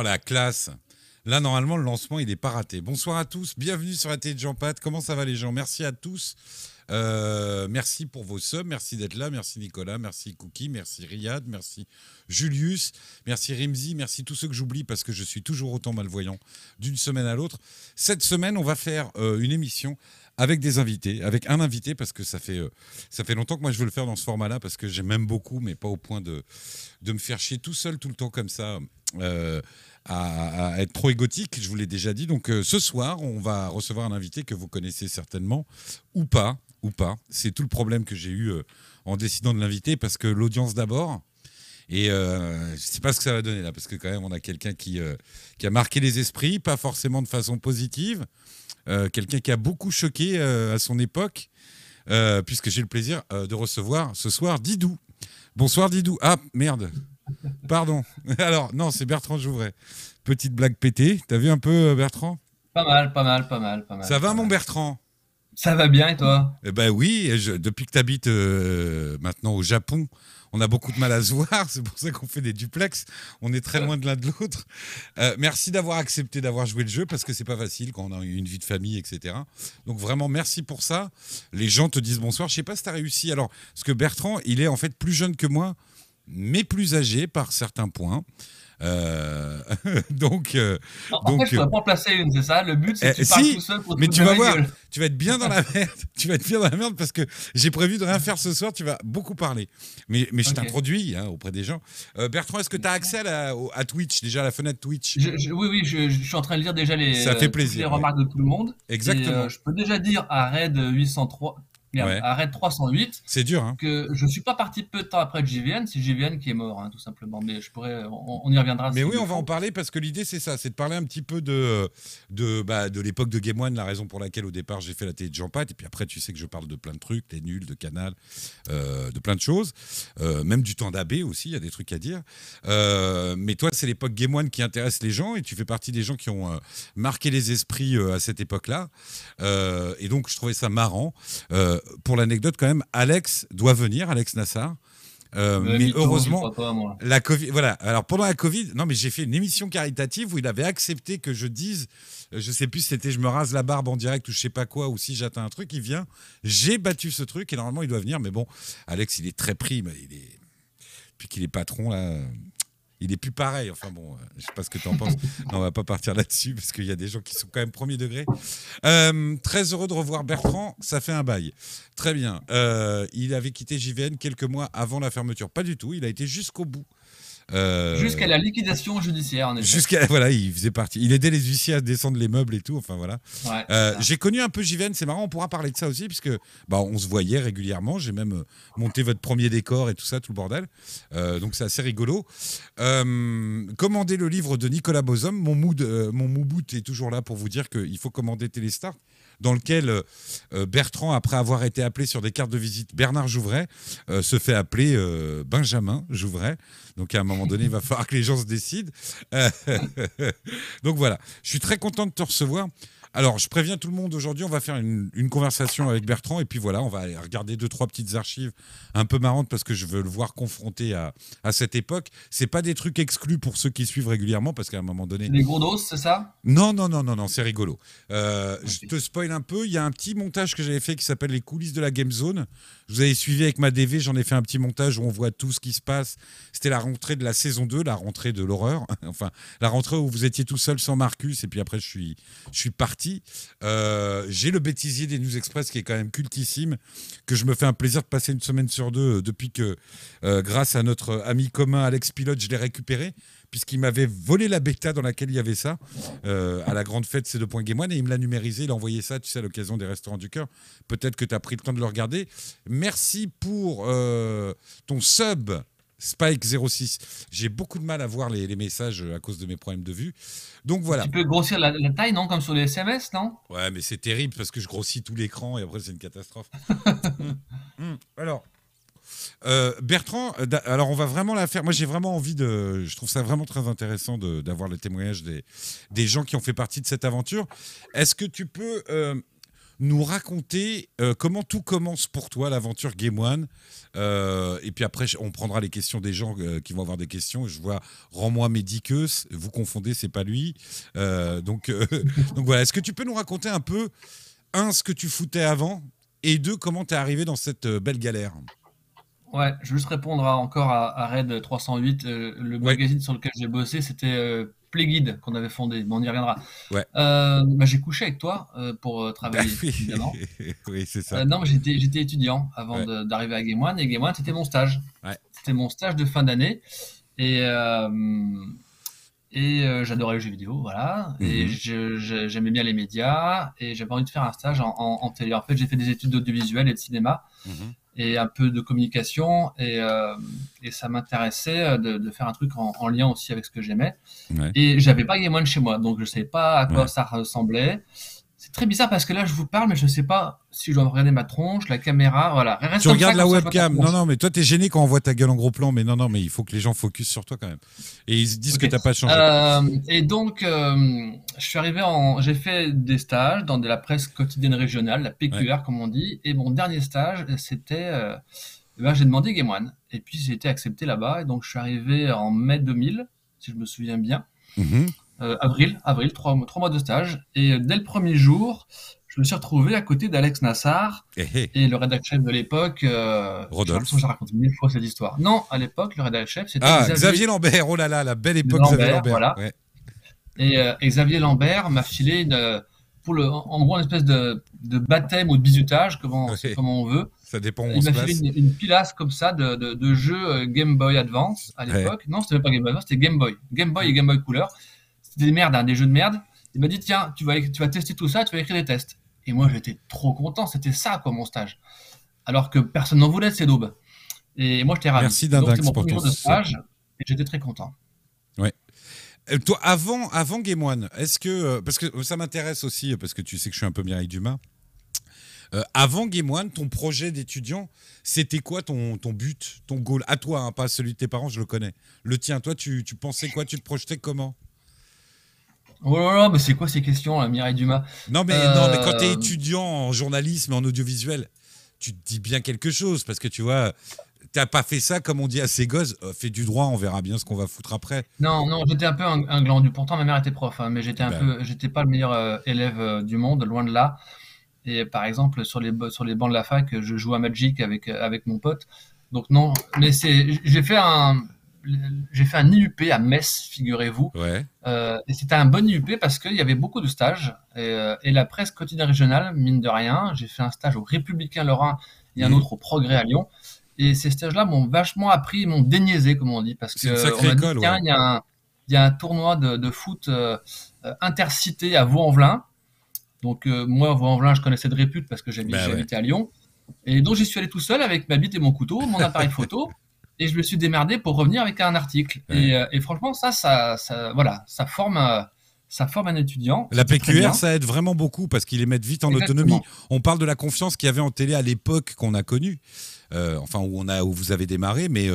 Oh la classe! Là, normalement, le lancement, il n'est pas raté. Bonsoir à tous, bienvenue sur la télé de Jean-Pat. Comment ça va les gens? Merci à tous. Merci pour vos subs, merci d'être là, merci Nicolas, merci Cookie, merci Riyad, merci Julius, merci Rimzi, merci tous ceux que j'oublie parce que je suis toujours autant malvoyant d'une semaine à l'autre. Cette semaine, on va faire une émission avec des invités, avec un invité parce que ça fait longtemps que moi je veux le faire dans ce format-là parce que j'aime beaucoup, mais pas au point de me faire chier tout seul tout le temps comme ça. À être trop égotique, je vous l'ai déjà dit. Donc ce soir, on va recevoir un invité que vous connaissez certainement, ou pas. C'est tout le problème que j'ai eu en décidant de l'inviter, parce que l'audience d'abord, et je ne sais pas ce que ça va donner là, parce que quand même, on a quelqu'un qui a marqué les esprits, pas forcément de façon positive, quelqu'un qui a beaucoup choqué à son époque, puisque j'ai le plaisir de recevoir ce soir Didou. Bonsoir Didou. Ah, merde. Pardon. Alors, non, c'est Bertrand Jouvray. Petite blague pétée. T'as vu un peu, Bertrand? Pas mal. Ça va, mon Bertrand? Ça va bien, et toi? Eh ben oui, depuis que t'habites maintenant au Japon, on a beaucoup de mal à se voir. C'est pour ça qu'on fait des duplex. On est très loin de l'un de l'autre. Merci d'avoir accepté d'avoir joué le jeu, parce que c'est pas facile quand on a une vie de famille, etc. Donc vraiment, merci pour ça. Les gens te disent bonsoir. Je sais pas si t'as réussi. Alors, parce que Bertrand, il est en fait plus jeune que moi, mais plus âgé par certains points. Donc, en fait, je ne peux pas en placer une, c'est ça? Le but, c'est que tu parles tout seul pour te foutre de ma gueule. Tu vas être bien dans la merde. Tu vas être bien dans la merde parce que j'ai prévu de rien faire ce soir. Tu vas beaucoup parler. Mais je t'introduis auprès des gens. Bertrand, est-ce que tu as accès à Twitch, déjà à la fenêtre Twitch? Oui, je suis en train de lire déjà les remarques de tout le monde. Exactement. Et, je peux déjà dire à Raid 803... Ouais. À Raid 308, c'est dur, hein. Que je ne suis pas parti peu de temps après JVN, c'est JVN qui est mort, hein, tout simplement. Mais on y reviendra. Mais oui, on va en parler parce que l'idée c'est ça, c'est de parler un petit peu de l'époque de Game One, la raison pour laquelle au départ j'ai fait la télé de Jean-Pat, et puis après tu sais que je parle de plein de trucs, les nuls, de Canal, de plein de choses, même du temps d'AB aussi, il y a des trucs à dire. Mais toi c'est l'époque Game One qui intéresse les gens et tu fais partie des gens qui ont marqué les esprits à cette époque-là. Et donc je trouvais ça marrant. Pour l'anecdote quand même, Alex doit venir, Alex Nassar, mais heureusement, la Covid, voilà. Alors pendant la Covid, non mais j'ai fait une émission caritative où il avait accepté que je dise, je sais plus si c'était je me rase la barbe en direct ou je sais pas quoi, ou si j'atteins un truc, il vient, j'ai battu ce truc et normalement il doit venir, mais bon, Alex il est très pris, mais il est... depuis qu'il est patron là... Il n'est plus pareil. Enfin bon, je ne sais pas ce que tu en penses. Non, on ne va pas partir là-dessus parce qu'il y a des gens qui sont quand même premier degré. Très heureux de revoir Bertrand. Ça fait un bail. Très bien. Il avait quitté JVN quelques mois avant la fermeture. Pas du tout. Il a été jusqu'au bout. Jusqu'à la liquidation judiciaire. Voilà, il faisait partie. Il aidait les huissiers à descendre les meubles et tout. Enfin voilà. Ouais, j'ai connu un peu JVN. C'est marrant. On pourra parler de ça aussi puisque on se voyait régulièrement. J'ai même monté votre premier décor et tout ça, tout le bordel. Donc c'est assez rigolo. Commandez le livre de Nicolas Bosom. Mon moubout est toujours là pour vous dire qu'il faut commander Téléstar, dans lequel Bertrand, après avoir été appelé sur des cartes de visite, Bernard Jouvray, se fait appeler Benjamin Jouvray. Donc à un moment donné, il va falloir que les gens se décident. Donc voilà, je suis très content de te recevoir. Alors, je préviens tout le monde, aujourd'hui, on va faire une conversation avec Bertrand, et puis voilà, on va aller regarder 2-3 petites archives un peu marrantes, parce que je veux le voir confronté à cette époque. C'est pas des trucs exclus pour ceux qui suivent régulièrement, parce qu'à un moment donné... Les gros doses, c'est ça? Non, c'est rigolo. Je te spoil un peu, il y a un petit montage que j'avais fait qui s'appelle « Les coulisses de la Game Zone ». Je vous avais suivi avec ma DV, j'en ai fait un petit montage où on voit tout ce qui se passe. C'était la rentrée de la saison 2, la rentrée de l'horreur. Enfin, la rentrée où vous étiez tout seul sans Marcus, et puis après, je suis parti. J'ai le bêtisier des News Express qui est quand même cultissime, que je me fais un plaisir de passer une semaine sur deux depuis que, grâce à notre ami commun Alex Pilote, je l'ai récupéré, puisqu'il m'avait volé la bêta dans laquelle il y avait ça, à la grande fête C2. Game One, et il me l'a numérisé, il a envoyé ça, tu sais, à l'occasion des Restaurants du Cœur. Peut-être que tu as pris le temps de le regarder. Merci pour ton sub, Spike06. J'ai beaucoup de mal à voir les messages à cause de mes problèmes de vue. Donc voilà. Tu peux grossir la taille, non? Comme sur les SMS, non? Ouais, mais c'est terrible parce que je grossis tout l'écran et après, c'est une catastrophe. Alors... Bertrand, alors on va vraiment la faire. Moi j'ai vraiment envie de. Je trouve ça vraiment très intéressant d'avoir le témoignage des gens qui ont fait partie de cette aventure. Est-ce que tu peux nous raconter comment tout commence pour toi, l'aventure Game One. Et puis après, on prendra les questions des gens qui vont avoir des questions. Je vois, rends-moi Médiceuse, vous confondez, c'est pas lui. Donc voilà, est-ce que tu peux nous raconter un peu, un, ce que tu foutais avant, et deux, comment tu es arrivé dans cette belle galère? Ouais, je vais juste répondre à Red 308. Le magazine sur lequel j'ai bossé, c'était Playguide qu'on avait fondé, mais on y reviendra. Ouais. J'ai couché avec toi pour travailler, évidemment. Oui, c'est ça. Non, j'étais étudiant avant d'arriver à Game One, et Game One, c'était mon stage. Ouais. C'était mon stage de fin d'année, et j'adorais les jeux vidéo, voilà. Mm-hmm. Et j'aimais bien les médias, et j'avais envie de faire un stage en télé. En fait, j'ai fait des études d'audiovisuel et de cinéma. Mm-hmm. Et un peu de communication, et ça m'intéressait de faire un truc en lien aussi avec ce que j'aimais. Ouais. Et j'avais pas Game One chez moi, donc je savais pas à quoi ça ressemblait. C'est très bizarre parce que là je vous parle, mais je sais pas si je dois regarder ma tronche, la caméra, voilà. Reste tu regardes la webcam, non, mais toi t'es gêné quand on voit ta gueule en gros plan, mais non, mais il faut que les gens focus sur toi quand même. Et ils se disent que t'as pas changé. Et donc je suis arrivé j'ai fait des stages dans la presse quotidienne régionale, la PQR comme on dit, et mon dernier stage c'était, j'ai demandé Game One, et puis j'ai été accepté là-bas, et donc je suis arrivé en mai 2000, si je me souviens bien. Mm-hmm. Avril, 3 mois de stage, et dès le premier jour, je me suis retrouvé à côté d'Alex Nassar et le rédacteur-chef de l'époque. Rodolphe. J'ai raconté 1000 fois cette histoire. Non, à l'époque, le rédacteur-chef, c'était Xavier Lambert. Oh là là, la belle époque Xavier Lambert. Voilà. Ouais. Et Xavier Lambert m'a filé une espèce de baptême ou de bizutage, comment on veut. Ça dépend où on se passe. Il m'a filé une pilasse comme ça de jeux Game Boy Advance à l'époque. Ouais. Non, c'était pas Game Boy Advance, c'était Game Boy. Game Boy et Game Boy Color. Des merdes, des jeux de merde. Il m'a dit, tiens, tu vas tester tout ça, tu vas écrire des tests. Et moi, j'étais trop content. C'était ça, quoi, mon stage. Alors que personne n'en voulait de ces daubes. Et moi, j'étais ravi. Merci d'un c'est mon premier jour de stage. Et j'étais très content. Ouais. Toi, avant Game One, est-ce que... Parce que ça m'intéresse aussi, parce que tu sais que je suis un peu Mireille Dumas. Avant Game One, ton projet d'étudiant, c'était quoi ton but, ton goal? À toi, hein, pas celui de tes parents, je le connais. Le tien, toi, tu pensais quoi? Tu te projetais comment? Oh là là, mais c'est quoi ces questions, Mireille Dumas? Non, mais quand t'es étudiant en journalisme et en audiovisuel, tu te dis bien quelque chose, parce que tu vois, t'as pas fait ça comme on dit à ces gosses, fais du droit, on verra bien ce qu'on va foutre après. Non, j'étais un peu un glandu. Pourtant, ma mère était prof, hein, mais j'étais pas le meilleur élève du monde, loin de là. Et par exemple, sur les bancs de la fac, je jouais à Magic avec mon pote. Donc non, mais j'ai fait un IUP à Metz, figurez-vous. Ouais. Et c'était un bon IUP parce qu'il y avait beaucoup de stages. Et la presse quotidienne régionale, mine de rien, j'ai fait un stage au Républicain Lorrain et un autre au Progrès à Lyon. Et ces stages-là m'ont vachement appris, m'ont déniaisé, comme on dit. Parce que c'est une sacrée école, tiens, il y a un tournoi de foot intercité à Vaux-en-Velin. Donc moi, Vaux-en-Velin, je connaissais de répute parce que j'habitais à Lyon. Et donc j'y suis allé tout seul avec ma bite et mon couteau, mon appareil photo. Et je me suis démerdé pour revenir avec un article. Ouais. Et franchement, ça forme un étudiant. La PQR, ça aide vraiment beaucoup parce qu'ils les mettent vite en autonomie. On parle de la confiance qu'il y avait en télé à l'époque qu'on a connue, où vous avez démarré, mais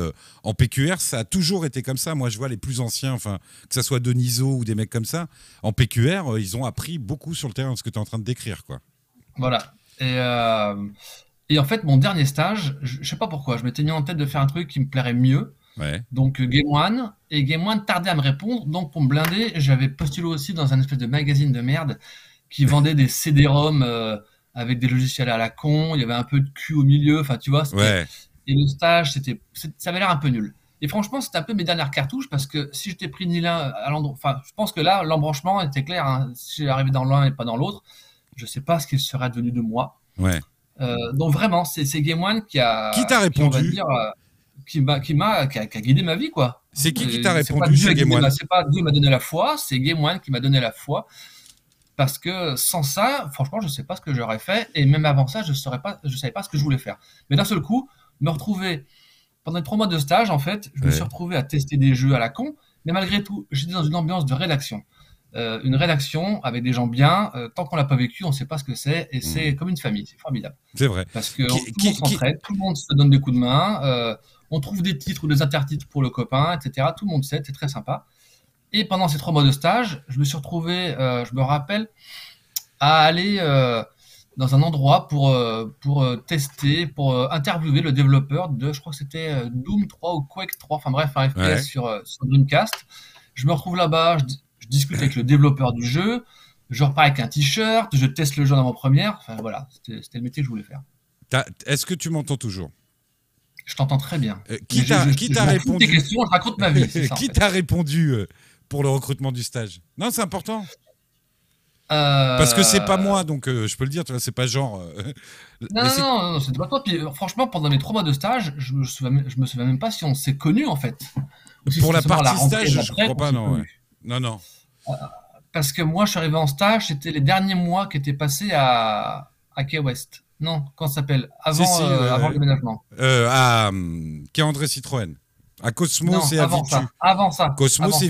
en PQR, ça a toujours été comme ça. Moi, je vois les plus anciens, que ça soit Denisot ou des mecs comme ça, en PQR, ils ont appris beaucoup sur le terrain de ce que tu es en train de décrire, quoi. Voilà. Et en fait, mon dernier stage, je sais pas pourquoi, je m'étais mis en tête de faire un truc qui me plairait mieux. Ouais. Donc Game One, et Game One tardait à me répondre. Donc pour me blinder, j'avais postulé aussi dans un espèce de magazine de merde qui vendait des CD-ROM avec des logiciels à la con. Il y avait un peu de cul au milieu, enfin tu vois. Et le stage, ça avait l'air un peu nul. Et franchement, c'était un peu mes dernières cartouches parce que si j'étais pris ni l'un à l'endroit, enfin je pense que là, l'embranchement était clair. Hein. Si j'arrivais dans l'un et pas dans l'autre, je sais pas ce qu'il serait devenu de moi. Ouais. Donc vraiment, c'est Game One qui t'a répondu, qui a guidé ma vie, quoi. C'est qui t'a répondu chez Game One? C'est pas Dieu m'a donné la foi, c'est Game One qui m'a donné la foi. Parce que sans ça, franchement, je sais pas ce que j'aurais fait, et même avant ça, je savais pas ce que je voulais faire. Mais d'un seul coup, me retrouver pendant 3 mois de stage, en fait, je me suis retrouvé à tester des jeux à la con. Mais malgré tout, j'étais dans une ambiance de rédaction. Une rédaction avec des gens bien, tant qu'on l'a pas vécu, on sait pas ce que c'est, et c'est comme une famille, c'est formidable. C'est vrai. Parce que tout le monde s'entraide, tout le monde se donne des coups de main, on trouve des titres ou des intertitres pour le copain, etc. Tout le monde sait, c'est très sympa. Et pendant ces 3 mois de stage, je me suis retrouvé, je me rappelle, à aller dans un endroit pour tester, pour interviewer le développeur de, je crois que c'était Doom 3 ou Quake 3, enfin bref, un FPS sur Dreamcast. Je me retrouve là-bas, je discute avec le développeur du jeu, je repars avec un t-shirt, je teste le jeu en avant-première, enfin voilà, c'était le métier que je voulais faire. Est-ce que tu m'entends toujours ? Je t'entends très bien. Qui t'a répondu ? Des questions, je raconte ma vie, c'est ça. Qui t'a répondu pour le recrutement du stage ? Non, c'est important. Parce que c'est pas moi, donc je peux le dire, tu vois, c'est pas genre. Non, c'est pas toi. Puis franchement, pendant mes 3 mois de stage, je me souviens même pas si on s'est connus en fait. Si pour la partie stage, je crois pas, non. Ouais. Non. Parce que moi, je suis arrivé en stage, c'était les derniers mois qui étaient passés à Key West. Non, quand ça s'appelle avant le déménagement. À Quai André Citroën. À Cosmos et à Vitu. Avant ça. Cosmos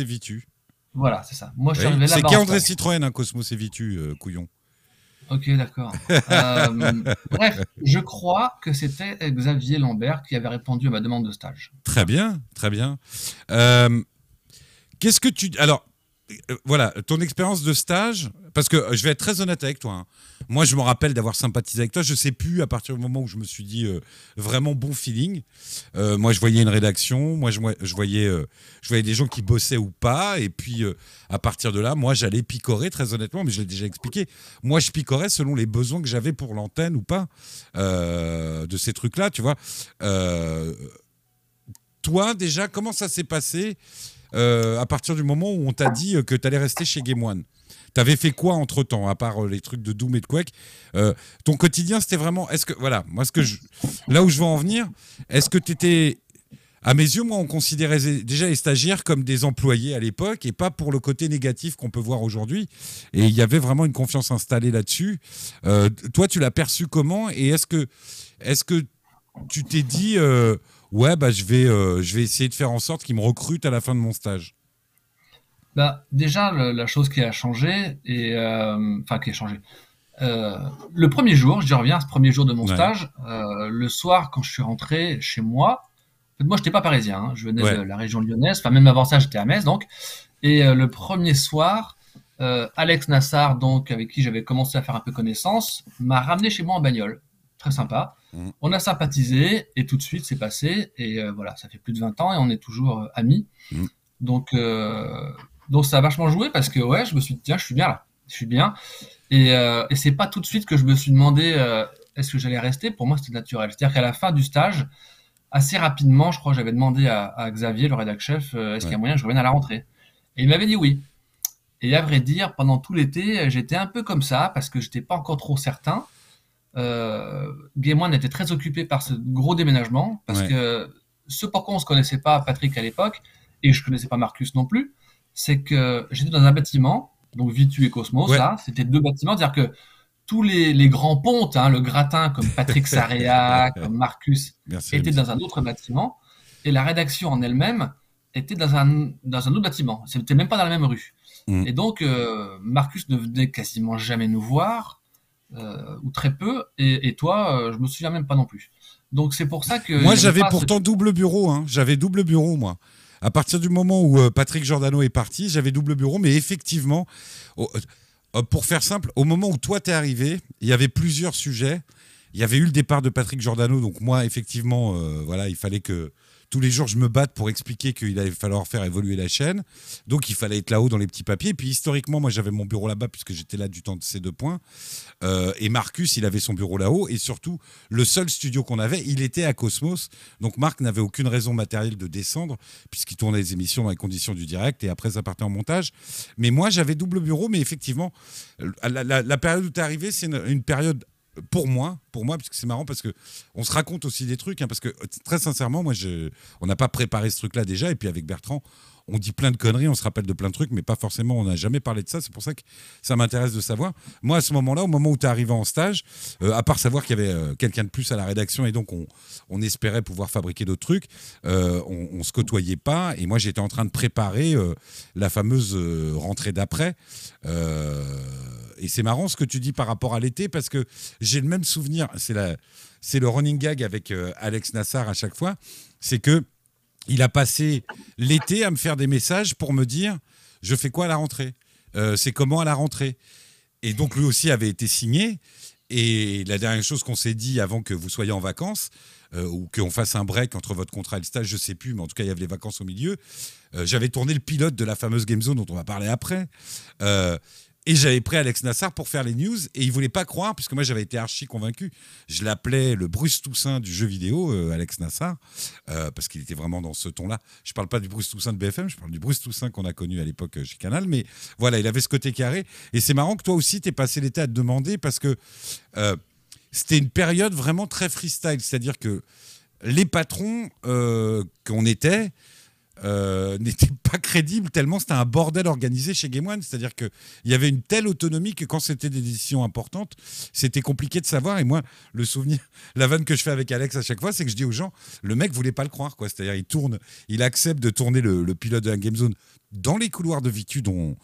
et Vitu. Voilà, c'est ça. Moi, je suis arrivé là-bas. C'est Quai André Citroën, hein, Cosmos et Vitu, couillon. Ok, d'accord. Bref, je crois que c'était Xavier Lambert qui avait répondu à ma demande de stage. Très bien, très bien. Qu'est-ce que tu... Alors, voilà, ton expérience de stage, parce que je vais être très honnête avec toi, hein. Moi je me rappelle d'avoir sympathisé avec toi, je sais plus à partir du moment où je me suis dit vraiment bon feeling, moi je voyais une rédaction, je voyais des gens qui bossaient ou pas, et puis à partir de là, moi j'allais picorer très honnêtement, mais je l'ai déjà expliqué, moi je picorais selon les besoins que j'avais pour l'antenne ou pas, de ces trucs là, tu vois. Toi déjà, comment ça s'est passé ? À partir du moment où on t'a dit que t'allais rester chez Game One, t'avais fait quoi entre temps, à part les trucs de Doom et de Quake, ton quotidien c'était vraiment, est-ce que, voilà, moi ce que là où je veux en venir, est-ce que t'étais, à mes yeux, moi on considérait déjà les stagiaires comme des employés à l'époque et pas pour le côté négatif qu'on peut voir aujourd'hui, et il y avait vraiment une confiance installée là-dessus. Toi tu l'as perçu comment, et est-ce que tu t'es dit ouais, bah, je vais essayer de faire en sorte qu'ils me recrutent à la fin de mon stage. Bah, déjà, la chose qui a changé, le premier jour, j'y reviens, ce premier jour de mon stage, le soir, quand je suis rentré chez moi, en fait, moi, je n'étais pas parisien, hein, je venais de la région lyonnaise, enfin, même avant ça, j'étais à Metz, donc, et le premier soir, Alex Nassar, donc, avec qui j'avais commencé à faire un peu connaissance, m'a ramené chez moi en bagnole. Très sympa. On a sympathisé et tout de suite c'est passé, et voilà, ça fait plus de 20 ans et on est toujours amis. Donc ça a vachement joué, parce que ouais, je me suis dit tiens, je suis bien là, je suis bien, et c'est pas tout de suite que je me suis demandé est-ce que j'allais rester. Pour moi c'était naturel, c'est-à-dire qu'à la fin du stage, assez rapidement, je crois que j'avais demandé à Xavier, le rédac chef, est-ce qu'il y a moyen que je revienne à la rentrée, et il m'avait dit oui. Et à vrai dire, pendant tout l'été j'étais un peu comme ça, parce que j'étais pas encore trop certain. Game One était très occupé par ce gros déménagement, parce que ce pourquoi on se connaissait pas, Patrick à l'époque, et je connaissais pas Marcus non plus, c'est que j'étais dans un bâtiment, donc Vitu et Cosmos, là, c'était 2 bâtiments, c'est-à-dire que tous les grands pontes, hein, le gratin comme Patrick Sarrea, comme Marcus, étaient dans un autre bâtiment, et la rédaction en elle-même était dans un autre bâtiment, c'était même pas dans la même rue. Et donc Marcus ne venait quasiment jamais nous voir, ou très peu, et toi, je me souviens même pas non plus. Donc c'est pour ça que... Moi j'avais pourtant double bureau, hein. J'avais double bureau, moi. À partir du moment où Patrick Giordano est parti, j'avais double bureau, mais effectivement, pour faire simple, au moment où toi t'es arrivé, il y avait plusieurs sujets. Il y avait eu le départ de Patrick Giordano, donc moi effectivement, voilà, il fallait que... Tous les jours, je me batte pour expliquer qu'il allait falloir faire évoluer la chaîne. Donc, il fallait être là-haut dans les petits papiers. Et puis, historiquement, moi, j'avais mon bureau là-bas puisque j'étais là du temps de ces 2 points. Et Marcus, il avait son bureau là-haut. Et surtout, le seul studio qu'on avait, il était à Cosmos. Donc, Marc n'avait aucune raison matérielle de descendre puisqu'il tournait les émissions dans les conditions du direct. Et après, ça partait en montage. Mais moi, j'avais double bureau. Mais effectivement, la période où tu es arrivé, c'est une période... Pour moi, parce que c'est marrant, parce que on se raconte aussi des trucs, hein, parce que très sincèrement, moi, on n'a pas préparé ce truc-là déjà, et puis avec Bertrand, on dit plein de conneries, on se rappelle de plein de trucs, mais pas forcément, on n'a jamais parlé de ça, c'est pour ça que ça m'intéresse de savoir. Moi, à ce moment-là, au moment où tu es arrivé en stage, à part savoir qu'il y avait quelqu'un de plus à la rédaction, et donc on espérait pouvoir fabriquer d'autres trucs, on ne se côtoyait pas, et moi, j'étais en train de préparer la fameuse rentrée d'après. Et c'est marrant ce que tu dis par rapport à l'été, parce que j'ai le même souvenir, c'est le running gag avec Alex Nassar à chaque fois, c'est qu'il a passé l'été à me faire des messages pour me dire « je fais quoi à la rentrée ? C'est comment à la rentrée ?» Et donc, lui aussi avait été signé. Et la dernière chose qu'on s'est dit avant que vous soyez en vacances, ou qu'on fasse un break entre votre contrat et le stage, je ne sais plus, mais en tout cas, il y avait les vacances au milieu. J'avais tourné le pilote de la fameuse Game Zone dont on va parler après. Et j'avais pris Alex Nassar pour faire les news. Et il ne voulait pas croire, puisque moi, j'avais été archi convaincu. Je l'appelais le Bruce Toussaint du jeu vidéo, Alex Nassar, parce qu'il était vraiment dans ce ton-là. Je ne parle pas du Bruce Toussaint de BFM, je parle du Bruce Toussaint qu'on a connu à l'époque chez Canal. Mais voilà, il avait ce côté carré. Et c'est marrant que toi aussi, tu aies passé l'été à te demander, parce que c'était une période vraiment très freestyle. C'est-à-dire que les patrons qu'on était... n'était pas crédible tellement c'était un bordel organisé chez Game One, c'est-à-dire qu'il y avait une telle autonomie que quand c'était des décisions importantes, c'était compliqué de savoir. Et moi, le souvenir, la vanne que je fais avec Alex à chaque fois, c'est que je dis aux gens, le mec voulait pas le croire, quoi. C'est-à-dire il accepte de tourner le pilote de la Game Zone dans les couloirs de Vicu dont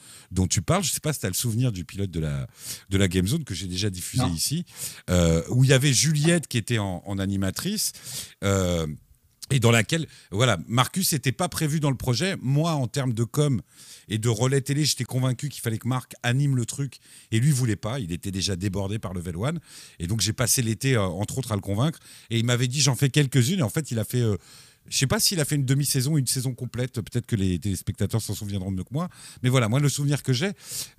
tu parles. Je sais pas si tu as le souvenir du pilote de la Game Zone que j'ai déjà diffusé ici, où il y avait Juliette qui était en animatrice, et dans laquelle, voilà, Marcus n'était pas prévu dans le projet. Moi, en termes de com et de relais télé, j'étais convaincu qu'il fallait que Marc anime le truc. Et lui, il ne voulait pas. Il était déjà débordé par Level One. Et donc, j'ai passé l'été, entre autres, à le convaincre. Et il m'avait dit, j'en fais quelques-unes. Et en fait, il a fait... je ne sais pas s'il a fait une demi-saison ou une saison complète. Peut-être que les téléspectateurs s'en souviendront mieux que moi. Mais voilà, moi, le souvenir que j'ai,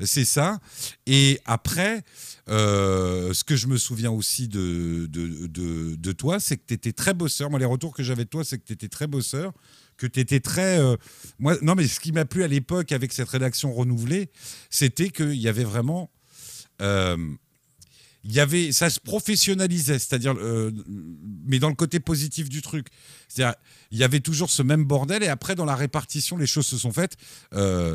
c'est ça. Et après, ce que je me souviens aussi de toi, c'est que tu étais très bosseur. Moi, les retours que j'avais de toi, c'est que tu étais très bosseur, que tu étais très... moi, non, mais ce qui m'a plu à l'époque avec cette rédaction renouvelée, c'était qu'il y avait vraiment... ça se professionnalisait, c'est-à-dire, mais dans le côté positif du truc. C'est-à-dire, il y avait toujours ce même bordel, et après, dans la répartition, les choses se sont faites,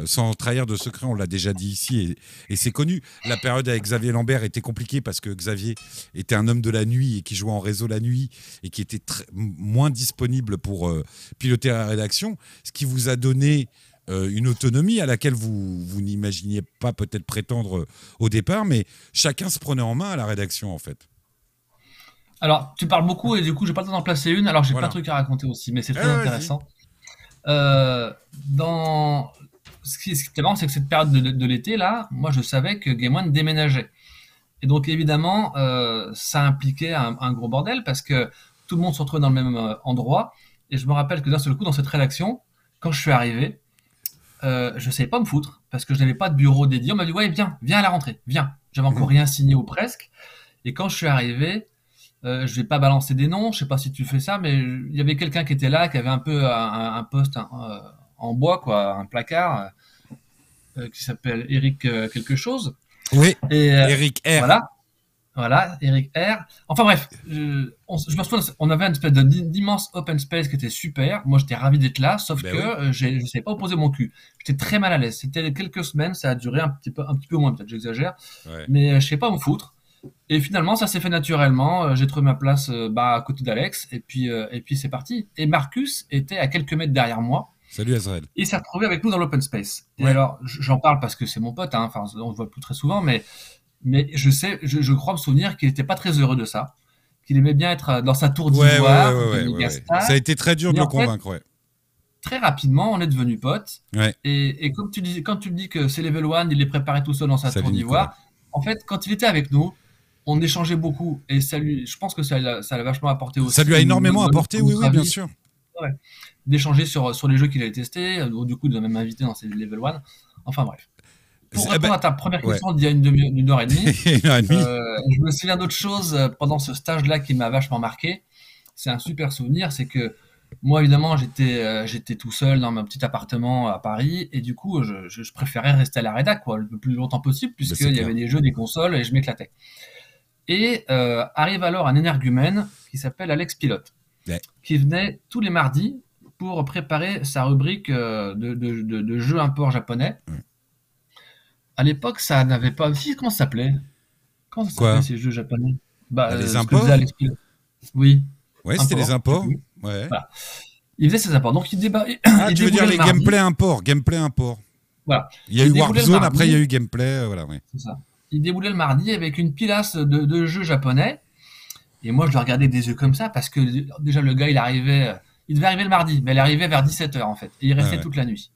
sans trahir de secret, on l'a déjà dit ici, et c'est connu. La période avec Xavier Lambert était compliquée, parce que Xavier était un homme de la nuit, et qui jouait en réseau la nuit, et qui était moins disponible pour piloter la rédaction, ce qui vous a donné... une autonomie à laquelle vous n'imaginiez pas peut-être prétendre au départ, mais chacun se prenait en main à la rédaction, en fait. Alors, tu parles beaucoup et du coup, j'ai pas le temps d'en placer une. Alors, j'ai plein de trucs à raconter aussi, mais c'est très intéressant. Ce qui était marrant, c'est que cette période de l'été, là, moi, je savais que Game One déménageait. Et donc, évidemment, ça impliquait un gros bordel parce que tout le monde se retrouvait dans le même endroit. Et je me rappelle que d'un seul coup, dans cette rédaction, quand je suis arrivé, je ne savais pas me foutre parce que je n'avais pas de bureau dédié. On m'a dit ouais, viens à la rentrée, viens. J'avais encore rien signé ou presque. Et quand je suis arrivé, je vais pas balancer des noms. Je sais pas si tu fais ça, mais il y avait quelqu'un qui était là, qui avait un peu un poste en bois, quoi, un placard, qui s'appelle Eric quelque chose. Oui. Et, Eric R. Voilà, Eric R. Enfin bref, je me souviens, on avait une espèce d'immense open space qui était super. Moi, j'étais ravi d'être là, sauf je ne savais pas où poser mon cul. J'étais très mal à l'aise. C'était quelques semaines, ça a duré un petit peu moins, peut-être j'exagère, mais je ne sais pas où me foutre. Et finalement, ça s'est fait naturellement. J'ai trouvé ma place à côté d'Alex, et puis c'est parti. Et Marcus était à quelques mètres derrière moi. Salut Azrael. Il s'est retrouvé avec nous dans l'open space. Et alors, j'en parle parce que c'est mon pote, hein. Enfin, on ne le voit plus très souvent, mais je crois me souvenir qu'il n'était pas très heureux de ça, qu'il aimait bien être dans sa tour d'ivoire. Ça a été très dur de le convaincre. Très rapidement, on est devenus potes. Ouais. Et comme tu dis, quand tu me dis que c'est Level One, il est préparé tout seul dans sa tour d'ivoire. En fait, quand il était avec nous, on échangeait beaucoup. Et je pense que ça l'a vachement apporté aussi. Ça lui a énormément apporté, oui, bien sûr. Ouais. D'échanger sur les jeux qu'il avait testés. Du coup, de même invité dans ses Level One. Enfin, bref. Pour répondre à ta première question d'il y a une heure et demie, je me souviens d'autre chose pendant ce stage-là qui m'a vachement marqué. C'est un super souvenir, c'est que moi, évidemment, j'étais tout seul dans mon petit appartement à Paris et du coup, je préférais rester à la rédac le plus longtemps possible puisqu'il y avait des jeux, des consoles et je m'éclatais. Et arrive alors un énergumène qui s'appelle Alex Pilote, qui venait tous les mardis pour préparer sa rubrique de jeux import japonais. À l'époque, ça n'avait pas... Si, comment ça s'appelait ? Comment ça s'appelait ces jeux japonais ? Les imports ? Oui. Oui, c'était les imports. Ouais. Voilà. Il faisait ses imports. Donc, il débarquait. Ah, tu veux dire les gameplay import. Voilà. Il y a eu Warzone, après il y a eu gameplay. Voilà, oui. C'est ça. Il déboulait le mardi avec une pilasse de jeux japonais. Et moi, je le regardais des yeux comme ça parce que déjà, le gars, il arrivait... Il devait arriver le mardi, mais il arrivait vers 17h en fait. Et il restait toute la nuit.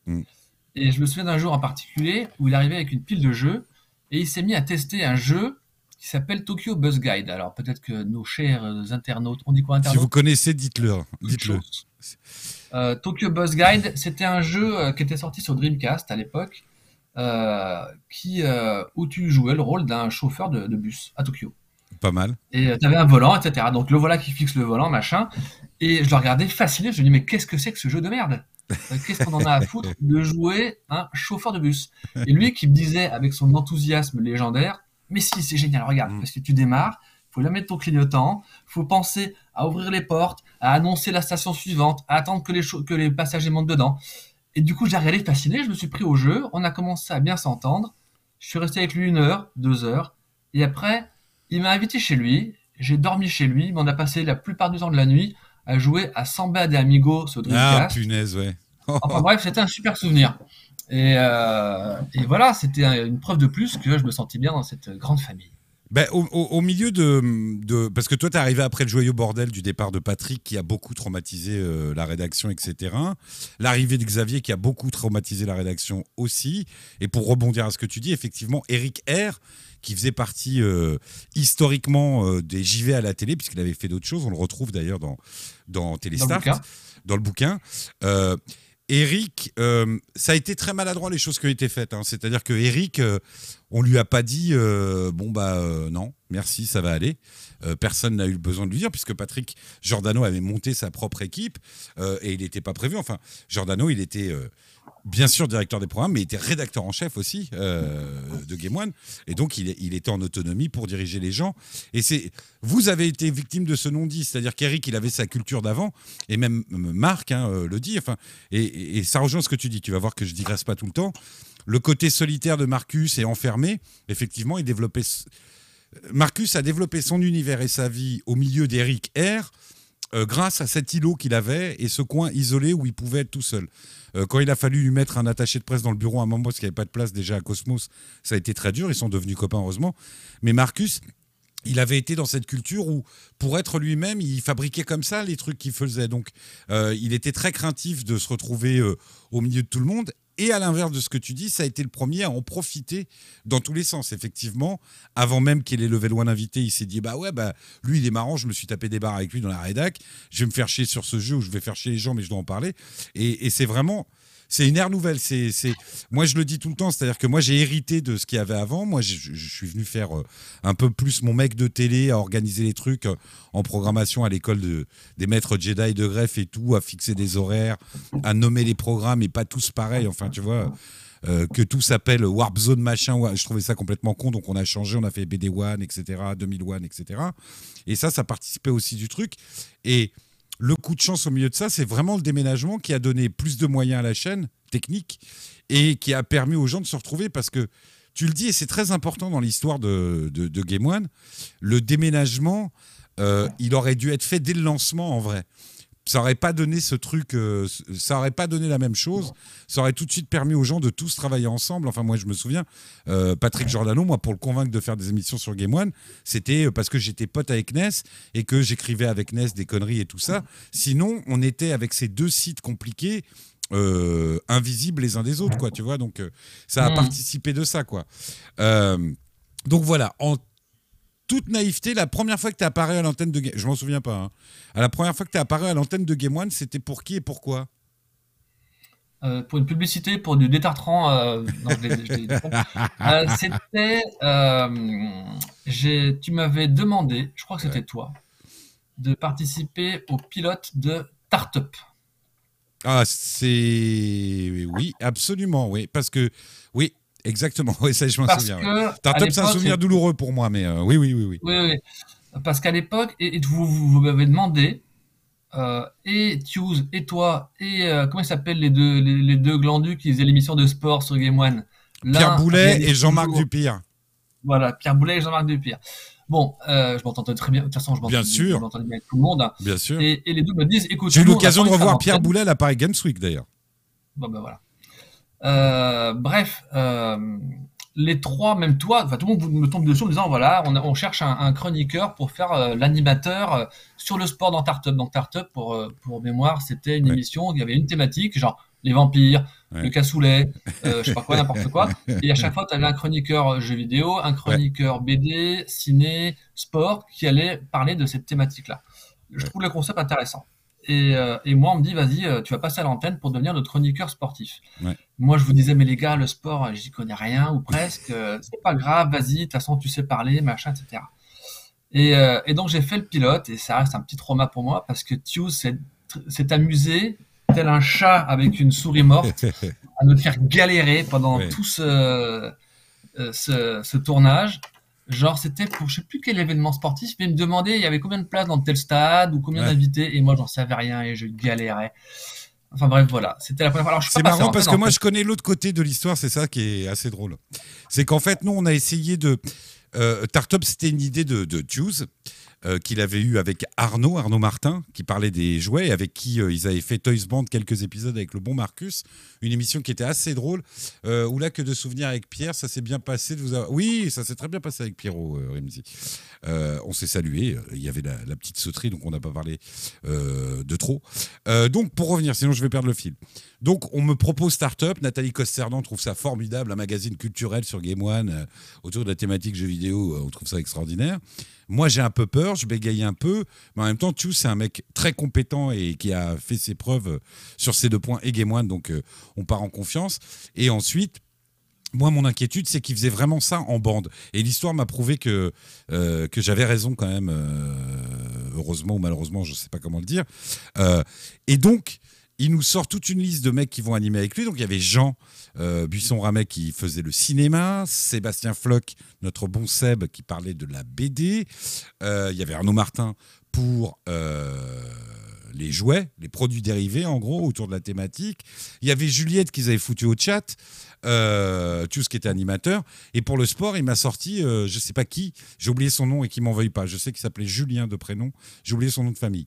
Et je me souviens d'un jour en particulier où il arrivait avec une pile de jeux et il s'est mis à tester un jeu qui s'appelle Tokyo Bus Guide. Alors peut-être que nos chers internautes, on dit quoi, internautes ? Si vous connaissez, dites-le. Tokyo Bus Guide, c'était un jeu qui était sorti sur Dreamcast à l'époque, où tu jouais le rôle d'un chauffeur de bus à Tokyo. Pas mal. Et tu avais un volant, etc. Donc le voilà qui fixe le volant, machin. Et je le regardais fasciné, je me dis mais qu'est-ce que c'est que ce jeu de merde ? Qu'est-ce qu'on en a à foutre de jouer un chauffeur de bus ? Et lui qui me disait avec son enthousiasme légendaire, mais si, c'est génial, regarde, parce que tu démarres, il faut la mettre ton clignotant, il faut penser à ouvrir les portes, à annoncer la station suivante, à attendre que les passagers montent dedans. Et du coup, j'ai regardé fasciné, je me suis pris au jeu, on a commencé à bien s'entendre, je suis resté avec lui 1 heure, 2 heures, et après, il m'a invité chez lui, j'ai dormi chez lui, mais on a passé la plupart du temps de la nuit à jouer à Samba de Amigo, ce Dreamcast. Ah, punaise, ouais. Enfin bref, c'était un super souvenir. Et voilà, c'était une preuve de plus que je me sentis bien dans cette grande famille. Ben, au milieu de... Parce que toi, t'es arrivé après le joyeux bordel du départ de Patrick qui a beaucoup traumatisé la rédaction, etc. L'arrivée de Xavier qui a beaucoup traumatisé la rédaction aussi. Et pour rebondir à ce que tu dis, effectivement, Eric R, qui faisait partie historiquement des JV à la télé, puisqu'il avait fait d'autres choses. On le retrouve d'ailleurs dans Télestart, dans le bouquin. Eric, ça a été très maladroit les choses qui ont été faites. Hein. C'est-à-dire que Eric, on lui a pas dit non, merci, ça va aller. Personne n'a eu besoin de lui dire puisque Patrick Giordano avait monté sa propre équipe et il n'était pas prévu. Enfin, Giordano, il était bien sûr directeur des programmes, mais il était rédacteur en chef aussi de Game One. Et donc, il était en autonomie pour diriger les gens. Et vous avez été victime de ce non-dit, c'est-à-dire qu'Eric, il avait sa culture d'avant et même Marc le dit. Enfin, et ça rejoint ce que tu dis. Tu vas voir que je digresse pas tout le temps. Le côté solitaire de Marcus est enfermé. Effectivement, Marcus a développé son univers et sa vie au milieu d'Eric R grâce à cet îlot qu'il avait et ce coin isolé où il pouvait être tout seul. Quand il a fallu lui mettre un attaché de presse dans le bureau à un moment parce qu'il n'y avait pas de place déjà à Cosmos, ça a été très dur. Ils sont devenus copains, heureusement. Mais Marcus... il avait été dans cette culture où, pour être lui-même, il fabriquait comme ça les trucs qu'il faisait. Donc, il était très craintif de se retrouver au milieu de tout le monde. Et à l'inverse de ce que tu dis, ça a été le premier à en profiter dans tous les sens. Effectivement, avant même qu'il ait levé loin d'invité, il s'est dit « Bah ouais, bah, lui, il est marrant, je me suis tapé des barres avec lui dans la rédac. Je vais me faire chier sur ce jeu ou je vais faire chier les gens, mais je dois en parler. » Et c'est vraiment... c'est une ère nouvelle. Moi, je le dis tout le temps, c'est-à-dire que moi, j'ai hérité de ce qu'il y avait avant. Moi, je suis venu faire un peu plus mon mec de télé, à organiser les trucs en programmation à l'école des maîtres Jedi de greffe et tout, à fixer des horaires, à nommer les programmes et pas tous pareils. Enfin, tu vois, que tout s'appelle Warp Zone machin. Je trouvais ça complètement con, donc on a changé, on a fait BD1, etc., 2001, etc. Et ça participait aussi du truc. Et... le coup de chance au milieu de ça, c'est vraiment le déménagement qui a donné plus de moyens à la chaîne technique et qui a permis aux gens de se retrouver parce que, tu le dis, et c'est très important dans l'histoire de Game One, le déménagement, il aurait dû être fait dès le lancement en vrai. Ça n'aurait pas donné ce truc, ça n'aurait pas donné la même chose, ça aurait tout de suite permis aux gens de tous travailler ensemble. Enfin, moi, je me souviens, Patrick Giordano, moi, pour le convaincre de faire des émissions sur Game One, c'était parce que j'étais pote avec NES et que j'écrivais avec NES des conneries et tout ça. Sinon, on était avec ces deux sites compliqués, invisibles les uns des autres, quoi, tu vois. Donc, ça a participé de ça, quoi. Donc, voilà, toute naïveté, la première fois que tu es apparu à l'antenne de Game One, je m'en souviens pas. Hein. La première fois que tu es apparu à l'antenne de Game One, c'était pour qui et pourquoi ? Pour une publicité, pour du détartrant. Non, c'était. Tu m'avais demandé, je crois que c'était toi, de participer au pilote de Tartup. Ah, c'est. Oui, absolument, oui. Parce que. Oui. Exactement, oui, ça je m'en souviens. Tartup, c'est un souvenir douloureux pour moi, mais oui. Oui. Parce qu'à l'époque, vous m'avez demandé, et Tuse, et toi, et comment ils s'appellent les deux glandus qui faisaient l'émission de sport sur Game One ? Pierre Boulet et Jean-Marc Dupire. Voilà, Pierre Boulet et Jean-Marc Dupire. Bon, je m'entendais très bien. De toute façon, je m'entendais bien avec tout le monde. Hein. Bien sûr. Et les deux me disent, écoute, j'ai eu l'occasion de revoir Pierre Boulet à la Paris Games Week d'ailleurs. Bon, ben voilà. Les trois, même toi, tout le monde me tombe dessus en me disant voilà, on cherche un chroniqueur pour faire l'animateur sur le sport dans Tartup. Donc Tartup, pour mémoire, c'était une émission où il y avait une thématique, genre les vampires, ouais, le cassoulet, je sais pas quoi, n'importe quoi. Et à chaque fois, tu avais un chroniqueur jeux vidéo, un chroniqueur BD, ciné, sport, qui allait parler de cette thématique-là. Je trouve le concept intéressant. Et moi, on me dit, vas-y, tu vas passer à l'antenne pour devenir notre chroniqueur sportif. Ouais. Moi, je vous disais, mais les gars, le sport, j'y connais rien ou presque. C'est pas grave, vas-y, de toute façon, tu sais parler, machin, etc. Et donc, j'ai fait le pilote et ça reste un petit trauma pour moi parce que Tio s'est amusé tel un chat avec une souris morte à nous faire galérer pendant tout ce tournage. Genre, c'était pour je sais plus quel événement sportif, mais il me demandait il y avait combien de places dans tel stade ou combien d'invités, et moi j'en savais rien et je galérais. Enfin bref, voilà, c'était la première fois. Alors, je suis pas marrant parce que moi je connais l'autre côté de l'histoire, c'est ça qui est assez drôle. C'est qu'en fait, nous on a essayé de. Tartup, c'était une idée de Tuse qu'il avait eue avec Arnaud Martin, qui parlait des jouets, avec qui ils avaient fait Toys Band quelques épisodes avec le bon Marcus, une émission qui était assez drôle, où là que de souvenirs avec Pierre, ça s'est bien passé de vous avoir... Oui, ça s'est très bien passé avec Pierrot, Rimzi. On s'est salué, il y avait la petite sauterie, donc on n'a pas parlé de trop. Donc pour revenir, sinon je vais perdre le fil. Donc on me propose Startup, Nathalie Costernant trouve ça formidable, un magazine culturel sur Game One, autour de la thématique jeux vidéo, on trouve ça extraordinaire. Moi, j'ai un peu peur, je bégaye un peu, mais en même temps, Tchou, c'est un mec très compétent et qui a fait ses preuves sur ces deux points et Game One, donc on part en confiance. Et ensuite, moi, mon inquiétude, c'est qu'il faisait vraiment ça en bande. Et l'histoire m'a prouvé que j'avais raison quand même, heureusement ou malheureusement, je ne sais pas comment le dire. Et donc, il nous sort toute une liste de mecs qui vont animer avec lui. Donc, il y avait Jean Buisson-Ramet qui faisait le cinéma, Sébastien Flock, notre bon Seb, qui parlait de la BD. Il y avait Arnaud Martin pour les jouets, les produits dérivés, en gros, autour de la thématique. Il y avait Juliette qu'ils avaient foutu au chat, tout ce qui était animateur. Et pour le sport, il m'a sorti, je ne sais pas qui, j'ai oublié son nom et qu'il ne m'en veuille pas. Je sais qu'il s'appelait Julien de prénom, j'ai oublié son nom de famille.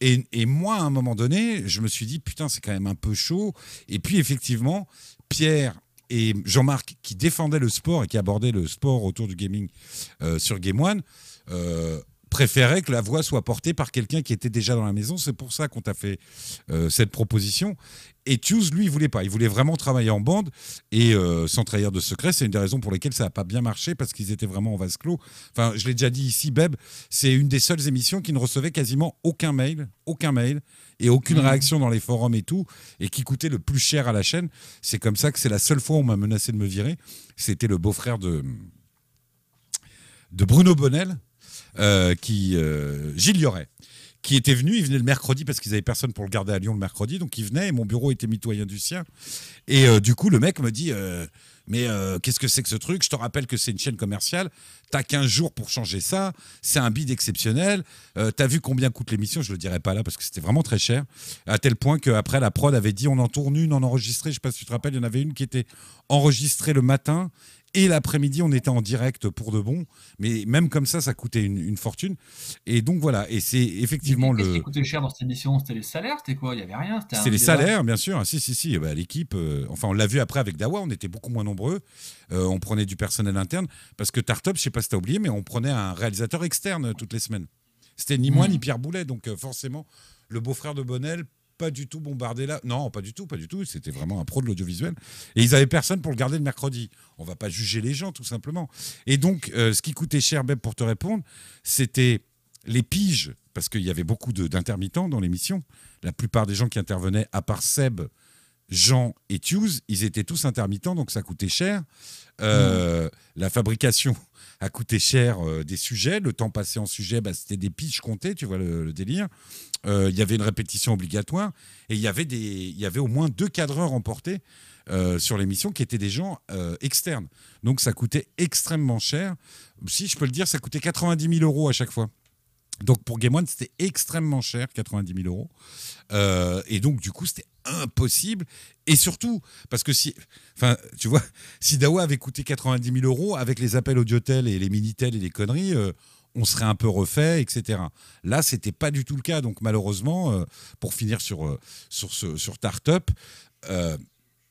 Et moi, à un moment donné, je me suis dit, putain, c'est quand même un peu chaud. Et puis, effectivement, Pierre et Jean-Marc, qui défendaient le sport et qui abordaient le sport autour du gaming sur Game One, préféraient que la voix soit portée par quelqu'un qui était déjà dans la maison. C'est pour ça qu'on t'a fait cette proposition. Et Tuse, lui, il ne voulait pas. Il voulait vraiment travailler en bande. Et sans trahir de secret, c'est une des raisons pour lesquelles ça n'a pas bien marché, parce qu'ils étaient vraiment en vase clos. Enfin, je l'ai déjà dit ici, Beb, c'est une des seules émissions qui ne recevait quasiment aucun mail et aucune réaction dans les forums et tout, et qui coûtait le plus cher à la chaîne. C'est comme ça que c'est la seule fois où on m'a menacé de me virer. C'était le beau-frère de Bruno Bonnel, Gilles Lloret, qui était venu. Il venait le mercredi parce qu'ils n'avaient personne pour le garder à Lyon le mercredi, donc il venait et mon bureau était mitoyen du sien. Et du coup, le mec me dit mais qu'est-ce que c'est que ce truc? Je te rappelle que c'est une chaîne commerciale, t'as 15 jours pour changer ça, c'est un bid exceptionnel, t'as vu combien coûte l'émission? Je le dirai pas là parce que c'était vraiment très cher, à tel point qu'après la prod avait dit on en tourne une en enregistrée, je sais pas si tu te rappelles, il y en avait une qui était enregistrée le matin et l'après-midi, on était en direct pour de bon. Mais même comme ça, ça coûtait une fortune. Et donc voilà. Et c'est effectivement le. Qu'est-ce qui coûtait cher dans cette émission? C'était les salaires? C'était quoi? Il n'y avait rien? C'était les salaires, bien sûr. Ah, si. Eh ben, l'équipe. Enfin, on l'a vu après avec Dawa. On était beaucoup moins nombreux. On prenait du personnel interne. Parce que Tartup, je ne sais pas si tu as oublié, mais on prenait un réalisateur externe toutes les semaines. C'était ni moi ni Pierre Boulet. Donc forcément, le beau-frère de Bonnel. Pas du tout bombardé là. Non, pas du tout. C'était vraiment un pro de l'audiovisuel. Et ils n'avaient personne pour le garder le mercredi. On ne va pas juger les gens, tout simplement. Et donc, ce qui coûtait cher, Beb, pour te répondre, c'était les piges, parce qu'il y avait beaucoup d'intermittents dans l'émission. La plupart des gens qui intervenaient, à part Seb, Jean et Tuse, ils étaient tous intermittents, donc ça coûtait cher. La fabrication a coûté cher des sujets. Le temps passé en sujet, bah, c'était des piges comptées, tu vois le délire. Il y avait une répétition obligatoire et il y avait au moins 2 cadreurs emportés sur l'émission qui étaient des gens externes. Donc ça coûtait extrêmement cher. Si je peux le dire, ça coûtait 90 000 € à chaque fois. Donc pour Game One, c'était extrêmement cher, 90 000 €. Et donc du coup, c'était impossible. Et surtout, parce que si Dawa avait coûté 90 000 € avec les appels audiotel et les minitel et les conneries, on serait un peu refait, etc. Là, c'était pas du tout le cas. Donc malheureusement, pour finir sur Tartup,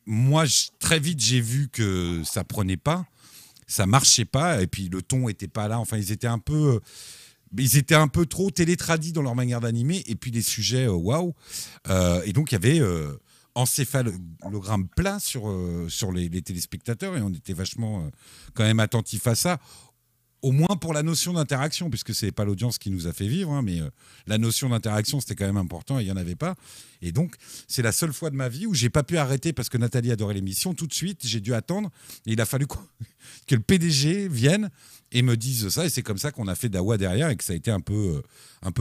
moi, très vite, j'ai vu que ça prenait pas, ça marchait pas, et puis le ton était pas là. Enfin, ils étaient un peu trop télétradis dans leur manière d'animer, et puis les sujets, waouh. Et donc, il y avait encéphalogramme plat sur les téléspectateurs, et on était vachement quand même attentifs à ça, au moins pour la notion d'interaction, puisque ce n'est pas l'audience qui nous a fait vivre, hein, mais la notion d'interaction, c'était quand même important, et il n'y en avait pas. Et donc, c'est la seule fois de ma vie où je n'ai pas pu arrêter, parce que Nathalie adorait l'émission, tout de suite, j'ai dû attendre, et il a fallu que le PDG vienne et me dise ça, et c'est comme ça qu'on a fait Dawa derrière, et que ça a été un peu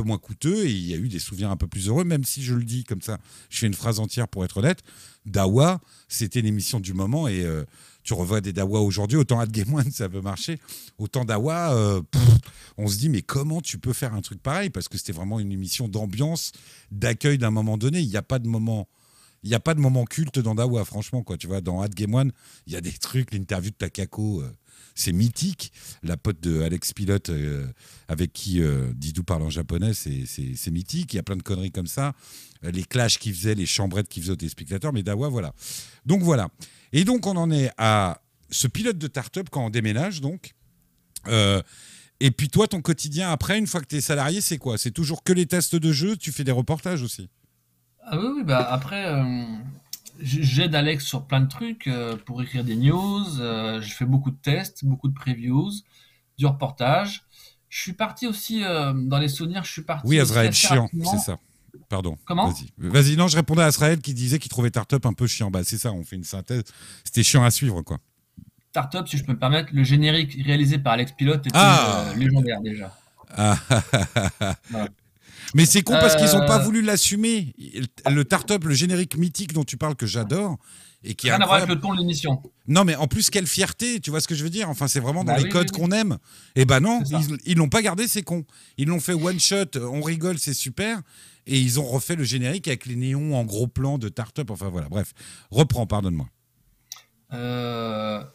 moins coûteux, et il y a eu des souvenirs un peu plus heureux, même si je le dis comme ça, je fais une phrase entière pour être honnête, Dawa, c'était l'émission du moment, et... tu revois des Dawa aujourd'hui, autant à Game One, ça peut marcher. Autant Dawa, on se dit, mais comment tu peux faire un truc pareil? Parce que c'était vraiment une émission d'ambiance, d'accueil d'un moment donné. Il n'y a pas de moment... Il n'y a pas de moment culte dans Dawa, franchement, quoi. Tu vois, dans At Game One, il y a des trucs, l'interview de Takako, c'est mythique. La pote de Alex Pilote, avec qui Didou parle en japonais, c'est mythique. Il y a plein de conneries comme ça. Les clashs qu'ils faisaient, les chambrettes qu'ils faisaient aux téléspectateurs, mais Dawa, voilà. Donc voilà. Et donc, on en est à ce pilote de start-up quand on déménage, donc. Et puis toi, ton quotidien après, une fois que tu es salarié, c'est quoi? C'est toujours que les tests de jeu? Tu fais des reportages aussi? Ah oui, bah après, j'aide Alex sur plein de trucs pour écrire des news. Je fais beaucoup de tests, beaucoup de previews, du reportage. Je suis parti aussi, dans les souvenirs, je suis parti... Oui, Azrael, chiant, c'est ça. Pardon. Comment? Vas-y, non, je répondais à Azrael qui disait qu'il trouvait Startup un peu chiant. Bah, c'est ça, on fait une synthèse. C'était chiant à suivre, quoi. Startup, si je peux me permettre, le générique réalisé par Alex Pilote était légendaire, déjà. Ah, voilà. Mais c'est con parce qu'ils n'ont pas voulu l'assumer. Le Startup, le générique mythique dont tu parles, que j'adore. Et qui rien à voir avec le ton de l'émission. Non, mais en plus, quelle fierté, tu vois ce que je veux dire? Enfin, c'est vraiment dans les codes qu'on aime. Et ben non, ils ne l'ont pas gardé, c'est con. Ils l'ont fait one shot, on rigole, c'est super. Et ils ont refait le générique avec les néons en gros plan de Startup. Enfin voilà, bref. Reprends, pardonne-moi.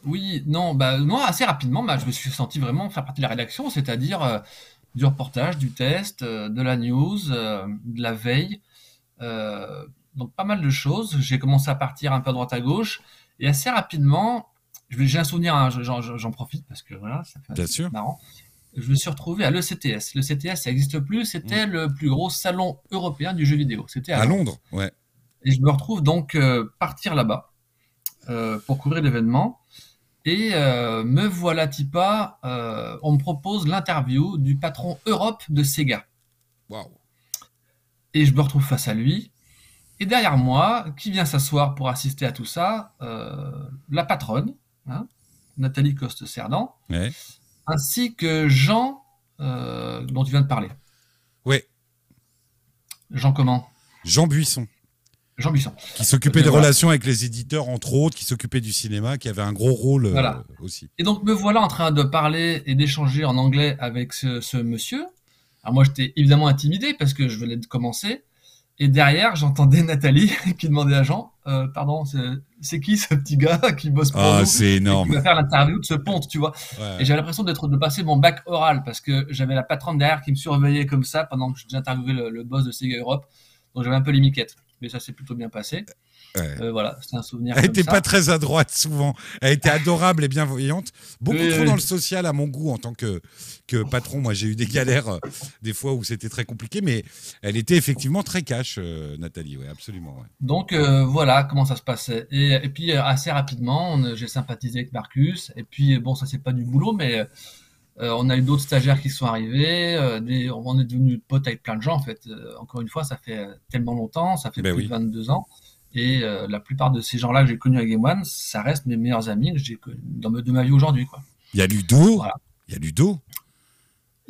Oui, non, bah, non, assez rapidement, bah, je me suis senti vraiment faire partie de la rédaction, c'est-à-dire... du reportage, du test, de la news, de la veille. Donc pas mal de choses. J'ai commencé à partir un peu à droite à gauche. Et assez rapidement, j'ai un souvenir, hein, j'en profite parce que voilà, ça fait marrant. Je me suis retrouvé à l'ECTS. L'ECTS, ça n'existe plus. C'était le plus gros salon européen du jeu vidéo. C'était à Londres. Ouais. Et je me retrouve donc partir là-bas pour couvrir l'événement. Et me voilà Tipa, on me propose l'interview du patron Europe de Sega. Waouh. Et je me retrouve face à lui. Et derrière moi, qui vient s'asseoir pour assister à tout ça, la patronne, hein, Nathalie Coste-Cerdan, ouais, ainsi que Jean, dont tu viens de parler. Oui. Jean comment? Jean Buisson. Jean Buisson. Qui s'occupait des relations avec les éditeurs, entre autres, qui s'occupait du cinéma, qui avait un gros rôle aussi. Et donc, me voilà en train de parler et d'échanger en anglais avec ce monsieur. Alors moi, j'étais évidemment intimidé parce que je venais de commencer. Et derrière, j'entendais Nathalie qui demandait à Jean, « Pardon, c'est qui ce petit gars qui bosse pour nous, c'est énorme, qui va faire l'interview de ce ponte, tu vois ?» Ouais. Et j'avais l'impression de passer mon bac oral parce que j'avais la patronne derrière qui me surveillait comme ça pendant que j'interviewais le boss de Sega Europe. Donc, j'avais un peu les miquettes. Mais ça s'est plutôt bien passé. Ouais. Voilà, c'est un souvenir. Elle n'était pas très adroite souvent. Elle était adorable et bienveillante. Beaucoup trop dans le social à mon goût en tant que patron. Moi, j'ai eu des galères des fois où c'était très compliqué, mais elle était effectivement très cash, Nathalie. Ouais, absolument. Ouais. Donc voilà comment ça se passait. Et puis assez rapidement, j'ai sympathisé avec Marcus. Et puis bon, ça c'est pas du boulot, mais on a eu d'autres stagiaires qui sont arrivés, on est devenus potes avec plein de gens en fait. Encore une fois, ça fait tellement longtemps, ça fait plus de 22 ans. Et la plupart de ces gens-là que j'ai connus à Game One, ça reste mes meilleurs amis que j'ai connus de ma vie aujourd'hui, quoi. Il y a Ludo, voilà. Il y a Ludo.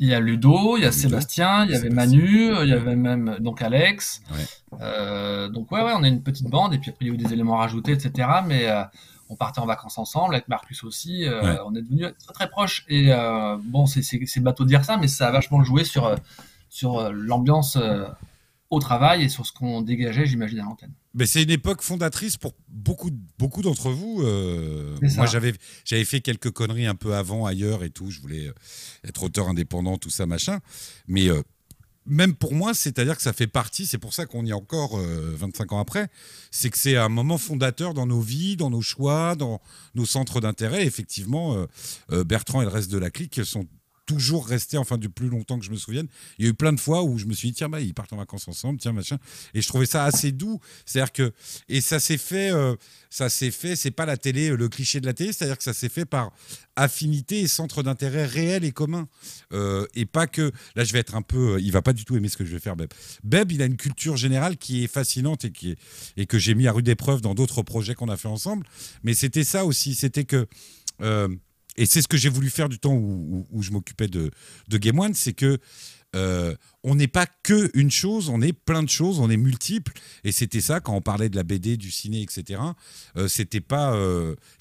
Il y a Ludo, il y a Sébastien, il y avait Manu, il y avait même donc Alex. Ouais. Donc ouais, on est une petite bande et puis après il y a eu des éléments rajoutés, etc. Mais on partait en vacances ensemble, avec Marcus aussi, on est devenus très très proches. Et bon, c'est bateau de dire ça, mais ça a vachement joué sur l'ambiance au travail et sur ce qu'on dégageait, j'imagine, à l'antenne. Mais c'est une époque fondatrice pour beaucoup d'entre vous. Moi, j'avais fait quelques conneries un peu avant, ailleurs et tout. Je voulais être auteur indépendant, tout ça, machin. Mais... même pour moi, c'est-à-dire que ça fait partie, c'est pour ça qu'on y est encore 25 ans après, c'est que c'est un moment fondateur dans nos vies, dans nos choix, dans nos centres d'intérêt. Effectivement, Bertrand et le reste de la clique sont toujours resté, enfin du plus longtemps que je me souvienne. Il y a eu plein de fois où je me suis dit, tiens, bah, ils partent en vacances ensemble, tiens, machin. Et je trouvais ça assez doux. C'est-à-dire que, et ça s'est fait, c'est pas la télé, le cliché de la télé, c'est-à-dire que ça s'est fait par affinité et centre d'intérêt réel et commun. Et pas que, là je vais être un peu, il va pas du tout aimer ce que je vais faire, Beb. Beb, il a une culture générale qui est fascinante et, qui est, et que j'ai mis à rude épreuve dans d'autres projets qu'on a fait ensemble. Mais c'était ça aussi, c'était que... et c'est ce que j'ai voulu faire du temps où je m'occupais de Game One, c'est que on n'est pas que une chose, on est plein de choses, on est multiples. Et c'était ça, quand on parlait de la BD, du ciné, etc. C'était pas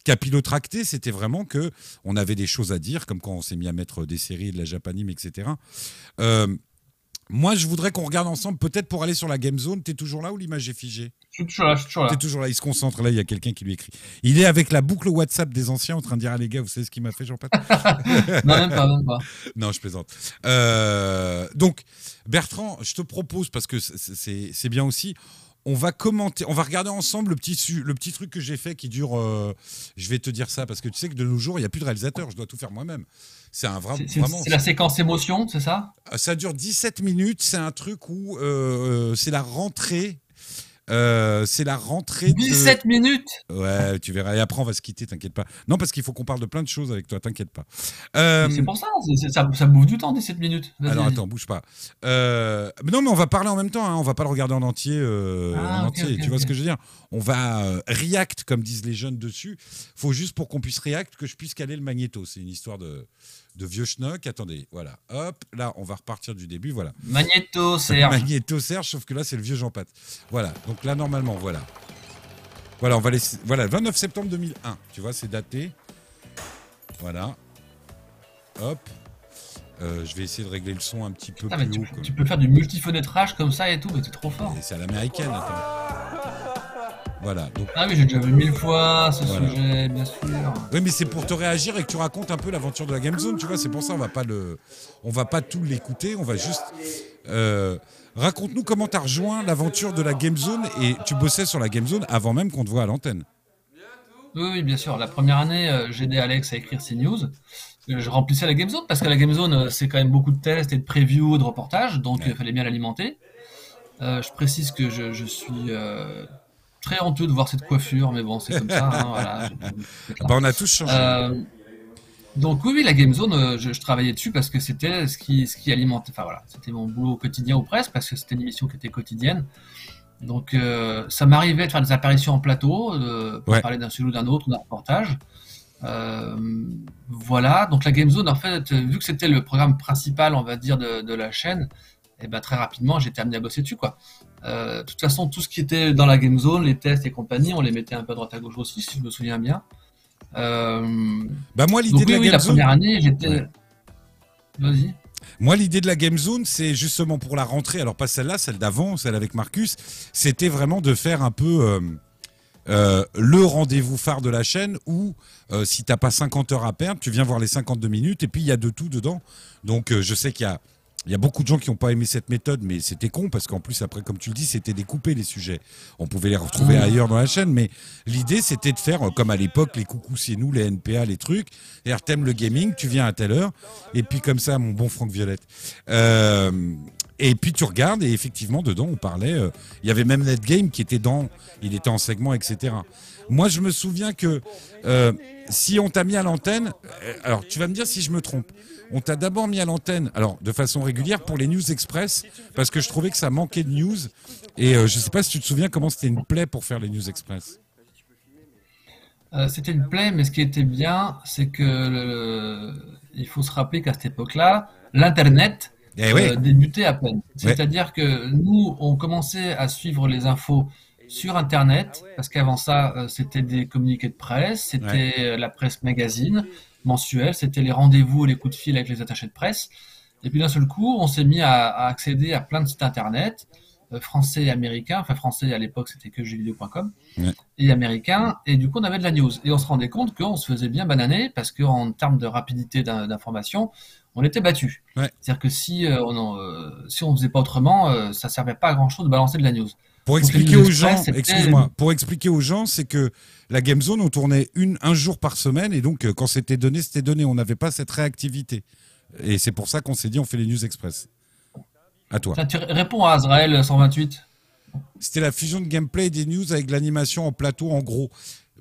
capillotracté, c'était vraiment qu'on avait des choses à dire, comme quand on s'est mis à mettre des séries, de la japanime, etc. Moi, je voudrais qu'on regarde ensemble, peut-être pour aller sur la Game Zone. T'es toujours là ou l'image est figée ? Je suis toujours là, je suis toujours là. T'es toujours là, il se concentre. Là, il y a quelqu'un qui lui écrit. Il est avec la boucle WhatsApp des anciens en train de dire, ah les gars, vous savez ce qu'il m'a fait, Jean-Pat ? Non, même pas, même pas. Non, je plaisante. Donc, Bertrand, je te propose, parce que c'est bien aussi, on va commenter, on va regarder ensemble le petit truc que j'ai fait qui dure... je vais te dire ça, parce que tu sais que de nos jours, il n'y a plus de réalisateur, je dois tout faire moi-même. C'est un vrai, vraiment, c'est la séquence émotion, c'est ça ? Ça dure 17 minutes, c'est un truc où c'est la rentrée. C'est la rentrée 17 minutes. Ouais, tu verras. Et après, on va se quitter, t'inquiète pas. Non, parce qu'il faut qu'on parle de plein de choses avec toi, t'inquiète pas. C'est pour ça, ça bouffe du temps, 17 minutes. Vas-y, alors, attends, bouge pas. Non, mais on va parler en même temps, hein. On va pas le regarder en entier. Tu vois ce que je veux dire ? On va react, comme disent les jeunes, dessus. Faut juste, pour qu'on puisse react, que je puisse caler le magnéto. C'est une histoire de vieux schnock. Attendez, voilà, hop, là, on va repartir du début, voilà. Magnéto Serge, sauf que là, c'est le vieux Jean-Pat. Voilà, donc là, normalement, voilà. Voilà, on va laisser... Voilà, 29 septembre 2001, tu vois, c'est daté. Voilà. Hop. Je vais essayer de régler le son un petit peu plus haut. Tu peux faire du multifenêtrage comme ça et tout, mais t'es trop fort. C'est à l'américaine, attends. Voilà, donc... Ah oui, j'ai déjà vu 1000 fois ce sujet, bien sûr. Oui, mais c'est pour te réagir et que tu racontes un peu l'aventure de la Game Zone, tu vois. C'est pour ça, on va pas tout l'écouter, on va juste... Raconte-nous comment t'as rejoint l'aventure de la Game Zone, et tu bossais sur la Game Zone avant même qu'on te voit à l'antenne. Oui, bien sûr. La première année, j'ai aidé Alex à écrire ses news. Je remplissais la Game Zone, parce que la Game Zone, c'est quand même beaucoup de tests et de previews, de reportages, donc il fallait bien l'alimenter. Je précise que je suis... très honteux de voir cette coiffure, mais bon, c'est comme ça. Hein, voilà, bah, on a tous changé. Donc oui, la Game Zone, je travaillais dessus parce que c'était ce qui alimentait. Enfin voilà, c'était mon boulot quotidien ou presque, parce que c'était une émission qui était quotidienne. Donc ça m'arrivait de faire des apparitions en plateau, pour parler d'un sujet ou d'un autre, ou d'un reportage. Voilà, donc la Game Zone, en fait, vu que c'était le programme principal, on va dire, de la chaîne, et ben, très rapidement, j'étais amené à bosser dessus, quoi. De toute façon, tout ce qui était dans la Game Zone, les tests et compagnie, on les mettait un peu à droite à gauche aussi, si je me souviens bien. Bah moi, l'idée de la Game Zone... la première année, j'étais... Ouais. Vas-y. Moi, l'idée de la Game Zone, c'est justement pour la rentrée, alors pas celle-là, celle d'avant, celle avec Marcus, c'était vraiment de faire un peu... le rendez-vous phare de la chaîne où si t'as pas 50 heures à perdre, tu viens voir les 52 minutes et puis il y a de tout dedans. Donc, je sais qu'il y a... Il y a beaucoup de gens qui n'ont pas aimé cette méthode, mais c'était con, parce qu'en plus, après, comme tu le dis, c'était découpé les sujets. On pouvait les retrouver ailleurs dans la chaîne, mais l'idée, c'était de faire, comme à l'époque, les coucou, c'est nous, les NPA, les trucs. C'est-à-dire, t'aimes le gaming, tu viens à telle heure, et puis comme ça, mon bon Franck Violette. Et puis tu regardes, et effectivement, dedans, on parlait... il y avait même Netgame qui était dans... Il était en segment, etc. Moi, je me souviens que si on t'a mis à l'antenne... Alors, tu vas me dire si je me trompe. On t'a d'abord mis à l'antenne, alors de façon régulière, pour les News Express, parce que je trouvais que ça manquait de news. Et je ne sais pas si tu te souviens comment c'était une plaie pour faire les News Express. C'était une plaie, mais ce qui était bien, c'est que il faut se rappeler qu'à cette époque-là, l'Internet débutait à peine. C'est-à-dire que nous, on commençait à suivre les infos sur Internet, parce qu'avant ça, c'était des communiqués de presse, c'était la presse magazine mensuelle, c'était les rendez-vous et les coups de fil avec les attachés de presse. Et puis d'un seul coup, on s'est mis à accéder à plein de sites Internet, français et américains. Enfin, français, à l'époque, c'était que jeuxvideo.com, et américains. Et du coup, on avait de la news. Et on se rendait compte qu'on se faisait bien bananer, parce qu'en termes de rapidité d'information, on était battu. C'est-à-dire que si on ne faisait pas autrement, ça ne servait pas à grand-chose de balancer de la news. Pour expliquer aux gens, excuse-moi, pour expliquer aux gens, c'est que la Game Zone, on tournait un jour par semaine, et donc quand c'était donné, on n'avait pas cette réactivité. Et c'est pour ça qu'on s'est dit, on fait les news express. À toi. Ça, tu réponds à Azrael 128. C'était la fusion de gameplay et des news avec l'animation en plateau, en gros.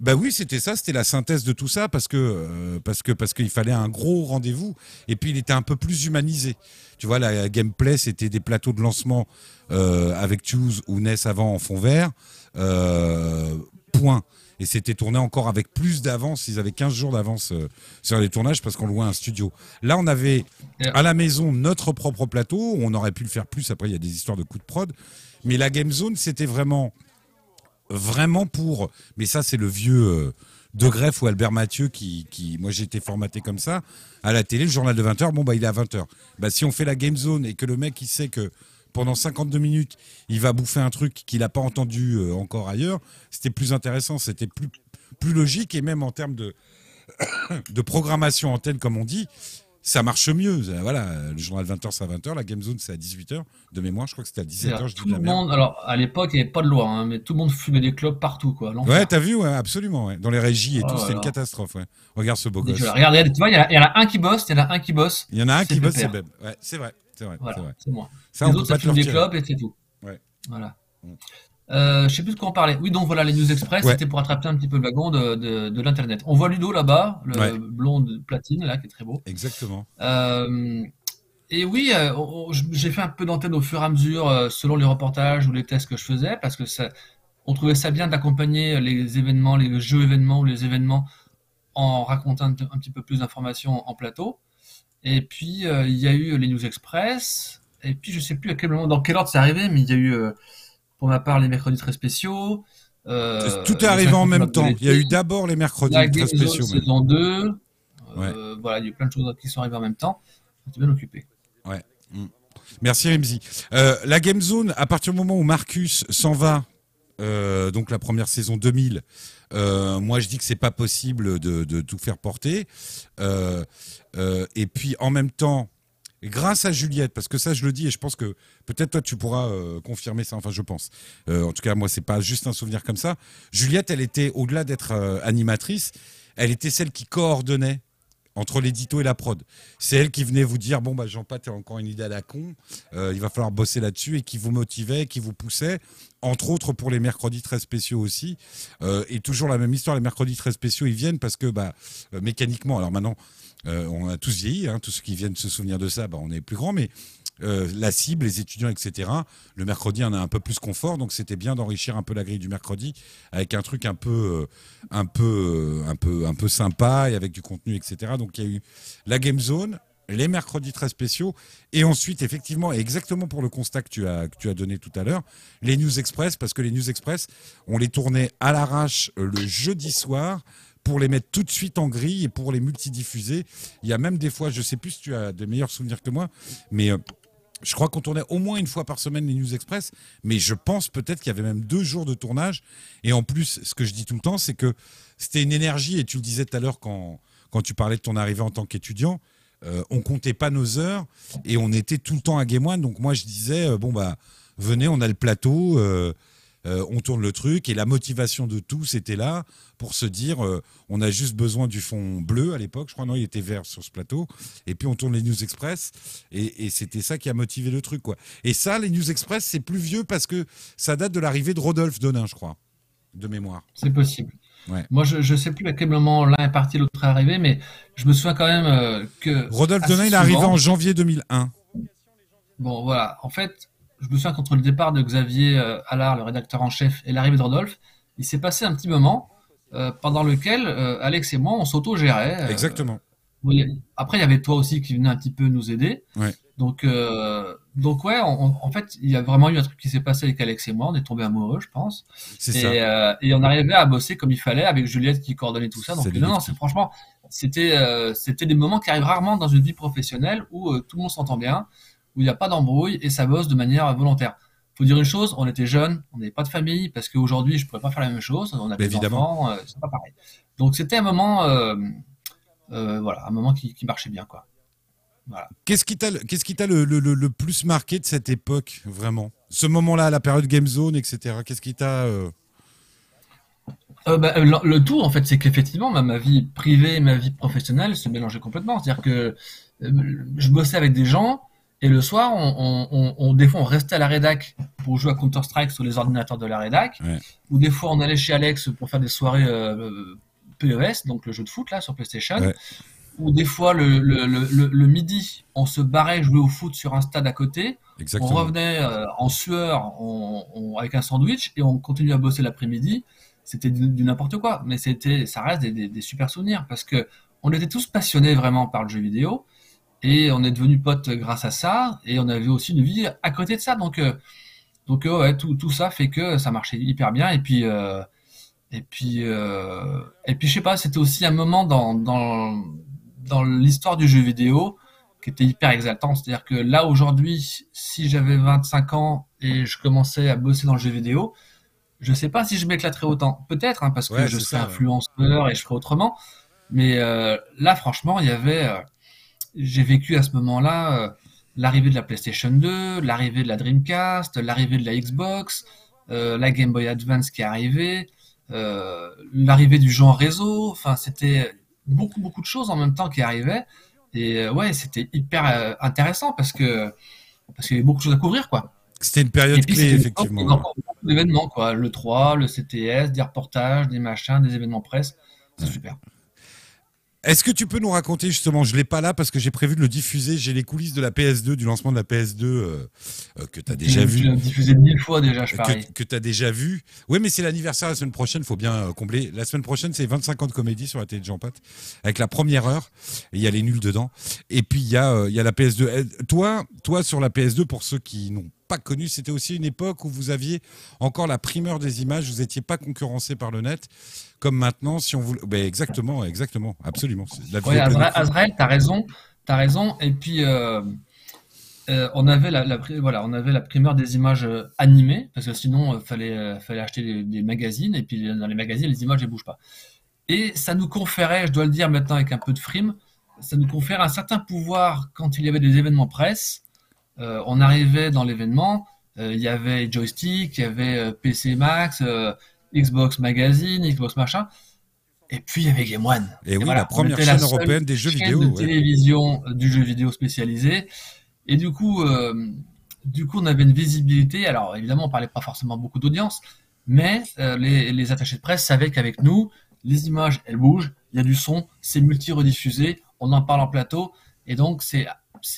Ben oui, c'était ça, c'était la synthèse de tout ça, parce qu'il fallait un gros rendez-vous. Et puis, il était un peu plus humanisé. Tu vois, la gameplay, c'était des plateaux de lancement avec Choose ou NES avant en fond vert. Point. Et c'était tourné encore avec plus d'avance. Ils avaient 15 jours d'avance sur les tournages parce qu'on louait un studio. Là, on avait à la maison notre propre plateau. On aurait pu le faire plus. Après, il y a des histoires de coups de prod. Mais la Game Zone, c'était vraiment pour... Mais ça, c'est le vieux De Greff ou Albert Mathieu qui... Moi, j'étais formaté comme ça. À la télé, le journal de 20h, bon, bah, il est à 20h. Bah, si on fait la Game Zone et que le mec, il sait que... pendant 52 minutes, il va bouffer un truc qu'il n'a pas entendu encore ailleurs. C'était plus intéressant, c'était plus logique. Et même en termes de programmation antenne, comme on dit, ça marche mieux. Voilà, le journal 20h, c'est à 20h. La Game Zone, c'est à 18h. De mémoire, je crois que c'était à 17h. Je dis de la merde. Alors, à l'époque, il n'y avait pas de loi, hein, mais tout le monde fumait des clopes partout. Quoi, ouais, t'as vu, ouais, absolument. Ouais. Dans les régies et tout, c'était une catastrophe. Ouais. Regarde ce beau gosse. Regarde, tu vois, il y en a un qui bosse, il y en a un qui bosse, c'est Beb. Ouais, c'est vrai. C'est vrai, voilà, c'est moi. Ça, les autres, ça fume des clopes et c'est tout. Ouais. Voilà. Je sais plus de quoi on parlait. Oui, donc voilà, les news express, c'était pour attraper un petit peu le wagon de l'Internet. On voit Ludo là-bas, le blond de platine, là, qui est très beau. Exactement. Et oui, j'ai fait un peu d'antenne au fur et à mesure, selon les reportages ou les tests que je faisais, parce que ça, on trouvait ça bien d'accompagner les événements, les jeux événements ou les événements en racontant un petit peu plus d'informations en plateau. Et puis, il y a eu les News Express. Et puis, je ne sais plus à quel moment, dans quel ordre c'est arrivé, mais il y a eu, pour ma part, les mercredis très spéciaux. Tout est arrivé en même temps. Il y a eu d'abord les mercredis très spéciaux. La saison 2. Voilà, il y a eu plein de choses qui sont arrivées en même temps. On était bien occupé. Ouais. Mmh. Merci, Rimzi. La Game Zone, à partir du moment où Marcus s'en va, donc la première saison 2000, moi je dis que c'est pas possible de tout faire porter. Et puis en même temps, grâce à Juliette, parce que ça je le dis et je pense que peut-être toi tu pourras confirmer ça, enfin je pense. En tout cas moi c'est pas juste un souvenir comme ça. Juliette, elle était, au-delà d'être animatrice, elle était celle qui coordonnait entre l'édito et la prod. C'est elle qui venait vous dire, bon, bah, Jean-Pat, t'as encore une idée à la con, il va falloir bosser là-dessus, et qui vous motivait, qui vous poussait, entre autres pour les mercredis très spéciaux aussi. Et toujours la même histoire, les mercredis très spéciaux, ils viennent parce que, bah, mécaniquement, alors maintenant, on a tous vieilli, hein, tous ceux qui viennent se souvenir de ça, bah, on est plus grands, mais la cible, les étudiants, etc., le mercredi, on a un peu plus confort, donc c'était bien d'enrichir un peu la grille du mercredi avec un truc un peu sympa et avec du contenu, etc. Donc il y a eu la Game Zone, les mercredis très spéciaux, et ensuite, effectivement, et exactement pour le constat que tu as donné tout à l'heure, les News Express, parce que les News Express, on les tournait à l'arrache le jeudi soir, pour les mettre tout de suite en grille et pour les multidiffuser. Il y a même des fois, je ne sais plus si tu as de meilleurs souvenirs que moi, mais... je crois qu'on tournait au moins une fois par semaine les News Express, mais je pense peut-être qu'il y avait même 2 jours de tournage. Et en plus, ce que je dis tout le temps, c'est que c'était une énergie, et tu le disais tout à l'heure quand tu parlais de ton arrivée en tant qu'étudiant, on comptait pas nos heures et on était tout le temps à Game One. Donc moi, je disais, bon, bah, venez, on a le plateau, on tourne le truc. Et la motivation de tous était là pour se dire, on a juste besoin du fond bleu à l'époque, je crois, non, il était vert sur ce plateau, et puis on tourne les News Express, et c'était ça qui a motivé le truc, quoi. Et ça, les News Express, c'est plus vieux parce que ça date de l'arrivée de Rodolphe Donin, je crois, de mémoire. C'est possible. Ouais. Moi, je ne sais plus à quel moment l'un est parti, l'autre est arrivé, mais je me souviens quand même que... Rodolphe Donin, il est arrivé en janvier 2001. Bon, voilà, en fait... je me souviens qu'entre le départ de Xavier Allard, le rédacteur en chef, et l'arrivée de Rodolphe, il s'est passé un petit moment pendant lequel Alex et moi, on s'auto-gérait. Exactement. Après, il y avait toi aussi qui venais un petit peu nous aider. Ouais. Donc ouais, en fait, il y a vraiment eu un truc qui s'est passé avec Alex et moi. On est tombés amoureux, je pense. C'est ça. Et on arrivait à bosser comme il fallait, avec Juliette qui coordonnait tout ça. Donc non, franchement, c'était des moments qui arrivent rarement dans une vie professionnelle où tout le monde s'entend bien, où il n'y a pas d'embrouille et ça bosse de manière volontaire. Il faut dire une chose, on était jeunes, on n'avait pas de famille, parce qu'aujourd'hui, je ne pourrais pas faire la même chose, on a plus d'enfants, c'est pas pareil. Donc, c'était un moment, voilà, un moment qui marchait bien, quoi. Voilà. Qu'est-ce qui t'a le plus marqué de cette époque, vraiment ? Ce moment-là, la période Game Zone, etc. Qu'est-ce qui t'a... le tout, en fait, c'est qu'effectivement, ma vie privée et ma vie professionnelle se mélangeaient complètement. C'est-à-dire que je bossais avec des gens et le soir, des fois, on restait à la rédac pour jouer à Counter-Strike sur les ordinateurs de la rédac, ou des fois, on allait chez Alex pour faire des soirées PES, donc le jeu de foot là sur PlayStation, ou des fois, le midi, on se barrait jouer au foot sur un stade à côté. Exactement. On revenait en sueur avec un sandwich et on continuait à bosser l'après-midi. C'était du n'importe quoi, mais ça reste des super souvenirs parce que on était tous passionnés vraiment par le jeu vidéo et on est devenus potes grâce à ça et on avait aussi une vie à côté de ça. Donc ouais, tout ça fait que ça marchait hyper bien et puis je sais pas, c'était aussi un moment dans l'histoire du jeu vidéo qui était hyper exaltant. C'est-à-dire que là, aujourd'hui, si j'avais 25 ans et je commençais à bosser dans le jeu vidéo, je sais pas si je m'éclaterais autant. Peut-être, hein, parce que je serais influenceur et je ferais autrement. Mais là, franchement, il y avait... j'ai vécu à ce moment-là l'arrivée de la PlayStation 2, l'arrivée de la Dreamcast, l'arrivée de la Xbox, la Game Boy Advance qui est arrivée, l'arrivée du jeu en réseau. Enfin, c'était beaucoup, beaucoup de choses en même temps qui arrivaient. Et ouais, c'était hyper intéressant parce qu'il y avait beaucoup de choses à couvrir, quoi. C'était une période clé, effectivement. Beaucoup d'événements, quoi. Le 3, le CTS, des reportages, des machins, des événements presse. C'est super. Est-ce que tu peux nous raconter, justement, je ne l'ai pas là parce que j'ai prévu de le diffuser, j'ai les coulisses de la PS2, du lancement de la PS2 que tu as déjà vu. Je l'ai diffusé 1000 fois déjà, je parie. Que tu as déjà vu. Oui, mais c'est l'anniversaire la semaine prochaine, il faut bien combler. La semaine prochaine, c'est 25 ans de comédie sur la télé de Jean-Pat, avec la première heure, il y a les nuls dedans. Et puis, il y a la PS2. Toi, sur la PS2, pour ceux qui n'ont pas connu, c'était aussi une époque où vous aviez encore la primeur des images, vous n'étiez pas concurrencé par le net, comme maintenant, si on voulait... Ben exactement, absolument. Oui, Azrael, t'as raison. Et puis, on avait la primeur des images animées, parce que sinon, fallait acheter des magazines, et puis dans les magazines, les images ne bougent pas. Et ça nous conférait, je dois le dire maintenant avec un peu de frime, ça nous conférait un certain pouvoir quand il y avait des événements presse. On arrivait dans l'événement, il y avait Joystick, il y avait PC Max, Xbox Magazine, Xbox machin, et puis il y avait Game One. Et oui, voilà, la première chaîne européenne des jeux vidéo. De télévision du jeu vidéo spécialisé. Et du coup, on avait une visibilité. Alors évidemment, on ne parlait pas forcément beaucoup d'audience, mais les attachés de presse savaient qu'avec nous, les images, elles bougent, il y a du son, c'est multi-rediffusé, on en parle en plateau, et donc c'est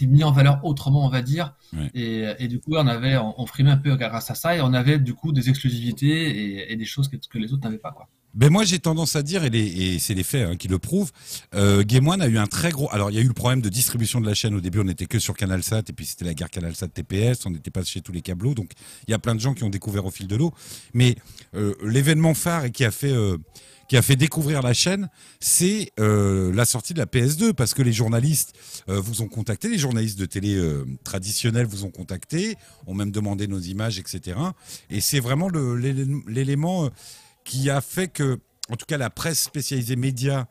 mis en valeur autrement, on va dire. Ouais. Et du coup, on frimait un peu grâce à ça et on avait du coup des exclusivités et des choses que les autres n'avaient pas, quoi. Ben moi, j'ai tendance à dire, et c'est les faits hein, qui le prouvent, Game One a eu un très gros... Alors, il y a eu le problème de distribution de la chaîne. Au début, on n'était que sur CanalSat, et puis c'était la guerre CanalSat-TPS, on n'était pas chez tous les câblos, donc il y a plein de gens qui ont découvert au fil de l'eau. Mais l'événement phare et qui a fait découvrir la chaîne, c'est la sortie de la PS2, parce que les journalistes vous ont contacté, les journalistes de télé traditionnels vous ont contacté, ont même demandé nos images, etc. Et c'est vraiment l'élément... qui a fait que, en tout cas, la presse spécialisée médias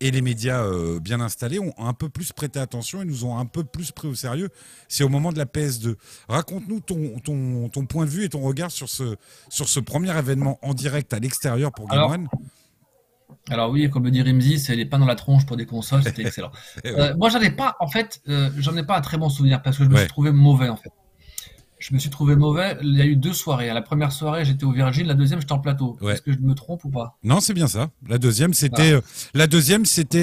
et les médias bien installés ont un peu plus prêté attention et nous ont un peu plus pris au sérieux. C'est au moment de la PS2. Raconte-nous ton point de vue et ton regard sur ce premier événement en direct à l'extérieur pour Game One. Alors oui, comme le dit Rimzi, c'est les pains dans la tronche pour des consoles, c'était excellent. Moi, j'en ai pas un très bon souvenir parce que je me suis trouvé mauvais, en fait. Je me suis trouvé mauvais. Il y a eu 2 soirées. À la première soirée, j'étais au Virgin. La deuxième, j'étais en plateau. Ouais. Est-ce que je me trompe ou pas ? Non, c'est bien ça. La deuxième, c'était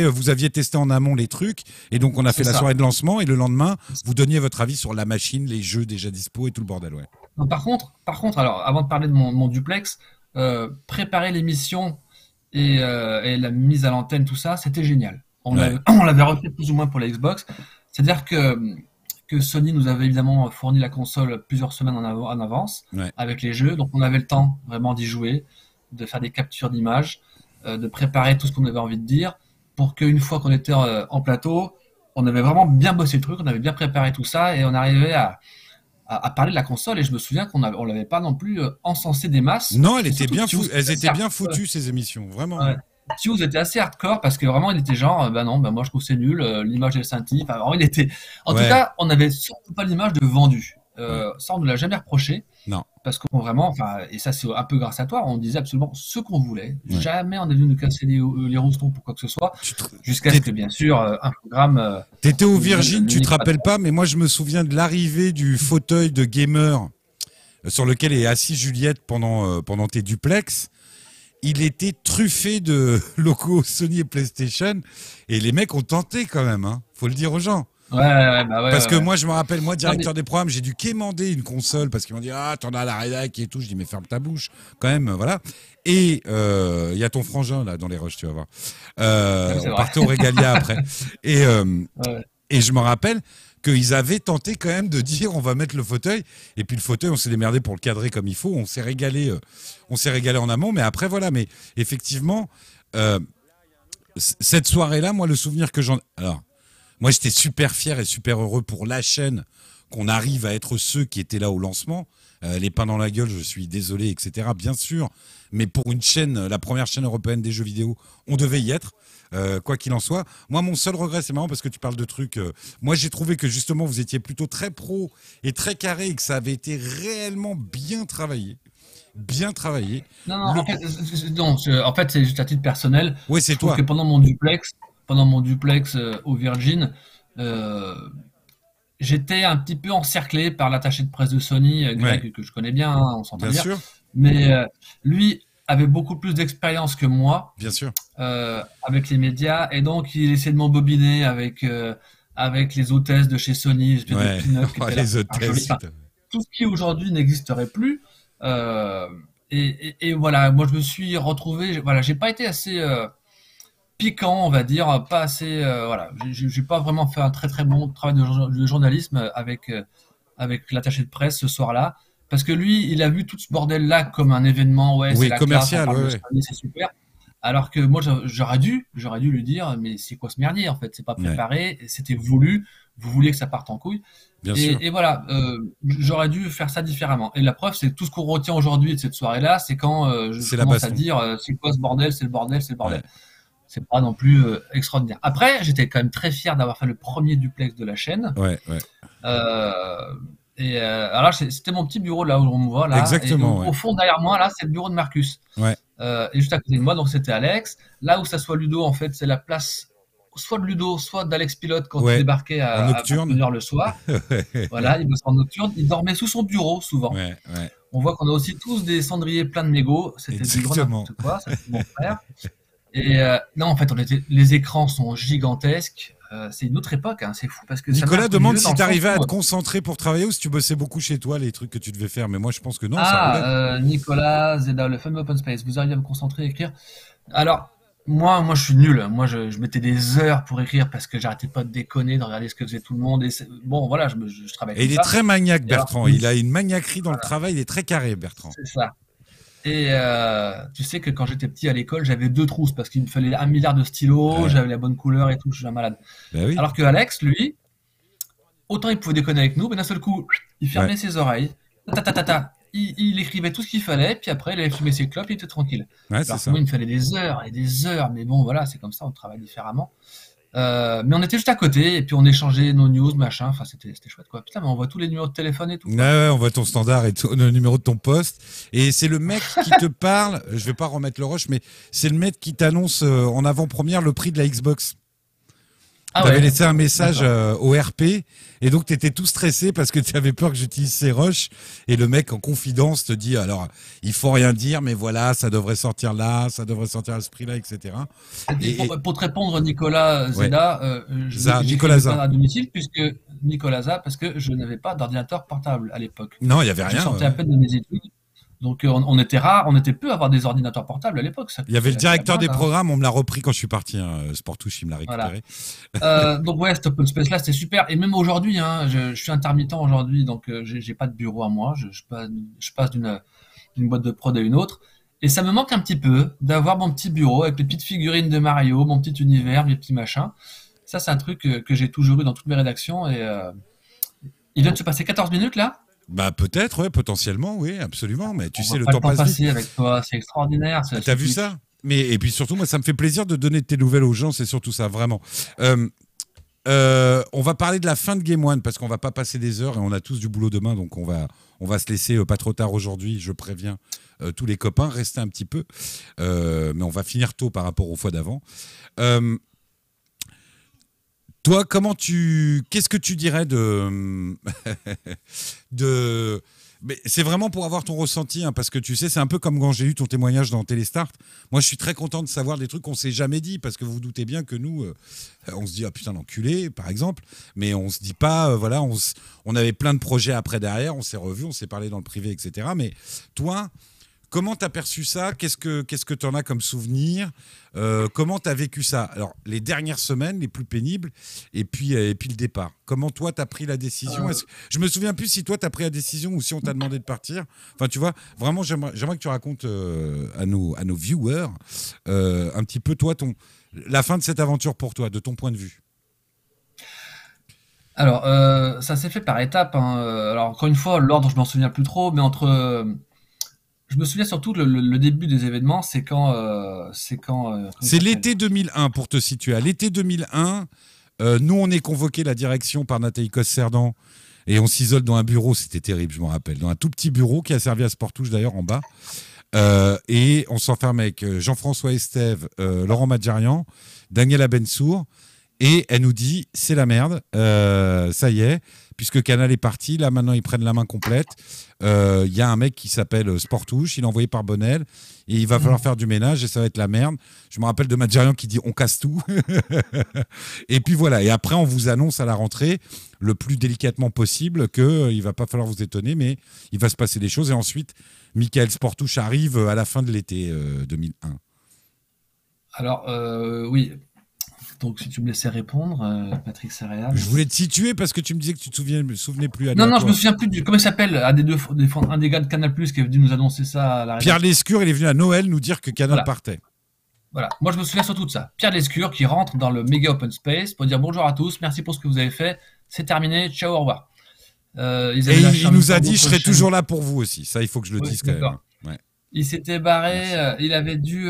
vous aviez testé en amont les trucs. Et donc, on a fait la soirée de lancement. Et le lendemain, vous donniez votre avis sur la machine, les jeux déjà dispo et tout le bordel. Ouais. Non, par contre, alors, avant de parler de mon duplex, préparer l'émission et la mise à l'antenne, tout ça, c'était génial. On l'avait refait plus ou moins pour la Xbox. C'est-à-dire que Sony nous avait évidemment fourni la console plusieurs semaines en avance avec les jeux. Donc, on avait le temps vraiment d'y jouer, de faire des captures d'images, de préparer tout ce qu'on avait envie de dire pour qu'une fois qu'on était en plateau, on avait vraiment bien bossé le truc, on avait bien préparé tout ça et on arrivait à parler de la console. Et je me souviens qu'on ne l'avait pas non plus encensé des masses. Non, elles étaient bien foutues, ces émissions, vraiment. Ouais. Si vous étiez assez hardcore parce que vraiment il était genre moi je trouve c'est nul, l'image est scintille, enfin, il était en tout cas on n'avait surtout pas l'image de vendu. Ça, on ne l'a jamais reproché. Non. Parce qu'on vraiment, enfin, et ça c'est un peu grâce à toi, on disait absolument ce qu'on voulait. Ouais. Jamais on est venu nous casser les roustons pour quoi que ce soit. Jusqu'à ce que, bien sûr, un programme. T'étais au Virgin, tu te rappelles pas, mais moi je me souviens de l'arrivée du fauteuil de gamer sur lequel est assise Juliette pendant tes duplex. Il était truffé de locaux Sony et PlayStation, et les mecs ont tenté quand même, hein. Faut le dire aux gens. Ouais, parce que moi, je me rappelle, moi, directeur des programmes, j'ai dû quémander une console parce qu'ils m'ont dit « Ah, t'en as la rédac et tout ». Je dis « Mais ferme ta bouche, quand même, voilà ». Et il y a ton frangin, là, dans les rushs, tu vas voir. On partait au Régalia après. Et je me rappelle qu'ils avaient tenté quand même de dire « On va mettre le fauteuil ». Et puis le fauteuil, on s'est démerdé pour le cadrer comme il faut. On s'est régalé, en amont. Mais après, voilà. Mais effectivement, cette soirée-là, moi, le souvenir que j'en... Alors... Moi, j'étais super fier et super heureux pour la chaîne qu'on arrive à être ceux qui étaient là au lancement. Les pains dans la gueule, je suis désolé, etc. Bien sûr, mais pour une chaîne, la première chaîne européenne des jeux vidéo, on devait y être, quoi qu'il en soit. Moi, mon seul regret, c'est marrant parce que tu parles de trucs... moi, j'ai trouvé que justement, vous étiez plutôt très pro et très carré et que ça avait été réellement bien travaillé. En fait, c'est juste à titre personnel. Oui, c'est toi. Parce que pendant mon duplex... au Virgin, j'étais un petit peu encerclé par l'attaché de presse de Sony, Greg, que je connais bien, hein, on s'entend bien. Sûr. Mais lui avait beaucoup plus d'expérience que moi, bien sûr, avec les médias, et donc il essayait de m'embobiner avec les hôtesses de chez Sony, tout ce qui aujourd'hui n'existerait plus. Et voilà, moi je me suis retrouvé, j'ai pas été assez... piquant, on va dire, pas assez... j'ai pas vraiment fait un très très bon travail de journalisme avec l'attaché de presse ce soir-là, parce que lui, il a vu tout ce bordel-là comme un événement, commercial, c'est super, alors que moi, j'aurais dû lui dire, mais c'est quoi ce merdier, en fait, c'est pas préparé, c'était voulu, vous vouliez que ça parte en couille, et voilà, j'aurais dû faire ça différemment, et la preuve, c'est que tout ce qu'on retient aujourd'hui de cette soirée-là, c'est quand je commence à dire, c'est quoi ce bordel, c'est le bordel. C'est pas non plus extraordinaire. Après, j'étais quand même très fier d'avoir fait le premier duplex de la chaîne. Alors, c'était mon petit bureau, là, où on me voit. Là, exactement. Au fond, derrière moi, là, c'est le bureau de Marcus. Et juste à côté de moi, donc, c'était Alex. Là où ça soit Ludo, en fait, c'est la place soit de Ludo, soit d'Alex Pilote quand il débarquait à 21h le soir. Voilà, il bossait en nocturne. Il dormait sous son bureau, souvent. On voit qu'on a aussi tous des cendriers pleins de mégots. C'était du gros n'importe quoi. Ça, c'est mon frère. Et non, en fait, les écrans sont gigantesques. C'est une autre époque, hein, c'est fou. Parce que Nicolas demande si tu arrivais à te concentrer pour travailler ou si tu bossais beaucoup chez toi, les trucs que tu devais faire. Mais moi, je pense que non. Nicolas, Zeda, le fameux Open Space, vous arrivez à me concentrer et écrire? Alors, moi, je suis nul. Moi, je mettais des heures pour écrire parce que j'arrêtais pas de déconner, de regarder ce que faisait tout le monde. Et bon, voilà, je travaille. Et il est très maniaque, Bertrand. Il a une maniaquerie dans le travail. Il est très carré, Bertrand. C'est ça. Et tu sais que quand j'étais petit à l'école, j'avais 2 trousses parce qu'il me fallait 1 milliard de stylos, j'avais la bonne couleur et tout, je suis un malade. Alors que Alex, lui, autant il pouvait déconner avec nous, mais d'un seul coup, il fermait ses oreilles, il écrivait tout ce qu'il fallait, puis après, il allait fumer ses clopes, il était tranquille. Parce que moi, il me fallait des heures et des heures, mais bon, voilà, c'est comme ça, on travaille différemment. Mais on était juste à côté et puis on échangeait nos news, machin. Enfin, c'était chouette, quoi. Putain, mais on voit tous les numéros de téléphone et tout. On voit ton standard et le numéro de ton poste. Et c'est le mec qui te parle. Je vais pas remettre le rush, mais c'est le mec qui t'annonce en avant-première le prix de la Xbox. T'avais laissé un message au RP et donc t'étais tout stressé parce que t'avais peur que j'utilise ces rushs et le mec en confidence te dit alors il faut rien dire mais voilà ça devrait sortir là, ça devrait sortir à ce prix là, etc. Pour te répondre Nicolas Zeda, à domicile puisque Nicolas Zeda parce que je n'avais pas d'ordinateur portable à l'époque. Non, il n'y avait rien. Je sortais à peine de mes études. Donc on était rares, on était peu à avoir des ordinateurs portables à l'époque. Il y avait le directeur des programmes, on me l'a repris quand je suis parti, hein. Sportouche, il me l'a récupéré. Voilà. Donc ouais, cet open space là, c'était super. Et même aujourd'hui, hein, je suis intermittent aujourd'hui, donc j'ai pas de bureau à moi, je passe d'une boîte de prod à une autre. Et ça me manque un petit peu d'avoir mon petit bureau avec les petites figurines de Mario, mon petit univers, mes petits machins. Ça, c'est un truc que j'ai toujours eu dans toutes mes rédactions. Et il vient de se passer 14 minutes là. Bah peut-être, potentiellement, oui, absolument. Mais tu sais, le temps passe vite. Avec toi, c'est extraordinaire. T'as vu ça ? Mais et puis surtout, moi, ça me fait plaisir de donner tes nouvelles aux gens. C'est surtout ça, vraiment. On va parler de la fin de Game One parce qu'on va pas passer des heures et on a tous du boulot demain, donc on va se laisser pas trop tard aujourd'hui, je préviens tous les copains, restez un petit peu, mais on va finir tôt par rapport aux fois d'avant. Toi, qu'est-ce que tu dirais de... Mais c'est vraiment pour avoir ton ressenti, hein, parce que tu sais, c'est un peu comme quand j'ai eu ton témoignage dans Téléstart. Moi, je suis très content de savoir des trucs qu'on ne s'est jamais dit, parce que vous vous doutez bien que nous, on se dit « Ah putain, l'enculé », par exemple, mais on ne se dit pas, voilà, on avait plein de projets après derrière, on s'est revus, on s'est parlé dans le privé, etc. Mais toi, comment tu as perçu ça? Qu'est-ce que tu en as comme souvenir? Comment tu as vécu ça? Alors, les dernières semaines, les plus pénibles, et puis le départ. Comment toi, tu as pris la décision? Je me souviens plus si toi, tu as pris la décision ou si on t'a demandé de partir. Enfin, tu vois, vraiment, j'aimerais que tu racontes à nos viewers un petit peu, toi, la fin de cette aventure pour toi, de ton point de vue. Alors, ça s'est fait par étapes, hein. Alors, encore une fois, l'ordre, je m'en souviens plus trop, mais je me souviens surtout le début des événements, c'est quand... c'est l'été 2001, pour te situer. À l'été 2001, nous, on est convoqués la direction par Nathalie Cosserdan et on s'isole dans un bureau, c'était terrible, je m'en rappelle, dans un tout petit bureau qui a servi à Sportouche, d'ailleurs, en bas. Et on s'enferme avec Jean-François Estève, Laurent Madjarian, Daniel Abensour, et elle nous dit, c'est la merde, ça y est. Puisque Canal est parti, là maintenant ils prennent la main complète. Il y a un mec qui s'appelle Sportouche, il est envoyé par Bonnel, et il va falloir faire du ménage et ça va être la merde. Je me rappelle de Madjarian qui dit on casse tout. Et puis voilà, et après on vous annonce à la rentrée, le plus délicatement possible, qu'il ne va pas falloir vous étonner, mais il va se passer des choses. Et ensuite, Mickaël Sportouche arrive à la fin de l'été 2001. Alors oui... Donc, si tu me laissais répondre, Patrick Sarréal... Je voulais te situer parce que tu me disais que tu me souvenais plus. Non, je me souviens plus du... Comment il s'appelle? Un des gars de Canal+, qui est venu nous annoncer ça à la... Pierre Lescure, il est venu à Noël nous dire que Canal partait. Voilà. Moi, je me souviens surtout de ça. Pierre Lescure qui rentre dans le méga open space pour dire bonjour à tous, merci pour ce que vous avez fait, c'est terminé, ciao, au revoir. Il nous a dit, je serai toujours là pour vous aussi. Ça, il faut que je le dise quand même. Ouais. Il s'était barré, il avait dû...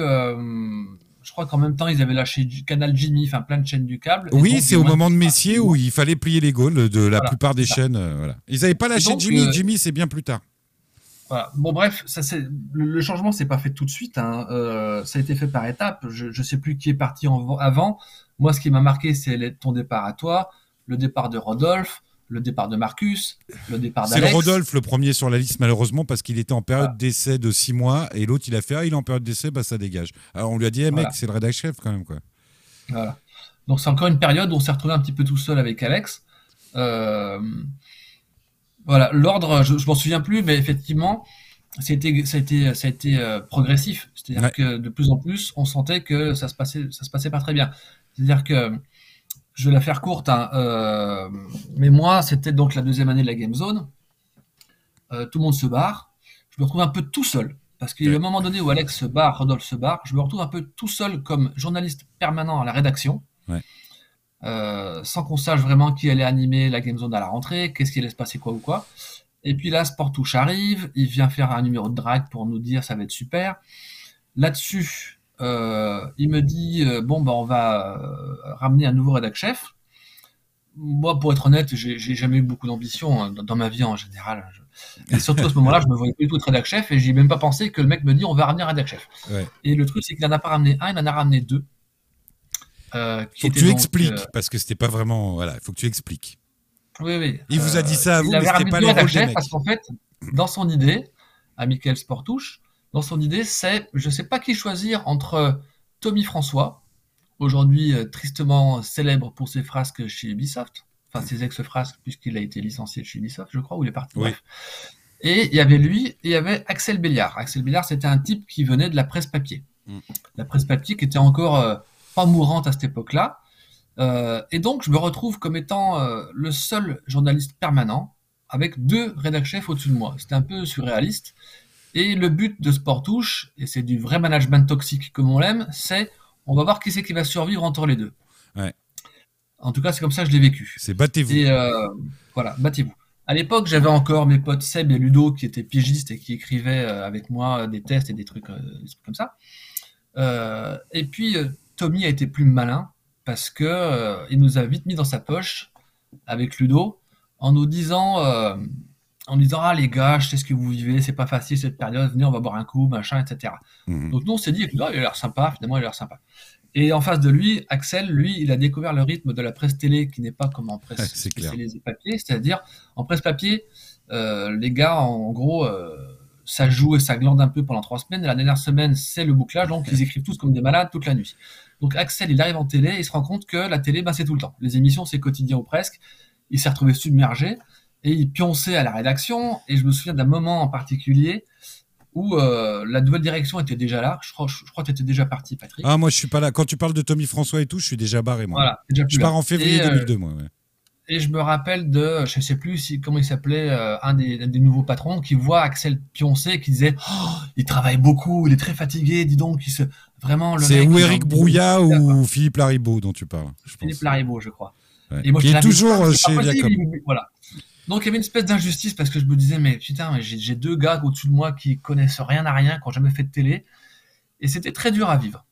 Je crois qu'en même temps, ils avaient lâché du Canal Jimmy, enfin plein de chaînes du câble. Oui, c'est au moment de Messier où il fallait plier les gaules de la plupart des chaînes. Voilà. Ils n'avaient pas lâché Jimmy. Jimmy, c'est bien plus tard. Voilà. Bon, bref, le changement, c'est pas fait tout de suite, hein. Ça a été fait par étapes. Je sais plus qui est parti avant. Moi, ce qui m'a marqué, c'est ton départ à toi, le départ de Rodolphe, le départ de Marcus, le départ d'Alex. C'est Rodolphe le premier sur la liste, malheureusement, parce qu'il était en période d'essai de 6 mois, et l'autre, il a fait « Ah, il est en période d'essai, bah ça dégage ». Alors, on lui a dit hey, « mec, c'est le rédac-chef quand même, quoi ». Voilà. Donc, c'est encore une période où on s'est retrouvé un petit peu tout seul avec Alex. Voilà, l'ordre, je m'en souviens plus, mais effectivement, ça a été progressif. C'est-à-dire que de plus en plus, on sentait que ça se passait pas très bien. C'est-à-dire que... Je vais la faire courte, hein. Mais moi, c'était donc la deuxième année de la Game Zone. Tout le monde se barre. Je me retrouve un peu tout seul. Parce qu'il y a eu un moment donné où Alex se barre, Rodolphe se barre. Je me retrouve un peu tout seul comme journaliste permanent à la rédaction. Ouais. Sans qu'on sache vraiment qui allait animer la Game Zone à la rentrée, qu'est-ce qui allait se passer, quoi ou quoi. Et puis là, Sportouche arrive. Il vient faire un numéro de drague pour nous dire ça va être super. Là-dessus... il me dit on va ramener un nouveau rédac-chef. Moi, pour être honnête, j'ai jamais eu beaucoup d'ambition dans ma vie en général. Et surtout à ce moment-là, je me voyais plus du tout être rédac-chef et j'ai même pas pensé que le mec me dit on va ramener un rédac-chef. Ouais. Et le truc, c'est qu'il n'en a pas ramené un, il en a ramené deux. Faut que tu expliques parce que c'était pas vraiment. Voilà, faut que tu expliques. Oui. Il vous a dit ça à vous, mais c'était pas le rôle du mec. Parce qu'en fait, dans son idée, à Mickaël Sportouche. Dans son idée, c'est, je ne sais pas qui choisir entre Tommy François, aujourd'hui tristement célèbre pour ses frasques chez Ubisoft, enfin ses ex-frasques, puisqu'il a été licencié chez Ubisoft, je crois, ou il est parti. Oui. Et il y avait lui, et il y avait Axel Béliard. Axel Béliard, c'était un type qui venait de la presse papier. La presse papier qui était encore pas mourante à cette époque-là. Et donc, je me retrouve comme étant le seul journaliste permanent, avec 2 rédac-chefs au-dessus de moi. C'était un peu surréaliste. Et le but de Sportouche, et c'est du vrai management toxique comme on l'aime, c'est on va voir qui c'est qui va survivre entre les deux. Ouais. En tout cas, c'est comme ça que je l'ai vécu. C'est battez-vous. Et voilà, battez-vous. À l'époque, j'avais encore mes potes Seb et Ludo qui étaient pigistes et qui écrivaient avec moi des tests et des trucs comme ça. Et puis, Tommy a été plus malin. parce qu'il nous a vite mis dans sa poche avec Ludo en nous disant « Ah les gars, je sais ce que vous vivez, c'est pas facile cette période, venez on va boire un coup, machin, etc. » Donc nous on s'est dit « Ludo, il a l'air sympa, finalement il a l'air sympa. » Et en face de lui, Axel, lui, il a découvert le rythme de la presse télé qui n'est pas comme en presse papier, c'est-à-dire en presse papier, les gars en gros... ça joue et ça glande un peu pendant 3 semaines. Et la dernière semaine, c'est le bouclage. Donc, ils écrivent tous comme des malades toute la nuit. Donc, Axel, il arrive en télé et il se rend compte que la télé, ben, c'est tout le temps. Les émissions, c'est quotidien ou presque. Il s'est retrouvé submergé et il pionçait à la rédaction. Et je me souviens d'un moment en particulier où la nouvelle direction était déjà là. Je crois que tu étais déjà parti, Patrick. Ah, moi, je suis pas là. Quand tu parles de Tommy François et tout, je suis déjà barré, moi. Voilà, déjà je pars en février 2002, moi. Ouais. Et je me rappelle de, je ne sais plus comment il s'appelait, un des nouveaux patrons qui voit Axel pioncer et qui disait oh, il travaille beaucoup, il est très fatigué, dis donc. Vraiment, le c'est ou Eric Brouillat ou Philippe Laribaud dont tu parles. Philippe Laribaud, je crois. Ouais. Et moi, qui est toujours chez Viacom. Voilà. Donc il y avait une espèce d'injustice parce que je me disais mais putain, j'ai 2 gars au-dessus de moi qui connaissent rien à rien, qui n'ont jamais fait de télé. Et c'était très dur à vivre.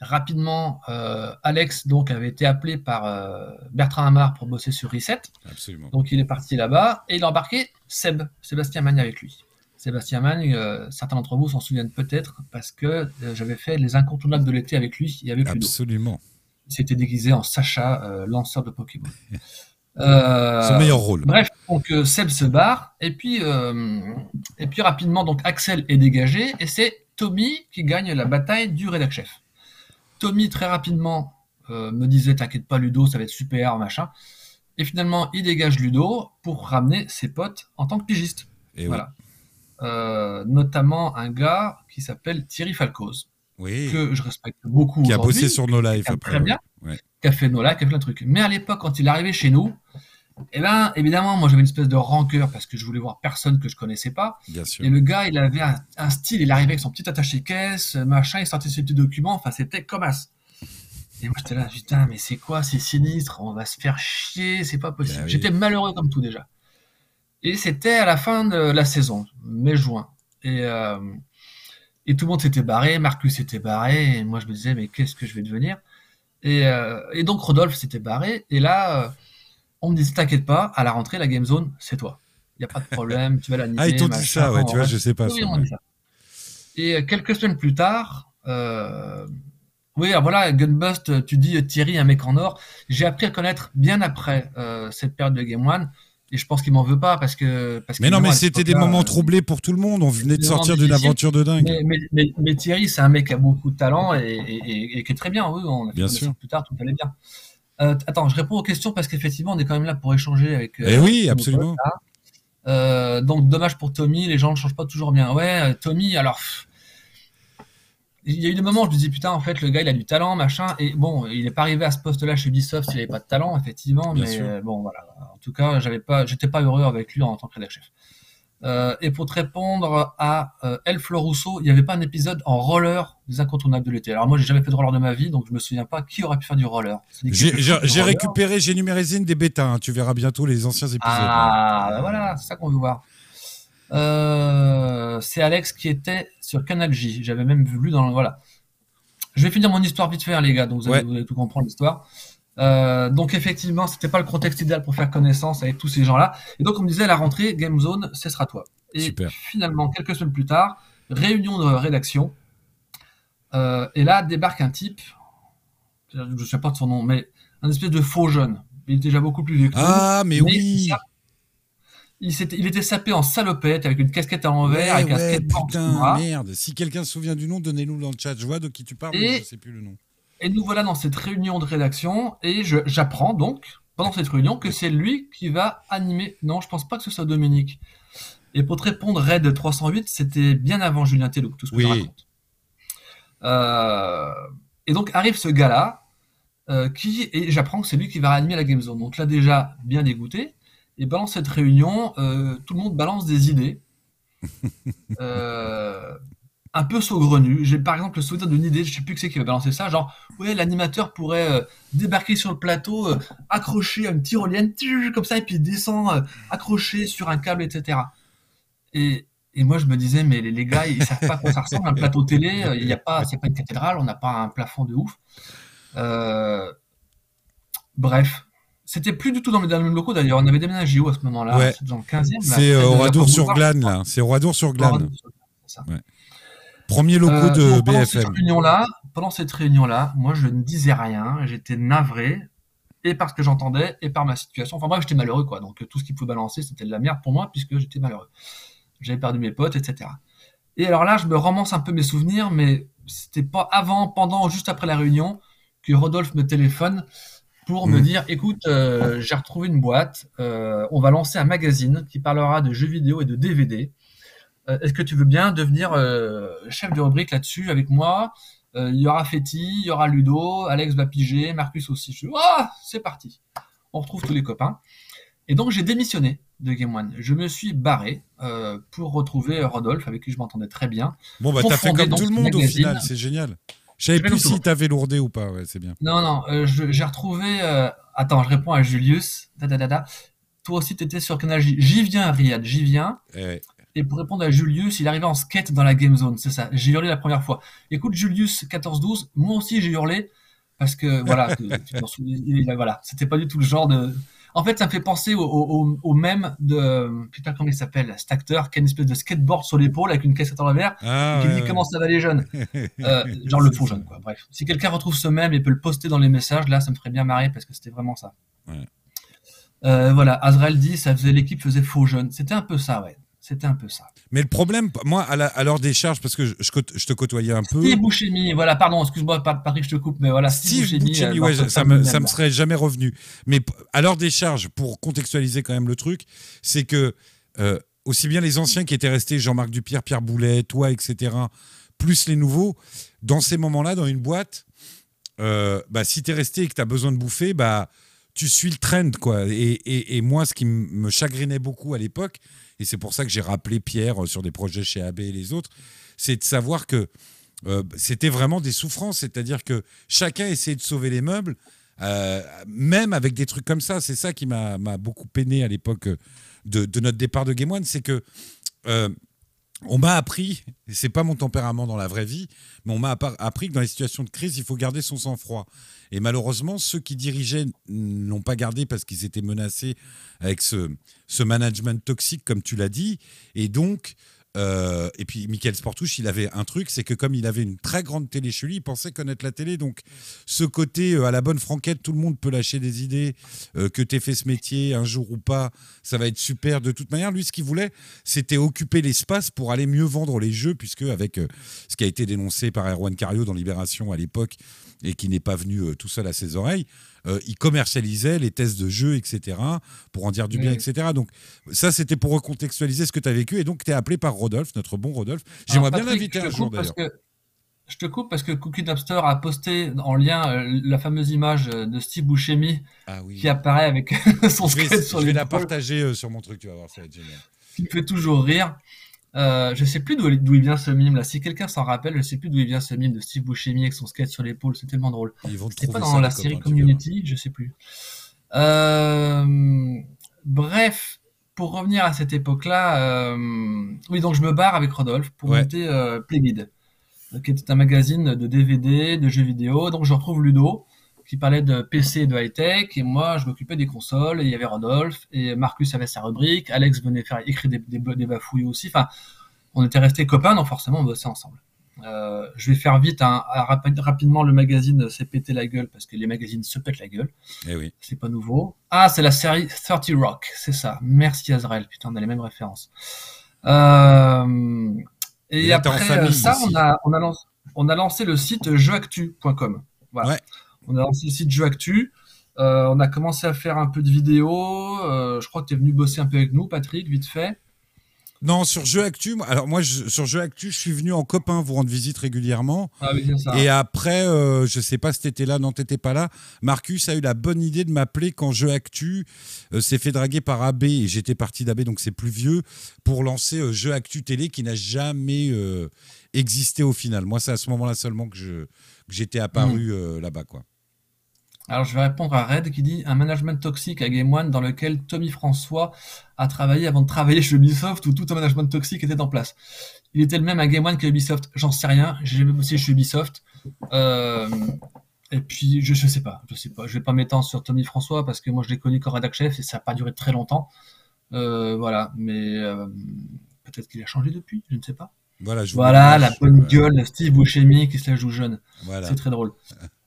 Rapidement, Alex donc, avait été appelé par Bertrand Amar pour bosser sur Reset. Absolument. Donc il est parti là-bas et il a embarqué Sébastien Magne avec lui. Sébastien Magne, certains d'entre vous s'en souviennent peut-être parce que j'avais fait les incontournables de l'été avec lui et avec Ludo. Absolument. Il s'était déguisé en Sacha, lanceur de Pokémon. Son meilleur rôle. Bref, donc Seb se barre et puis rapidement donc Axel est dégagé et c'est Tommy qui gagne la bataille du rédac-chef. Tommy, très rapidement, me disait « T'inquiète pas, Ludo, ça va être super, machin. » Et finalement, il dégage Ludo pour ramener ses potes en tant que pigiste. Et voilà. Oui. Notamment un gars qui s'appelle Thierry Falcoz, que je respecte beaucoup aujourd'hui. Qui a bossé sur No Life. Très bien, qui a fait No Life, qui a fait plein de trucs. Mais à l'époque, quand il arrivait chez nous, eh ben, évidemment, moi, j'avais une espèce de rancœur parce que je voulais voir personne que je connaissais pas. Bien sûr. Et le gars, il avait un style, il arrivait avec son petit attaché-caisse, machin, il sortait ses petits documents, enfin, c'était comme as. Et moi, j'étais là, putain, mais c'est quoi, c'est sinistre, on va se faire chier, c'est pas possible. Ben, j'étais malheureux comme tout déjà. Et c'était à la fin de la saison, mai-juin. Et tout le monde s'était barré, Marcus s'était barré, et moi, je me disais, mais qu'est-ce que je vais devenir ? Et donc, Rodolphe s'était barré, et là... on me disait, t'inquiète pas, à la rentrée, la Game Zone, c'est toi. Il n'y a pas de problème, tu vas l'animer. Ah, ils t'ont dit ça, ouais, tu vois, je sais pas. Oui, on dit ça. Et quelques semaines plus tard, oui, alors voilà, Gunbust, tu dis Thierry, un mec en or. J'ai appris à connaître bien après cette période de Game One. Et je pense qu'il m'en veut pas parce que. Mais non, mais c'était des moments troublés pour tout le monde. On venait de sortir d'une aventure de dingue. Mais Thierry, c'est un mec qui a beaucoup de talent et qui est très bien. Oui, on a fait ça plus tard, tout allait bien. Attends, je réponds aux questions parce qu'effectivement, on est quand même là pour échanger avec. Eh oui, absolument. Donc, dommage pour Tommy, les gens ne changent pas toujours bien. Ouais, Tommy, alors. Il y a eu des moments où je me dis, putain, en fait, le gars, il a du talent, machin. Et bon, il n'est pas arrivé à ce poste-là chez Ubisoft, il n'avait pas de talent, effectivement. Bien mais sûr. Bon, voilà. En tout cas, j'étais pas heureux avec lui en tant que rédacteur chef. Et pour te répondre à El Florusso, il n'y avait pas un épisode en roller des incontournables de l'été. Alors moi, j'ai jamais fait de roller de ma vie, donc je me souviens pas qui aurait pu faire du roller. J'ai numérisé une des bêtas. Hein. Tu verras bientôt les anciens épisodes. Ah, bah voilà, c'est ça qu'on veut voir. C'est Alex qui était sur Canal J. J'avais même vu dans le... Voilà. Je vais finir mon histoire vite fait, hein, les gars. Donc vous allez tout comprendre l'histoire. Donc effectivement, c'était pas le contexte idéal pour faire connaissance avec tous ces gens-là. Et donc on me disait à la rentrée, Game Zone, ce sera toi. Et Finalement, quelques semaines plus tard, réunion de rédaction. Et là débarque un type, je ne sais pas de son nom, mais un espèce de faux jeune. Il était déjà beaucoup plus vieux que nous. Ah mais oui. Il était sapé en salopette avec une casquette à l'envers, avec un skateboard. Putain, merde. Si quelqu'un se souvient du nom, donnez-nous dans le chat. Je vois de qui tu parles, mais je ne sais plus le nom. Et nous voilà dans cette réunion de rédaction et j'apprends donc, pendant cette réunion, que c'est lui qui va animer. Non, je pense pas que ce soit Dominique. Et pour te répondre, Raid 308, c'était bien avant Julien Tello, tout ce que je raconte. Et donc arrive ce gars-là, et j'apprends que c'est lui qui va animer la Game Zone. Donc là déjà, bien dégoûté. Et pendant cette réunion, tout le monde balance des idées. Un peu saugrenu. J'ai par exemple le souvenir d'une idée, je ne sais plus qui va balancer ça, genre ouais, l'animateur pourrait débarquer sur le plateau, accroché à une tyrolienne, comme ça, et puis il descend accroché sur un câble, etc. Et moi je me disais, mais les gars, ils ne savent pas qu'on ça ressemble, un plateau télé, il n'y a pas, c'est pas une cathédrale, on n'a pas un plafond de ouf. Bref. C'était plus du tout dans les mêmes locaux d'ailleurs. On avait déménagé où à ce moment-là? Ouais. Dans le 15e. C'est Oradour-sur-Glane, là. C'est Oradour-sur-Glane. Ouais. Premier locaux de BFM. Pendant cette réunion-là, moi je ne disais rien. J'étais navré, et par ce que j'entendais, et par ma situation. Enfin bref, j'étais malheureux, quoi. Donc tout ce qu'il pouvait balancer, c'était de la merde pour moi, puisque j'étais malheureux. J'avais perdu mes potes, etc. Et alors là, je me romance un peu mes souvenirs, mais c'était pas avant, pendant, juste après la réunion, que Rodolphe me téléphone pour me dire, écoute, j'ai retrouvé une boîte, on va lancer un magazine qui parlera de jeux vidéo et de DVD. Est-ce que tu veux bien devenir chef de rubrique là-dessus avec moi? Il y aura Fetti, il y aura Ludo, Alex va piger, Marcus aussi. C'est parti. On retrouve tous les copains. Et donc, j'ai démissionné de Game One. Je me suis barré pour retrouver Rodolphe, avec qui je m'entendais très bien. Bon, bah, t'as fait comme tout le monde au final, c'est génial. Je ne savais plus si tu avais lourdé ou pas. Ouais, c'est bien. Non, non, j'ai retrouvé... Attends, je réponds à Julius. Toi aussi, tu étais sur Canal J. J'y viens, Riyad, j'y viens. Et pour répondre à Julius, il arrivait en skate dans la Game Zone, c'est ça. J'ai hurlé la première fois. Écoute, Julius, 14-12, moi aussi, j'ai hurlé, parce que, voilà, voilà, c'était pas du tout le genre de... En fait, ça me fait penser au mème de... Putain, comment il s'appelle, cet acteur qui a une espèce de skateboard sur l'épaule avec une casquette en revers, qui dit comment ça va les jeunes. Genre le faux jeune, quoi. Bref. Si quelqu'un retrouve ce mème et peut le poster dans les messages, là, ça me ferait bien marrer parce que c'était vraiment ça. Ouais. Voilà, Azrael dit, ça faisait l'équipe, faisait faux jeune. C'était un peu ça, ouais. C'était un peu ça. Mais le problème, moi, à l'heure des charges, parce que je te côtoyais un peu. Steve Buscemi, voilà, pardon, excuse-moi, Patrick, je te coupe, mais voilà, Steve Buscemi, ouais, ça me serait jamais revenu. Mais à l'heure des charges, pour contextualiser quand même le truc, c'est que aussi bien les anciens qui étaient restés, Jean-Marc Dupierre, Pierre Boulet, toi, etc., plus les nouveaux, dans ces moments-là, dans une boîte, si t'es resté et que t'as besoin de bouffer, tu suis le trend, quoi. Et moi, ce qui me chagrinait beaucoup à l'époque, et c'est pour ça que j'ai rappelé Pierre sur des projets chez AB et les autres, c'est de savoir que c'était vraiment des souffrances, c'est-à-dire que chacun essayait de sauver les meubles, même avec des trucs comme ça. C'est ça qui m'a beaucoup peiné à l'époque de notre départ de Game One, c'est que on m'a appris, et c'est pas mon tempérament dans la vraie vie, mais on m'a appris que dans les situations de crise, il faut garder son sang-froid. Et malheureusement, ceux qui dirigeaient n'ont pas gardé parce qu'ils étaient menacés avec ce management toxique, comme tu l'as dit. Et donc, et puis Mickaël Sportouche, il avait un truc, c'est que comme il avait une très grande télé chez lui, il pensait connaître la télé. Donc, ce côté à la bonne franquette, tout le monde peut lâcher des idées, que t'aies fait ce métier un jour ou pas, ça va être super. De toute manière, lui, ce qu'il voulait, c'était occuper l'espace pour aller mieux vendre les jeux, puisque avec ce qui a été dénoncé par Erwan Cario dans Libération à l'époque, et qui n'est pas venu tout seul à ses oreilles, il commercialisait les tests de jeux, etc., pour en dire du bien, etc. Donc ça, c'était pour recontextualiser ce que tu as vécu, et donc tu es appelé par Rodolphe, notre bon Rodolphe. J'aimerais bien l'inviter un jour, d'ailleurs. Je te coupe parce que Cookie Napster a posté en lien la fameuse image de Steve Buscemi qui apparaît avec son skate sur les Je vais la partager sur mon truc, tu vas voir, ça va être génial. Qui me fait toujours rire. Je sais plus d'où il vient ce mime là. Si quelqu'un s'en rappelle, je sais plus d'où il vient ce mime de Steve Buscemi avec son skate sur l'épaule. C'est tellement drôle. C'était pas dans la série Community, je sais plus. Bref, pour revenir à cette époque-là, oui, donc je me barre avec Rodolphe pour monter Playguide, qui était un magazine de DVD, de jeux vidéo. Donc je retrouve Ludo qui parlait de PC et de high-tech, et moi, je m'occupais des consoles, et il y avait Rodolphe, et Marcus avait sa rubrique, Alex venait faire écrire des bafouilles aussi, enfin, on était restés copains, donc forcément, on bossait ensemble. Je vais faire vite, hein, rapidement, le magazine s'est pété la gueule, parce que les magazines se pètent la gueule, eh oui. C'est pas nouveau. Ah, c'est la série 30 Rock, c'est ça, merci Azrael, putain, on a les mêmes références. Et après ça, on a lancé le site jeuxactu.com, voilà. Ouais. On a lancé le site Jeux Actu, on a commencé à faire un peu de vidéos, je crois que tu es venu bosser un peu avec nous, Patrick, vite fait. Non, sur Jeux Actu, alors moi, sur Jeux Actu, je suis venu en copain vous rendre visite régulièrement. Ah oui, c'est ça. Et après, je ne sais pas si tu étais là, non, tu n'étais pas là. Marcus a eu la bonne idée de m'appeler quand Jeux Actu s'est fait draguer par AB, et j'étais parti d'AB, donc c'est plus vieux, pour lancer Jeux Actu Télé qui n'a jamais existé au final. Moi, c'est à ce moment-là seulement que j'étais apparu là-bas, quoi. Alors, je vais répondre à Red qui dit « Un management toxique à Game One dans lequel Tommy François a travaillé avant de travailler chez Ubisoft où tout un management toxique était en place. Il était le même à Game One que Ubisoft. J'en sais rien, j'ai jamais bossé chez Ubisoft. Et puis, je sais pas. Je vais pas m'étendre sur Tommy François parce que moi, je l'ai connu comme rédac chef et ça n'a pas duré très longtemps. Voilà, mais peut-être qu'il a changé depuis, je ne sais pas. Voilà, la bonne gueule de Steve Buscemi qui se la joue jeune. Voilà. C'est très drôle.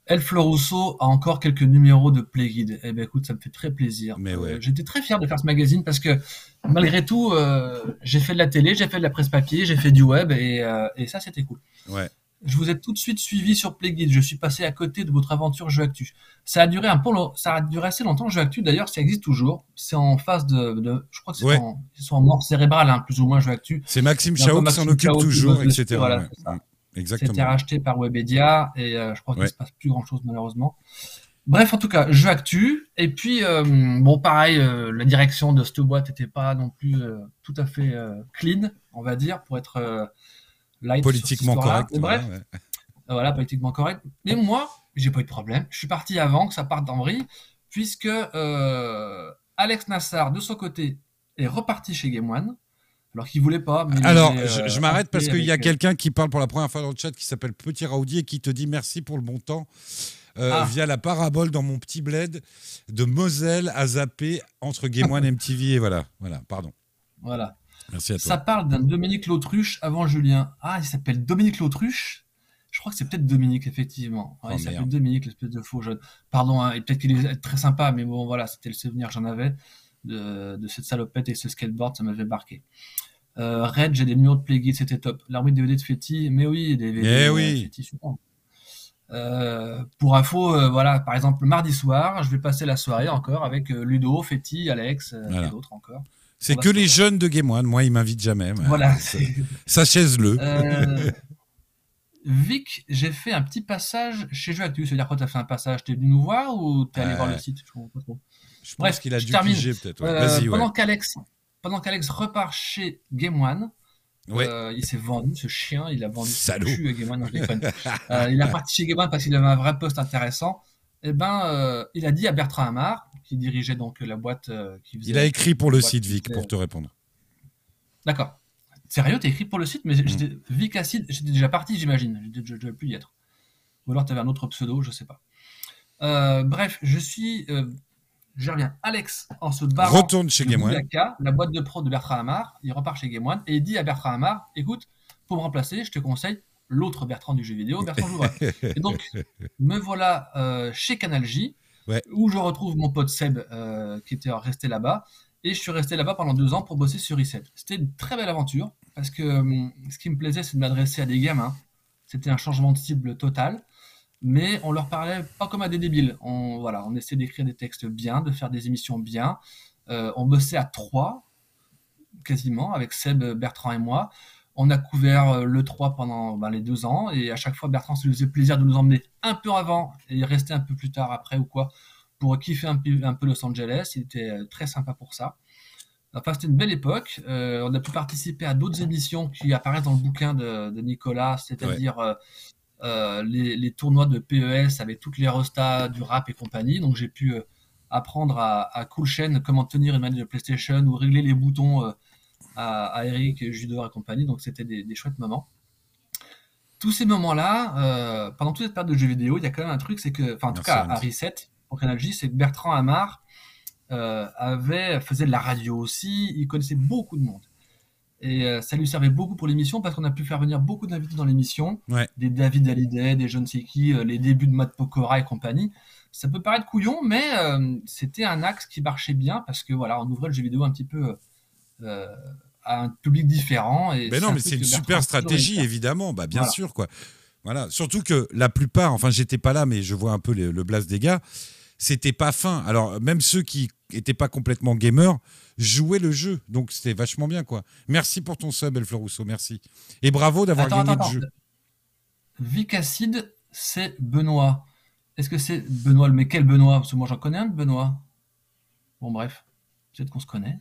Elf Rousseau a encore quelques numéros de Playguide. Eh ben écoute, ça me fait très plaisir. Mais ouais. J'étais très fier de faire ce magazine parce que malgré tout, j'ai fait de la télé, j'ai fait de la presse papier, j'ai fait du web et ça, c'était cool. Ouais. Je vous ai tout de suite suivi sur Playguide. Je suis passé à côté de votre aventure Jeux Actu. Ça a duré assez longtemps. Jeux Actu, d'ailleurs, ça existe toujours. C'est en phase de je crois que c'est en mort cérébrale, hein, plus ou moins Jeux Actu. C'est Maxime Chao qui s'en occupe toujours, etc. Voilà, ouais. Exactement. C'était racheté par Webedia et je crois qu'il ne se passe plus grand-chose malheureusement. Bref, en tout cas, Jeux Actu. Et puis, pareil, la direction de cette boîte n'était pas non plus tout à fait clean, on va dire, pour être... politiquement correct. Bref, voilà, politiquement correct. Mais moi, j'ai pas eu de problème. Je suis parti avant que ça parte en vrille, puisque Alex Nassar, de son côté, est reparti chez Game One, alors qu'il voulait pas. Mais alors, je m'arrête parce qu'il y a quelqu'un qui parle pour la première fois dans le chat qui s'appelle Petit Raoudi et qui te dit merci pour le bon temps via la parabole dans mon petit bled de Moselle à zapper entre Game One et MTV. Et voilà, pardon. Voilà. Merci à toi. Ça parle d'un Dominique Lautruche avant Julien. Ah, il s'appelle Dominique Lautruche. Je crois que c'est peut-être Dominique, effectivement. Ouais, il s'appelle Dominique, l'espèce de faux jeune. Pardon, hein, et peut-être qu'il est très sympa, mais bon, voilà, c'était le souvenir que j'en avais de cette salopette et ce skateboard, ça m'avait marqué. Red, j'ai des numéros de Playguide, c'était top. L'armée de DVD de Fetti, mais oui, des DVD de Fetti, super. Pour info, voilà, par exemple, mardi soir, je vais passer la soirée encore avec Ludo, Fetti, Alex et d'autres encore. C'est que les jeunes de Game One, moi, ils m'invitent jamais. Voilà. Sachez-le. Vic, j'ai fait un petit passage chez Jeux Actu. C'est-à-dire, quoi, tu as fait un passage, tu es venu nous voir ou tu es allé voir le site? Je comprends pas trop. Je pense qu'il a dû piger peut-être. Vas-y, pendant qu'Alex repart chez Game One, il s'est vendu, ce chien, il a vendu son cul à Game One. Non, je déconne. Il a parti chez Game One parce qu'il avait un vrai poste intéressant. Eh bien, il a dit à Bertrand Amar, qui dirigeait donc la boîte... il a écrit pour le site, Vic, pour te répondre. D'accord. Sérieux, t'as écrit pour le site, mais Vic Acid, j'étais déjà parti, j'imagine. Je ne devais plus y être. Ou alors, tu avais un autre pseudo, je ne sais pas. Bref, je reviens. Alex, en se barrant... Retourne chez Game One. La boîte de pro de Bertrand Amar, il repart chez Game One et il dit à Bertrand Amar, écoute, pour me remplacer, je te conseille l'autre Bertrand du jeu vidéo, Bertrand Jouvray. Et donc, me voilà chez Canal J, où je retrouve mon pote Seb qui était resté là-bas. Et je suis resté là-bas pendant 2 ans pour bosser sur Reset. C'était une très belle aventure parce que ce qui me plaisait, c'est de m'adresser à des gamins. C'était un changement de cible total, mais on leur parlait pas comme à des débiles. On essayait d'écrire des textes bien, de faire des émissions bien. On bossait à 3, quasiment, avec Seb, Bertrand et moi. On a couvert le 3 pendant les 2 ans et à chaque fois, Bertrand se faisait plaisir de nous emmener un peu avant et rester un peu plus tard après ou quoi pour kiffer un peu Los Angeles. Il était très sympa pour ça. Enfin, c'était une belle époque. On a pu participer à d'autres émissions qui apparaissent dans le bouquin de Nicolas, c'est-à-dire les tournois de PES avec toutes les restas du rap et compagnie. Donc, j'ai pu apprendre à Cool Chain comment tenir une manette de PlayStation ou régler les boutons à Eric, Judor et compagnie, donc c'était des chouettes moments. Tous ces moments-là, pendant toute cette période de jeux vidéo, il y a quand même un truc, c'est que, enfin en tout cas à Reset, pour Canal J, c'est que Bertrand Amar faisait de la radio aussi, il connaissait beaucoup de monde. Et ça lui servait beaucoup pour l'émission, parce qu'on a pu faire venir beaucoup d'invités dans l'émission, des David Hallyday, des je ne sais qui, les débuts de Matt Pokora et compagnie. Ça peut paraître couillon, mais c'était un axe qui marchait bien, parce que voilà, on ouvrait le jeu vidéo un petit peu... à un public différent. Et non, mais c'est une super stratégie, évidemment. Bien sûr, quoi. Voilà. Surtout que la plupart, enfin, j'étais pas là, mais je vois un peu le blast des gars, c'était pas fin. Alors, même ceux qui n'étaient pas complètement gamers jouaient le jeu. Donc, c'était vachement bien, quoi. Merci pour ton sub, Elfleur Rousseau, merci. Et bravo d'avoir gagné le jeu. Vic Acid, c'est Benoît. Est-ce que c'est Benoît? Mais quel Benoît? Parce que moi, j'en connais un de Benoît. Bon, bref. Peut-être qu'on se connaît.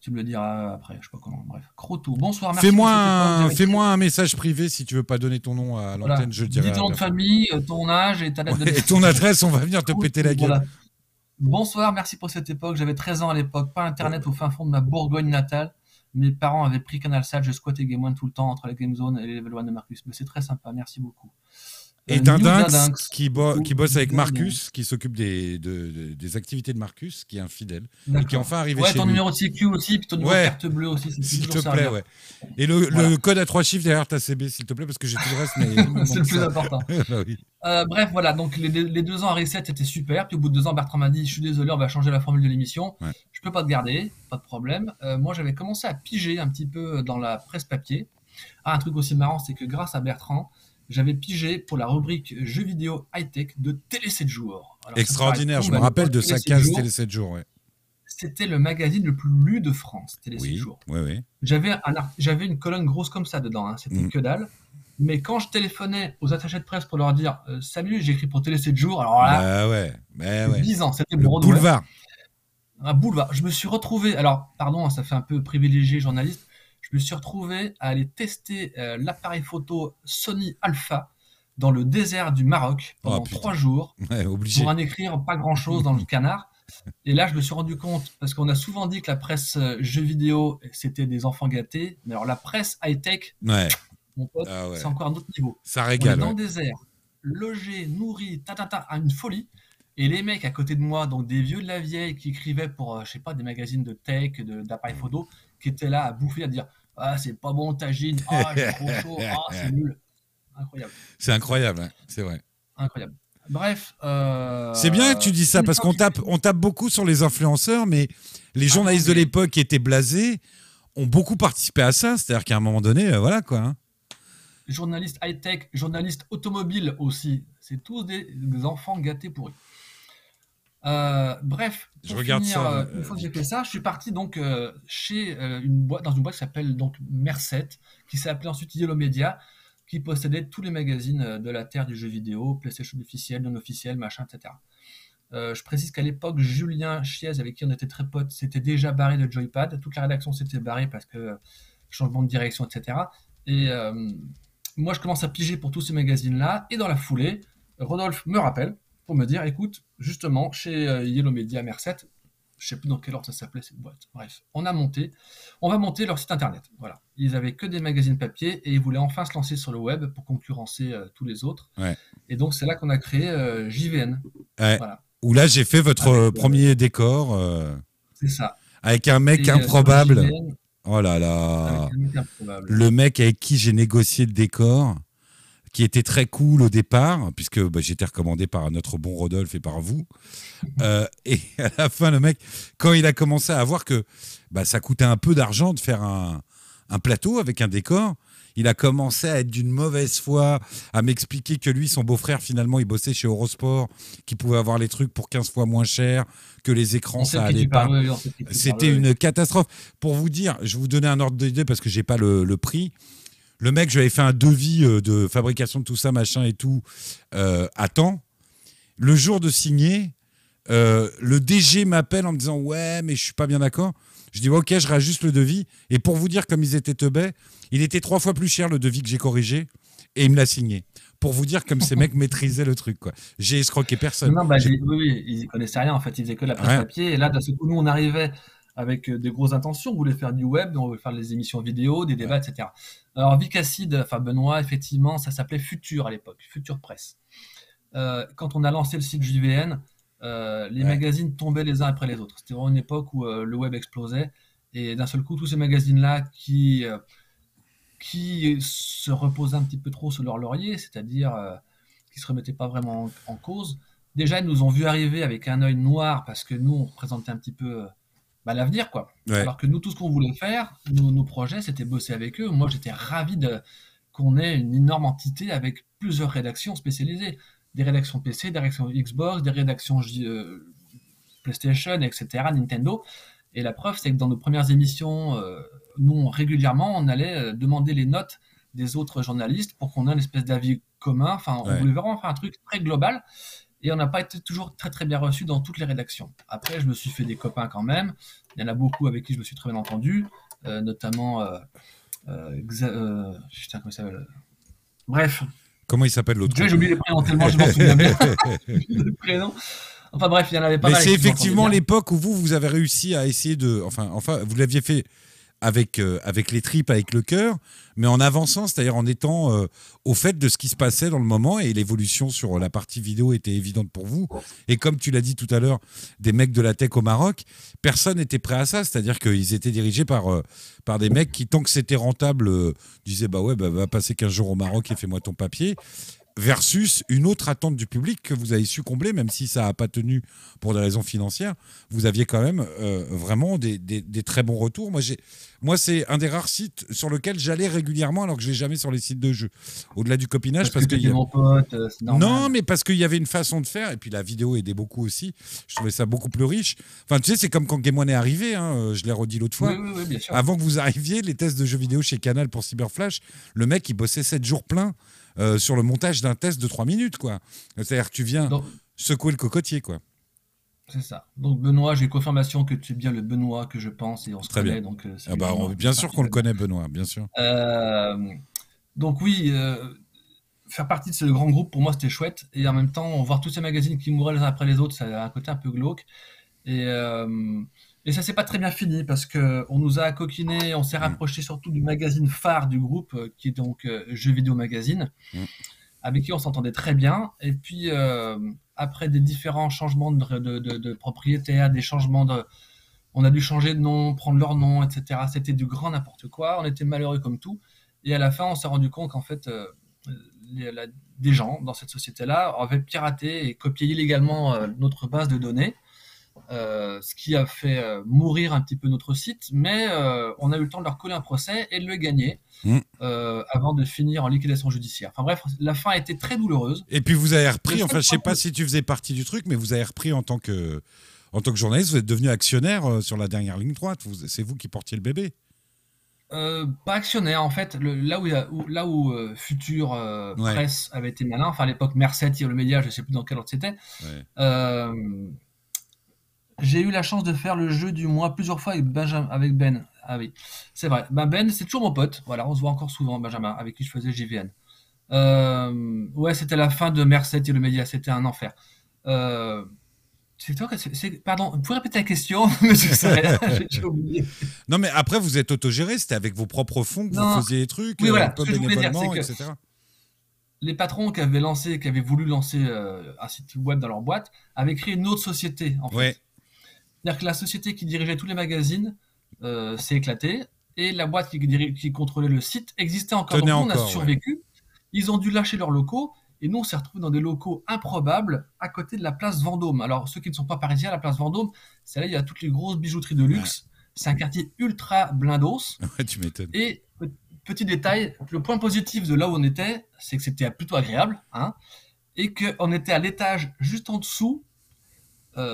Tu me le diras après, je sais pas comment. Bref, Croto, bonsoir. Fais-moi un message privé si tu veux pas donner ton nom à l'antenne, je le dirai. Dis ton nom de famille, ton âge et ta date de naissance. Et ton adresse, on va venir te péter la gueule. Voilà. Bonsoir, merci pour cette époque. J'avais 13 ans à l'époque, pas internet au fin fond de ma Bourgogne natale. Mes parents avaient pris Canal Sat, je squattais Game One tout le temps entre la Game Zone et les Level 1 de Marcus. Mais c'est très sympa, merci beaucoup. est un dinx qui bosse avec Marcus, qui s'occupe des activités de Marcus, qui est infidèle, et qui est enfin arrivé chez lui. Ouais, ton numéro de CQ aussi, puis ton numéro de carte bleue aussi. S'il te plaît, ouais. Et le code à 3 chiffres derrière ta CB, s'il te plaît, parce que j'ai tout le reste, mais... C'est le plus important. Bref, voilà, donc les 2 ans à Reset étaient super, puis au bout de 2 ans, Bertrand m'a dit « Je suis désolé, on va changer la formule de l'émission, je peux pas te garder, pas de problème. » Moi, j'avais commencé à piger un petit peu dans la presse papier. Ah, un truc aussi marrant, c'est que grâce à Bertrand, j'avais pigé pour la rubrique jeux vidéo high-tech de Télé 7 jours. Alors, extraordinaire, je me rappelle de sa case Télé 7 jours. Ouais. C'était le magazine le plus lu de France, Télé 7 jours. Ouais, ouais. J'avais une colonne grosse comme ça dedans, hein. C'était que dalle. Mais quand je téléphonais aux attachés de presse pour leur dire « Salut, j'écris pour Télé 7 jours », alors là, ouais. 10 ans, c'était le boulevard. Un boulevard. Je me suis retrouvé, alors pardon, ça fait un peu privilégié journaliste, je me suis retrouvé à aller tester l'appareil photo Sony Alpha dans le désert du Maroc pendant 3 jours pour en écrire pas grand-chose dans le Canard. Et là, je me suis rendu compte, parce qu'on a souvent dit que la presse jeux vidéo, c'était des enfants gâtés, mais alors la presse high-tech, mon pote, c'est encore un autre niveau. Ça régale. On est dans le désert, logé, nourri, à une folie. Et les mecs à côté de moi, donc des vieux de la vieille qui écrivaient pour, je sais pas, des magazines de tech, d'appareils photo, qui étaient là à bouffer, à dire... Ah, c'est pas bon, tagine. Ah, c'est trop chaud. Ah, c'est nul. Incroyable. C'est incroyable, hein. C'est vrai. Incroyable. Bref. C'est bien que tu dis ça, parce qu'on tape beaucoup sur les influenceurs, mais les journalistes de l'époque qui étaient blasés ont beaucoup participé à ça. C'est-à-dire qu'à un moment donné, voilà quoi. Hein. Journalistes high-tech, journalistes automobiles aussi. C'est tous des enfants gâtés pourris. Bref, je regarde finir, ça, une fois que j'ai fait ça, je suis parti donc chez dans une boîte qui s'appelle donc Mercet, qui s'est appelée ensuite Yellow Media, qui possédait tous les magazines de la terre du jeu vidéo, PlayStation officiel, non officiel, machin, etc. Je précise qu'à l'époque, Julien Chiez, avec qui on était très potes, s'était déjà barré de Joypad. Toute la rédaction s'était barrée parce que changement de direction, etc. Et moi, je commence à piger pour tous ces magazines-là, et dans la foulée, Rodolphe me rappelle pour me dire, écoute, justement, chez Yellow Media Mercet, je sais plus dans quel ordre ça s'appelait cette boîte. Bref, on va monter leur site internet. Voilà. Ils avaient que des magazines papier et ils voulaient enfin se lancer sur le web pour concurrencer tous les autres. Ouais. Et donc, c'est là qu'on a créé JVN. Ouais. Voilà. Où là, j'ai fait votre premier décor. C'est ça. Avec un mec improbable. JVN, oh là là. Avec un mec improbable. Le mec avec qui j'ai négocié le décor, qui était très cool au départ, puisque j'étais recommandé par notre bon Rodolphe et par vous. Et à la fin, le mec, quand il a commencé à voir que ça coûtait un peu d'argent de faire un plateau avec un décor, il a commencé à être d'une mauvaise foi, à m'expliquer que lui, son beau-frère, finalement, il bossait chez Eurosport, qu'il pouvait avoir les trucs pour 15 fois moins cher, que les écrans, ça allait pas. C'était une catastrophe. Pour vous dire, je vous donnais un ordre d'idée parce que j'ai pas le prix. Le mec, je lui avais fait un devis de fabrication de tout ça, machin et tout, à temps. Le jour de signer, le DG m'appelle en me disant « Ouais, mais je suis pas bien d'accord ». Je dis « Ok, je rajuste le devis ». Et pour vous dire, comme ils étaient teubés, il était 3 fois plus cher le devis que j'ai corrigé et il me l'a signé. Pour vous dire comme ces mecs maîtrisaient le truc, quoi. J'ai escroqué personne. Non, ils connaissaient rien en fait, ils faisaient que la presse papier. Et là, d'un seul coup, nous, on arrivait avec des grosses intentions, on voulait faire du web, on voulait faire des émissions vidéo, des débats, etc. Alors Vic Acid, enfin Benoît, effectivement, ça s'appelait Futur à l'époque, Futur Presse. Quand on a lancé le site JVN, les magazines tombaient les uns après les autres. C'était vraiment une époque où le web explosait, et d'un seul coup, tous ces magazines-là qui se reposaient un petit peu trop sur leur laurier, c'est-à-dire qui ne se remettaient pas vraiment en cause, déjà, ils nous ont vu arriver avec un œil noir, parce que nous, on représentait un petit peu... l'avenir, quoi. Ouais. Alors que nous, tout ce qu'on voulait faire, nos projets, c'était bosser avec eux. Moi, j'étais ravi qu'on ait une énorme entité avec plusieurs rédactions spécialisées. Des rédactions PC, des rédactions Xbox, des rédactions PlayStation, etc., Nintendo. Et la preuve, c'est que dans nos premières émissions, nous, régulièrement, on allait demander les notes des autres journalistes pour qu'on ait une espèce d'avis commun. Enfin, on voulait vraiment faire un truc très global. Et on n'a pas été toujours très très bien reçu dans toutes les rédactions. Après, je me suis fait des copains quand même. Il y en a beaucoup avec qui je me suis très bien entendu, notamment... comment il s'appelle ? Bref. Comment il s'appelle l'autre ? J'ai oublié les prénoms tellement je m'en souviens bien. Le prénom. Enfin bref, il y en avait pas mal. Mais c'est effectivement l'époque où vous avez réussi à essayer de... Enfin, vous l'aviez fait avec les tripes, avec le cœur, mais en avançant, c'est-à-dire en étant au fait de ce qui se passait dans le moment, et l'évolution sur la partie vidéo était évidente pour vous. Et comme tu l'as dit tout à l'heure, des mecs de la tech au Maroc, personne n'était prêt à ça, c'est-à-dire qu'ils étaient dirigés par des mecs qui, tant que c'était rentable, disaient « bah ouais, bah, va passer 15 jours au Maroc et fais-moi ton papier ». Versus une autre attente du public que vous avez su combler, même si ça n'a pas tenu pour des raisons financières, vous aviez quand même vraiment des très bons retours. Moi, c'est un des rares sites sur lequel j'allais régulièrement, alors que je ne vais jamais sur les sites de jeux, au-delà du copinage. Non, mais parce qu'il y avait une façon de faire, et puis la vidéo aidait beaucoup aussi, je trouvais ça beaucoup plus riche. Enfin, tu sais, c'est comme quand Game One est arrivé, hein, je l'ai redit l'autre fois, oui, bien sûr. Avant que vous arriviez, les tests de jeux vidéo chez Canal pour Cyberflash, le mec, il bossait 7 jours pleins, sur le montage d'un test de 3 minutes, quoi. C'est-à-dire que tu viens secouer le cocotier, quoi. C'est ça. Donc, Benoît, j'ai confirmation que tu es bien le Benoît que je pense et on se connaît. Donc, bien sûr qu'on le connaît, Benoît, bien sûr. Donc, oui, faire partie de ce grand groupe, pour moi, c'était chouette. Et en même temps, voir tous ces magazines qui mouraient les uns après les autres, ça a un côté un peu glauque. Et ça s'est pas très bien fini parce qu'on nous a coquiné, on s'est rapproché surtout du magazine phare du groupe, qui est donc Jeux Vidéo Magazine, avec qui on s'entendait très bien. Et puis, après des différents changements de propriétaire, des changements de... On a dû changer de nom, prendre leur nom, etc. C'était du grand n'importe quoi, on était malheureux comme tout. Et à la fin, on s'est rendu compte qu'en fait, des gens dans cette société-là avaient piraté et copié illégalement notre base de données. Ce qui a fait mourir un petit peu notre site, mais on a eu le temps de leur coller un procès et de le gagner avant de finir en liquidation judiciaire. Enfin bref, la fin a été très douloureuse. Et puis vous avez repris, enfin je sais pas si tu faisais partie du truc, mais vous avez repris en tant que journaliste, vous êtes devenu actionnaire sur la dernière ligne droite, c'est vous qui portiez le bébé. Pas actionnaire en fait, là où Future Presse avait été malin, enfin à l'époque Merced, le média, je sais plus dans quel ordre c'était, j'ai eu la chance de faire le jeu du mois plusieurs fois avec Benjamin, avec Ben. Ah oui, c'est vrai. Ben, c'est toujours mon pote. Voilà, on se voit encore souvent, Benjamin, avec qui je faisais JVN. Ouais, c'était la fin de Merced et le média. C'était un enfer. Pardon, vous pouvez répéter la question? J'ai oublié. Non, mais après, vous êtes autogéré. C'était avec vos propres fonds que vous faisiez les trucs. Oui, voilà. Ce que je voulais dire, c'est que etc. les patrons qui avaient voulu lancer un site web dans leur boîte, avaient créé une autre société, en fait. Ouais. C'est-à-dire que la société qui dirigeait tous les magazines s'est éclatée et la boîte qui contrôlait le site existait encore. Donc nous, on a survécu. Ouais. Ils ont dû lâcher leurs locaux et nous, on s'est retrouvés dans des locaux improbables à côté de la place Vendôme. Alors, ceux qui ne sont pas parisiens, la place Vendôme, c'est là il y a toutes les grosses bijouteries de luxe. Ouais. C'est un quartier ultra blindos. Ouais, tu m'étonnes. Et petit détail, le point positif de là où on était, c'est que c'était plutôt agréable, hein, et qu'on était à l'étage juste en dessous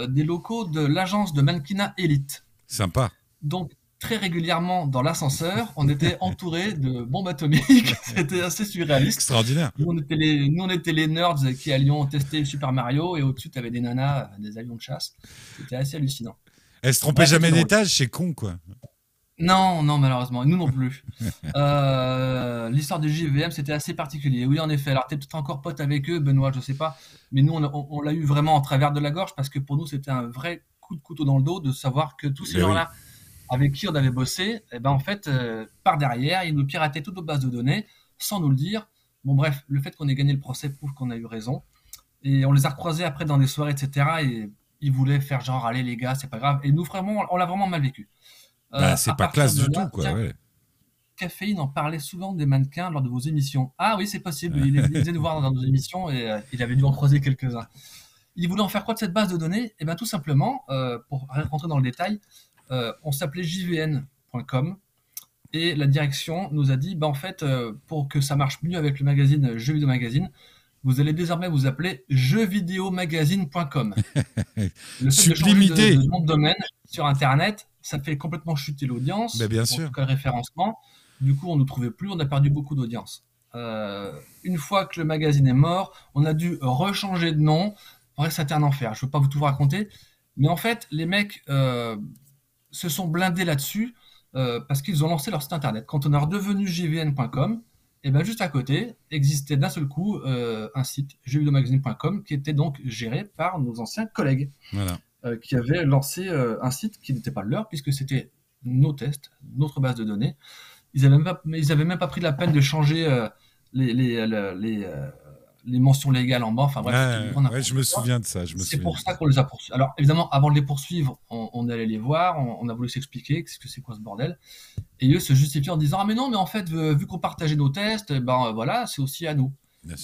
des locaux de l'agence de mannequinat Elite. Sympa. Donc, très régulièrement, dans l'ascenseur, on était entouré de bombes atomiques. C'était assez surréaliste. Extraordinaire. Nous, on était les nerds qui allions tester Super Mario et au-dessus, tu avais des nanas, des avions de chasse. C'était assez hallucinant. Elles se trompaient jamais d'étage, c'est con, quoi. Non, malheureusement. Nous non plus. L'histoire du JVM, c'était assez particulier. Oui, en effet. Alors, t'es peut-être encore pote avec eux, Benoît, je sais pas. Mais nous, on l'a eu vraiment en travers de la gorge parce que pour nous, c'était un vrai coup de couteau dans le dos de savoir que tous ces gens-là avec qui on avait bossé, eh ben, en fait, par derrière, ils nous pirataient toutes nos bases de données sans nous le dire. Bon, bref, le fait qu'on ait gagné le procès prouve qu'on a eu raison. Et on les a recroisés après dans des soirées, etc. Et ils voulaient faire genre, allez les gars, c'est pas grave. Et nous, vraiment, on l'a vraiment mal vécu. C'est pas classe du tout, quoi. Ouais. Caféine en parlait souvent des mannequins lors de vos émissions. Ah oui, c'est possible. Il faisait nous voir dans nos émissions et il avait dû en croiser quelques-uns. Il voulait en faire quoi de cette base de données? Eh bien, tout simplement, pour rentrer dans le détail, on s'appelait jvn.com et la direction nous a dit, bah, en fait, pour que ça marche mieux avec le magazine Jeux Vidéo Magazine, vous allez désormais vous appeler jeuxvideomagazine.com. Le fait de changer de nom de domaine sur Internet, ça fait complètement chuter l'audience, bien sûr. En tout cas le référencement. Du coup, on ne trouvait plus, on a perdu beaucoup d'audience. Une fois que le magazine est mort, on a dû rechanger de nom. Bref, ça a été un enfer. Je ne veux pas tout vous raconter. Mais en fait, les mecs se sont blindés là-dessus parce qu'ils ont lancé leur site internet. Quand on est redevenu jvn.com, et bien juste à côté, existait d'un seul coup un site, jeuxvideomagazine.com, qui était donc géré par nos anciens collègues. Voilà. Qui avaient lancé un site qui n'était pas le leur, puisque c'était nos tests, notre base de données. Ils n'avaient même pas pris la peine de changer les mentions légales en bas. Enfin, bref, je me souviens de ça. C'est pour ça qu'on les a poursuivis. Alors, évidemment, avant de les poursuivre, on allait les voir, on a voulu s'expliquer qu'est-ce que c'est quoi ce bordel. Et eux se justifient en disant « Ah mais non, mais en fait, vu qu'on partageait nos tests, ben voilà, c'est aussi à nous. »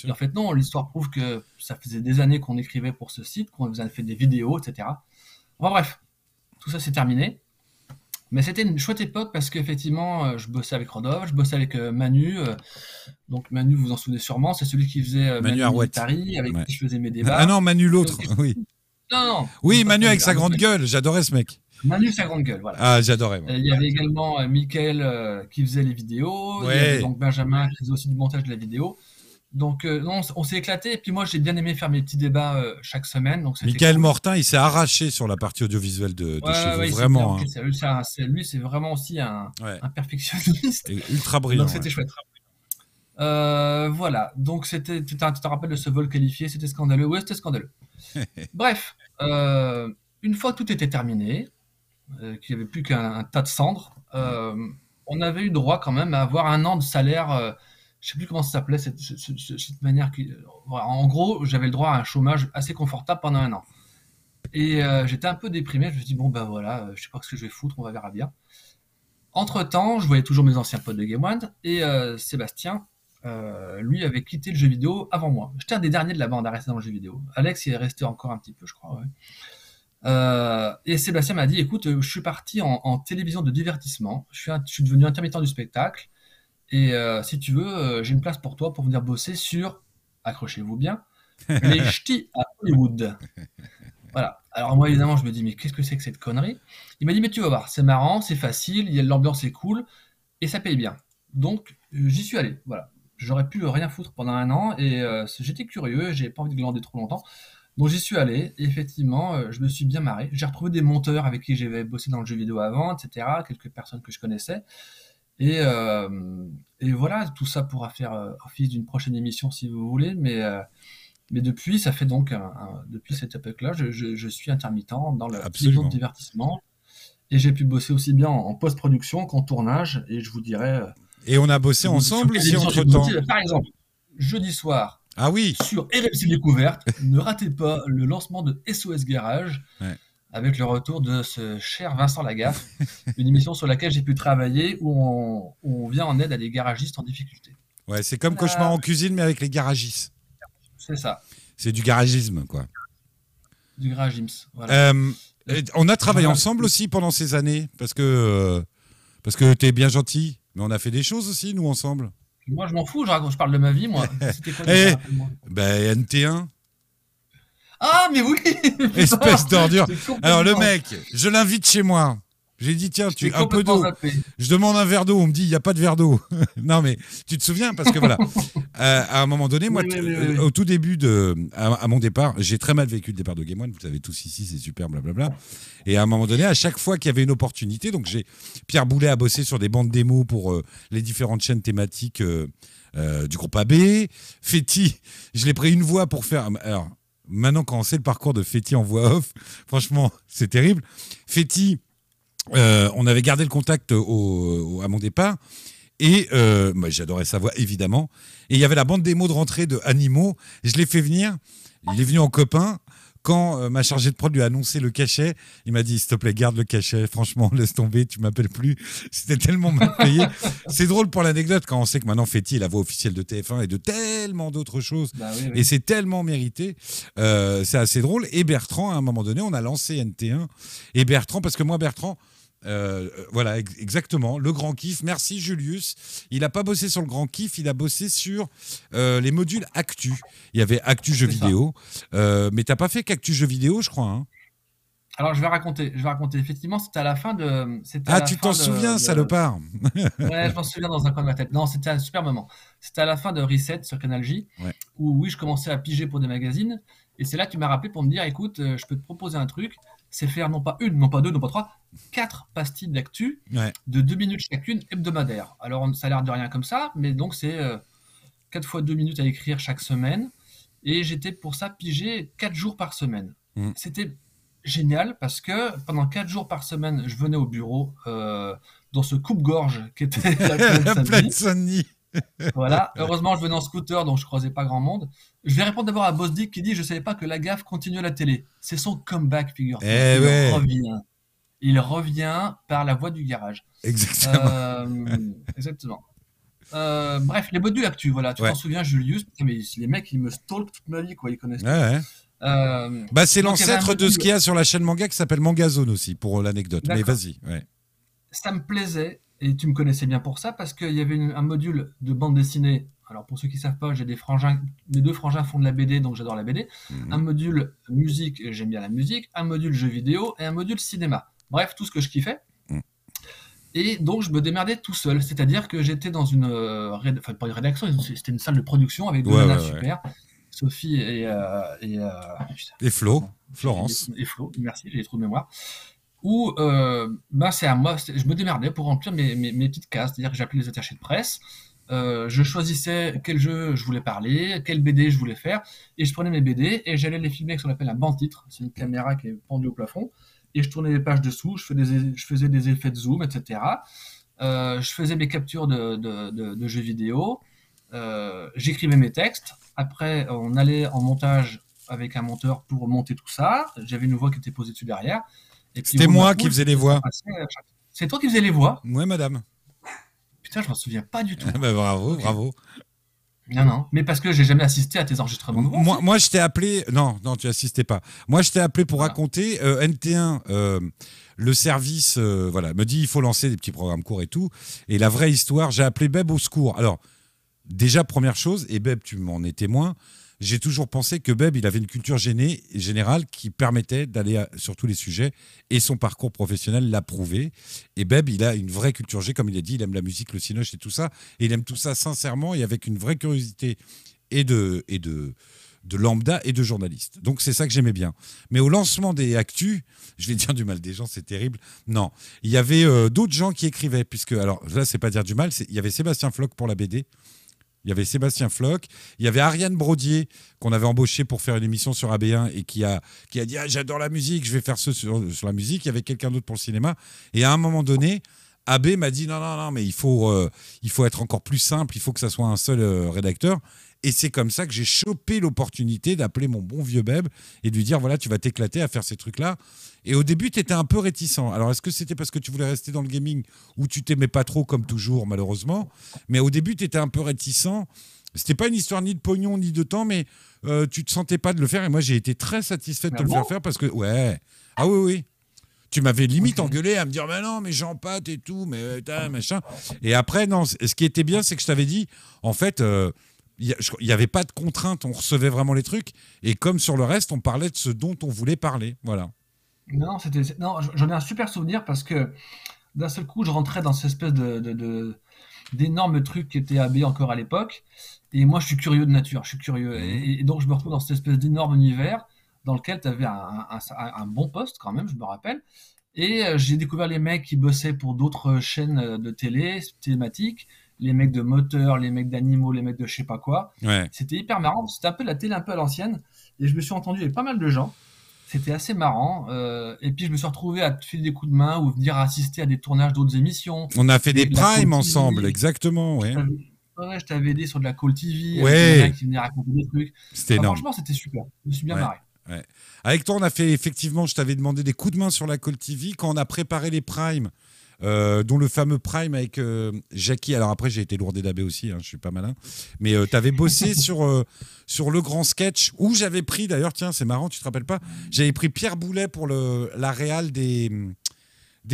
Et en fait, non, l'histoire prouve que ça faisait des années qu'on écrivait pour ce site, qu'on avait fait des vidéos, etc. Enfin bref, tout ça c'est terminé. Mais c'était une chouette époque parce qu'effectivement, je bossais avec Rodolphe, je bossais avec Manu. Donc Manu, vous vous en souvenez sûrement, c'est celui qui faisait Manu Arwatari, avec qui je faisais mes débats. Ah non, Manu l'autre, oui. Non. Oui, Manu avec sa grande gueule, j'adorais ce mec. Manu, sa grande gueule, voilà. Ah, j'adorais. Bon. Il y avait également Mickaël qui faisait les vidéos, il y avait donc Benjamin qui faisait aussi du montage de la vidéo. Donc, on s'est éclaté. Et puis moi, j'ai bien aimé faire mes petits débats chaque semaine. Donc Mickaël Mortin, il s'est arraché sur la partie audiovisuelle de chez vous, vraiment. Hein. Lui, c'est vraiment aussi un perfectionniste. Et ultra brillant. Donc, c'était chouette. Voilà. Donc, tu te rappelles de ce vol qualifié, c'était scandaleux. Oui, c'était scandaleux. Bref, une fois tout était terminé, qu'il n'y avait plus qu'un tas de cendres, on avait eu droit quand même à avoir un an de salaire... je ne sais plus comment ça s'appelait, cette manière qui... En gros, j'avais le droit à un chômage assez confortable pendant un an. Et j'étais un peu déprimé. Je me suis dit, bon, ben voilà, je ne sais pas ce que je vais foutre, on verra bien. Entre-temps, je voyais toujours mes anciens potes de Game One. Et Sébastien, lui, avait quitté le jeu vidéo avant moi. J'étais un des derniers de la bande à rester dans le jeu vidéo. Alex, il est resté encore un petit peu, je crois. Ouais. Et Sébastien m'a dit, écoute, je suis parti en télévision de divertissement. Je suis devenu intermittent du spectacle. Et si tu veux, j'ai une place pour toi pour venir bosser sur, accrochez-vous bien, les ch'tis à Hollywood. Voilà. Alors moi, évidemment, je me dis, mais qu'est-ce que c'est que cette connerie? Il m'a dit, mais tu vas voir, c'est marrant, c'est facile, l'ambiance est cool, et ça paye bien. Donc, j'y suis allé. Voilà. J'aurais pu rien foutre pendant un an, et j'étais curieux, j'ai pas envie de glander trop longtemps. Donc, j'y suis allé, et effectivement, je me suis bien marré. J'ai retrouvé des monteurs avec qui j'avais bossé dans le jeu vidéo avant, etc., quelques personnes que je connaissais. Et voilà, tout ça pourra faire office d'une prochaine émission si vous voulez, mais depuis, ça fait donc, depuis cette époque-là, je suis intermittent dans le petit divertissement, et j'ai pu bosser aussi bien en post-production qu'en tournage, et je vous dirais... Et on a bossé ensemble ici entre-temps. Par exemple, jeudi soir, sur RMC Découverte, ne ratez pas le lancement de SOS Garage, avec le retour de ce cher Vincent Lagaffe, une émission sur laquelle j'ai pu travailler, où on vient en aide à des garagistes en difficulté. Ouais, c'est comme Cauchemar en cuisine, mais avec les garagistes. C'est ça. C'est du garagisme, quoi. Du garagisme, voilà. On a travaillé ensemble aussi pendant ces années, parce que t'es bien gentil, mais on a fait des choses aussi, nous, ensemble. Moi, je m'en fous, je parle de ma vie, moi. C'était quoi déjà, NT1. Ah, mais oui. Espèce d'ordure. Alors, le mec, je l'invite chez moi. J'ai dit, tiens, tu un peu d'eau. Je demande un verre d'eau. On me dit, il n'y a pas de verre d'eau. Non, mais tu te souviens, parce que voilà. À un moment donné, moi, au tout début, à mon départ, j'ai très mal vécu le départ de Game One. Vous savez tous ici, c'est super, blablabla. Et à un moment donné, à chaque fois qu'il y avait une opportunité, donc Pierre Boulet a bossé sur des bandes démos pour les différentes chaînes thématiques du groupe AB. Fetti, je l'ai pris une voix pour faire. Alors, maintenant, quand on sait le parcours de Fetti en voix off, franchement, c'est terrible. Fetti, on avait gardé le contact à mon départ. Et moi, j'adorais sa voix, évidemment. Et il y avait la bande démo de rentrée de Animaux. Je l'ai fait venir. Il est venu en copain. Quand ma chargée de prod lui a annoncé le cachet, il m'a dit, s'il te plaît, garde le cachet. Franchement, laisse tomber, tu m'appelles plus. C'était tellement mal payé. C'est drôle pour l'anecdote quand on sait que maintenant Fetti est la voix officielle de TF1 et de tellement d'autres choses. Bah oui. Et c'est tellement mérité. C'est assez drôle. Et Bertrand, à un moment donné, on a lancé NT1. Et Bertrand, parce que moi, Bertrand... voilà, exactement, le grand kiff. Merci Julius. Il n'a pas bossé sur le grand kiff, il a bossé sur les modules Actu. Il y avait Actu Jeux vidéo, mais t'as pas fait qu'Actu Jeux vidéo, je crois. Hein. Alors je vais raconter. Effectivement, c'était à la fin de. Tu t'en souviens, salopard. Ouais, je m'en souviens dans un coin de ma tête. Non, c'était un super moment. C'était à la fin de Reset sur Canal J, où je commençais à piger pour des magazines. Et c'est là que tu m'as rappelé pour me dire, écoute, je peux te proposer un truc. C'est faire non pas une, non pas deux, non pas trois, 4 pastilles d'actu de 2 minutes chacune hebdomadaire. Alors ça a l'air de rien comme ça, mais donc c'est 4 fois 2 minutes à écrire chaque semaine. Et j'étais pour ça pigé 4 jours par semaine. C'était génial parce que pendant 4 jours par semaine, je venais au bureau dans ce coupe-gorge qui était la Plaine-Saint-Denis. Voilà. Heureusement, je venais en scooter, donc je ne croisais pas grand monde. Je vais répondre d'abord à Boss Dick qui dit « Je ne savais pas que la gaffe continue à la télé. » C'est son comeback, figure-t-il. Il revient. Il revient par la voie du garage. Exactement. Exactement. Bref, les modules actu, voilà. Tu t'en souviens, Julius, mais les mecs, ils me stalkent toute ma vie, quoi. Ils connaissent tout. Bah, c'est l'ancêtre de ce qu'il y a sur la chaîne manga qui s'appelle Mangazone aussi, pour l'anecdote. Mais vas-y. Ouais. Ça me plaisait, et tu me connaissais bien pour ça, parce qu'il y avait un module de bande dessinée. Alors, pour ceux qui ne savent pas, j'ai des frangins. Mes 2 frangins font de la BD, donc j'adore la BD. Un module musique, j'aime bien la musique. Un module jeux vidéo et un module cinéma. Bref, tout ce que je kiffais. Et donc, je me démerdais tout seul. C'est-à-dire que j'étais dans une... Enfin, pas une rédaction, c'était une salle de production avec 2 nanas super. Sophie et Flo. Florence. Et Flo, merci, j'ai des trous de mémoire. Où, ben, c'est à moi, je me démerdais pour remplir mes petites cases. C'est-à-dire que j'appelais les attachés de presse. Je choisissais quel jeu je voulais parler, quel BD je voulais faire. Et je prenais mes BD et j'allais les filmer avec ce qu'on appelle un banc-titre. C'est une caméra qui est pendue au plafond. Et je tournais les pages dessous, je faisais des effets de zoom, etc. Je faisais mes captures de jeux vidéo, j'écrivais mes textes. Après, on allait en montage avec un monteur pour monter tout ça. J'avais une voix qui était posée dessus derrière. Et puis, c'était moi qui faisais les voix. C'est toi qui faisais les voix ? Oui, madame. Putain, je m'en souviens pas du tout. Bah, bravo, bravo. Non, non, mais parce que j'ai jamais assisté à tes enregistrements de voix. Moi, je t'ai appelé... Non, tu assistais pas. Moi, je t'ai appelé pour raconter NT1, le service, voilà, me dit il faut lancer des petits programmes courts et tout. Et la vraie histoire, j'ai appelé Beb au secours. Alors, déjà, première chose, et Beb, tu m'en es témoin, j'ai toujours pensé que Beb, il avait une culture générale qui permettait d'aller sur tous les sujets et son parcours professionnel l'a prouvé. Et Beb, il a une vraie culture G, comme il a dit, il aime la musique, le cinoche et tout ça. Et il aime tout ça sincèrement et avec une vraie curiosité et de lambda et de journaliste. Donc, c'est ça que j'aimais bien. Mais au lancement des actus, je vais dire du mal des gens, c'est terrible. Non, il y avait d'autres gens qui écrivaient puisque, alors là, c'est pas dire du mal, il y avait Sébastien Flock pour la BD. Il y avait Sébastien Flock, il y avait Ariane Brodier qu'on avait embauché pour faire une émission sur AB1 et qui a dit « Ah, j'adore la musique, je vais faire ce sur la musique ». Il y avait quelqu'un d'autre pour le cinéma. Et à un moment donné, AB m'a dit « Non, mais il faut être encore plus simple, il faut que ça soit un seul rédacteur ». Et c'est comme ça que j'ai chopé l'opportunité d'appeler mon bon vieux Beb et de lui dire « Voilà, tu vas t'éclater à faire ces trucs-là ». Et au début, tu étais un peu réticent. Alors, est-ce que c'était parce que tu voulais rester dans le gaming ou tu t'aimais pas trop, comme toujours, malheureusement ? Mais au début, tu étais un peu réticent. C'était pas une histoire ni de pognon, ni de temps, mais tu te sentais pas de le faire. Et moi, j'ai été très satisfait de te le faire faire parce que... Ouais. Ah oui. Tu m'avais limite engueulé à me dire « Mais non, mais Jean-Pat et tout, mais machin. » Et après, non, ce qui était bien, c'est que je t'avais dit, en fait... il n'y avait pas de contraintes, on recevait vraiment les trucs. Et comme sur le reste, on parlait de ce dont on voulait parler. Voilà. Non, j'en ai un super souvenir parce que d'un seul coup, je rentrais dans cette espèce d'énorme truc qui était AB encore à l'époque. Et moi, je suis curieux de nature, je suis curieux. Et donc, je me retrouve dans cette espèce d'énorme univers dans lequel tu avais un bon poste quand même, je me rappelle. Et j'ai découvert les mecs qui bossaient pour d'autres chaînes de télé thématiques. Les mecs de moteurs, les mecs d'animaux, les mecs de je sais pas quoi. Ouais. C'était hyper marrant. C'était un peu la télé un peu à l'ancienne. Et je me suis entendu avec pas mal de gens. C'était assez marrant. Et puis, je me suis retrouvé à te filer des coups de main ou venir assister à des tournages d'autres émissions. On a fait des primes ensemble, exactement. Ouais. Je t'avais aidé sur de la Call TV. Ouais. Avec des mecs qui venaient raconter des trucs. C'était énorme. Franchement, c'était super. Je me suis bien marré. Ouais. Avec toi, on a fait effectivement, je t'avais demandé des coups de main sur la Call TV quand on a préparé les primes. Dont le fameux Prime avec Jackie. Alors après, j'ai été lourdé d'AB aussi, hein, je suis pas malin. Mais tu avais bossé sur le grand sketch où j'avais pris, d'ailleurs, tiens, c'est marrant, tu te rappelles pas, j'avais pris Pierre Boulet pour la réal des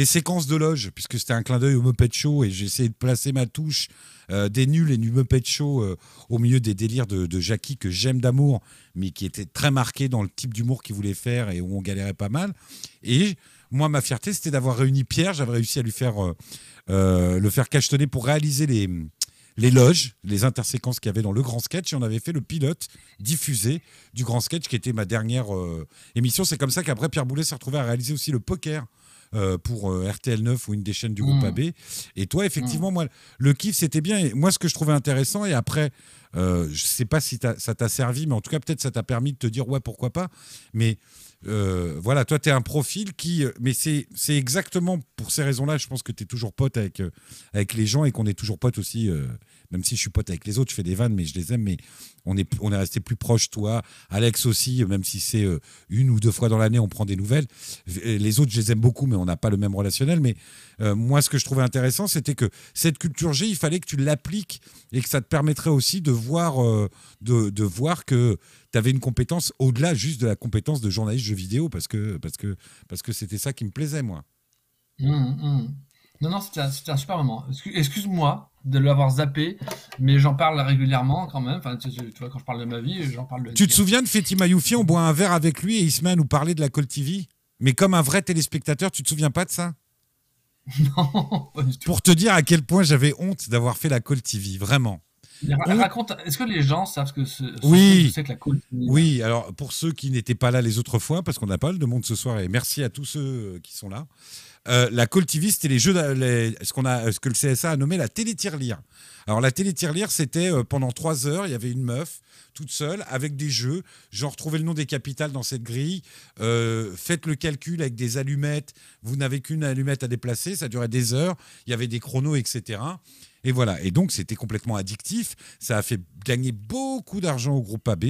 séquences de loge, puisque c'était un clin d'œil au Muppet Show et j'ai essayé de placer ma touche des nuls et du Muppet Show au milieu des délires de Jackie que j'aime d'amour, mais qui était très marqué dans le type d'humour qu'il voulait faire et où on galérait pas mal. Et moi, ma fierté, c'était d'avoir réuni Pierre. J'avais réussi à lui faire le faire cachetonner pour réaliser les loges, les interséquences qu'il y avait dans le grand sketch. Et on avait fait le pilote diffusé du grand sketch, qui était ma dernière émission. C'est comme ça qu'après, Pierre Boulet s'est retrouvé à réaliser aussi le poker pour RTL9 ou une des chaînes du groupe AB. Et toi, effectivement, moi, le kiff, c'était bien. Et moi, ce que je trouvais intéressant, et après, je ne sais pas si ça t'a servi, mais en tout cas, peut-être ça t'a permis de te dire « Ouais, pourquoi pas ?» Mais Voilà, toi, tu es un profil qui... Mais c'est exactement pour ces raisons-là, je pense que tu es toujours pote avec les gens et qu'on est toujours pote aussi, même si je suis pote avec les autres, je fais des vannes, mais je les aime, mais on est resté plus proche, toi, Alex aussi, même si c'est une ou deux fois dans l'année, on prend des nouvelles. Les autres, je les aime beaucoup, mais on n'a pas le même relationnel. Mais moi, ce que je trouvais intéressant, c'était que cette culture G, il fallait que tu l'appliques et que ça te permettrait aussi de voir que... tu avais une compétence au-delà juste de la compétence de journaliste jeux vidéo parce que c'était ça qui me plaisait, moi. Non, c'était un super moment. Excuse-moi de l'avoir zappé, mais j'en parle régulièrement quand même. Enfin, tu vois, quand je parle de ma vie, j'en parle de... Tu te souviens de Fetti Mayoufi? On boit un verre avec lui et il se met à nous parler de la Call TV. Mais comme un vrai téléspectateur, tu te souviens pas de ça? Non, pas du tout. Pour te dire à quel point j'avais honte d'avoir fait la Call TV, vraiment. Raconte, est-ce que les gens savent ce que c'est que la Call TV? Oui, alors pour ceux qui n'étaient pas là les autres fois, parce qu'on n'a pas le de monde ce soir, et merci à tous ceux qui sont là, la Call TV, c'était les jeux, ce que le CSA a nommé la télé-tirelire. Alors la télé-tirelire, c'était pendant 3 heures, il y avait une meuf toute seule avec des jeux, genre trouvez le nom des capitales dans cette grille, faites le calcul avec des allumettes, vous n'avez qu'une allumette à déplacer, ça durait des heures, il y avait des chronos, etc. Et voilà, et donc c'était complètement addictif, ça a fait gagner beaucoup d'argent au groupe AB,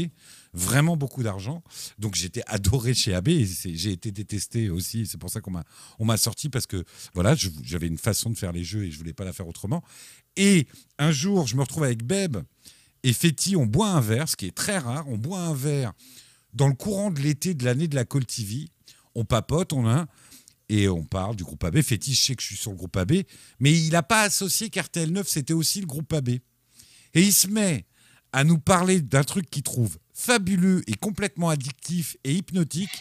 vraiment beaucoup d'argent, donc j'étais adoré chez AB, et j'ai été détesté aussi, c'est pour ça qu'on m'a sorti, parce que voilà, j'avais une façon de faire les jeux et je voulais pas la faire autrement. Et un jour, je me retrouve avec Beb et Fetti, on boit un verre, ce qui est très rare, on boit un verre dans le courant de l'été de l'année de la Call TV, on papote, et on parle du groupe AB. Fetti, je sais que je suis sur le groupe AB, mais il n'a pas associé qu'RTL 9, c'était aussi le groupe AB. Et il se met à nous parler d'un truc qu'il trouve fabuleux et complètement addictif et hypnotique,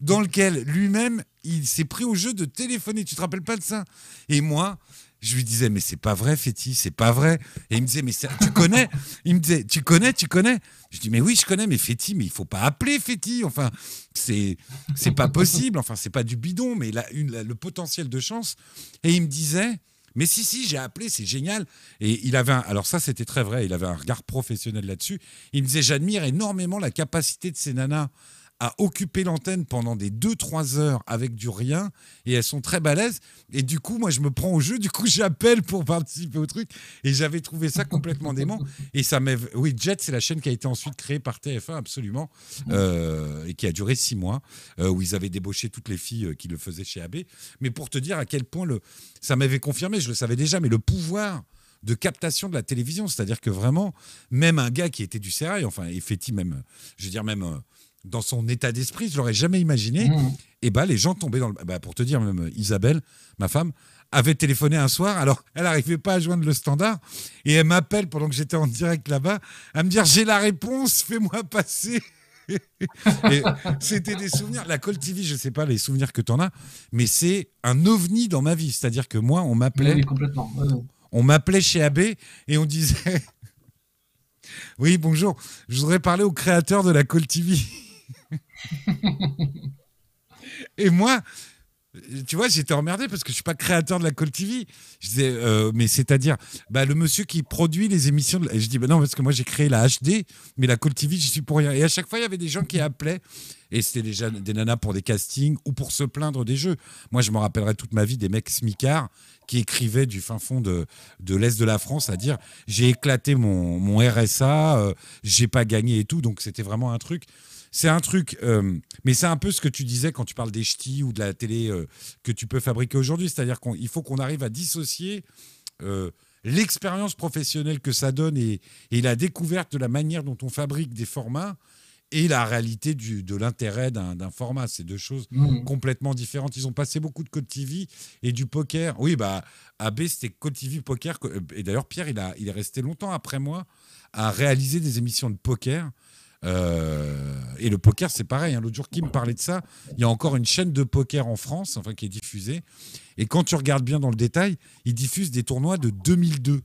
dans lequel lui-même, il s'est pris au jeu de téléphoner. Tu te rappelles pas de ça? Et moi, je lui disais, mais c'est pas vrai, Fetti, c'est pas vrai. Et il me disait, mais ça, tu connais? Il me disait, tu connais? Je dis, mais oui, je connais, mais Fetti, mais il faut pas appeler Fetti. Enfin, c'est pas possible. Enfin, c'est pas du bidon, mais le potentiel de chance. Et il me disait, mais si, j'ai appelé, c'est génial. Et il avait alors ça, c'était très vrai. Il avait un regard professionnel là-dessus. Il me disait, j'admire énormément la capacité de ces nanas à occuper l'antenne pendant des 2-3 heures avec du rien, et elles sont très balèzes, et du coup, moi, je me prends au jeu, du coup, j'appelle pour participer au truc, et j'avais trouvé ça complètement dément, et ça m'a... Oui, Jet, c'est la chaîne qui a été ensuite créée par TF1, absolument, et qui a duré 6 mois, où ils avaient débauché toutes les filles qui le faisaient chez AB, mais pour te dire à quel point ça m'avait confirmé, je le savais déjà, mais le pouvoir de captation de la télévision, c'est-à-dire que vraiment, même un gars qui était du sérail, enfin, et Fetti même, je veux dire, même... dans son état d'esprit, je l'aurais jamais imaginé. Et les gens tombaient dans le... pour te dire, même Isabelle, ma femme, avait téléphoné un soir, alors elle n'arrivait pas à joindre le standard, et elle m'appelle pendant que j'étais en direct là-bas, à me dire, j'ai la réponse, fais-moi passer. Et c'était des souvenirs. La Call TV, je ne sais pas les souvenirs que tu en as, mais c'est un ovni dans ma vie. C'est-à-dire que moi, on m'appelait... Oui, complètement. On m'appelait chez AB, et on disait... oui, bonjour, je voudrais parler au créateur de la Call TV. Et moi, tu vois, j'étais emmerdé parce que je ne suis pas créateur de la Call TV. Je disais, mais c'est-à-dire, le monsieur qui produit les émissions. Et je dis, non, parce que moi, j'ai créé la HD, mais la Call TV, j'y suis pour rien. Et à chaque fois, il y avait des gens qui appelaient. Et c'était déjà des nanas pour des castings ou pour se plaindre des jeux. Moi, je me rappellerai toute ma vie des mecs smicards qui écrivaient du fin fond de l'Est de la France à dire « j'ai éclaté mon RSA, j'ai pas gagné et tout ». Donc, c'était vraiment un truc... C'est un truc, mais c'est un peu ce que tu disais quand tu parles des ch'tis ou de la télé que tu peux fabriquer aujourd'hui. C'est-à-dire qu'il faut qu'on arrive à dissocier l'expérience professionnelle que ça donne et la découverte de la manière dont on fabrique des formats et la réalité de l'intérêt d'un format. C'est deux choses complètement différentes. Ils ont passé beaucoup de Call TV et du poker. Oui, AB, c'était Call TV poker. Et d'ailleurs, Pierre, il est resté longtemps après moi à réaliser des émissions de poker. Et le poker, c'est pareil, hein. L'autre jour, Kim parlait de ça. Il y a encore une chaîne de poker en France, enfin, qui est diffusée. Et quand tu regardes bien dans le détail, ils diffusent des tournois de 2002.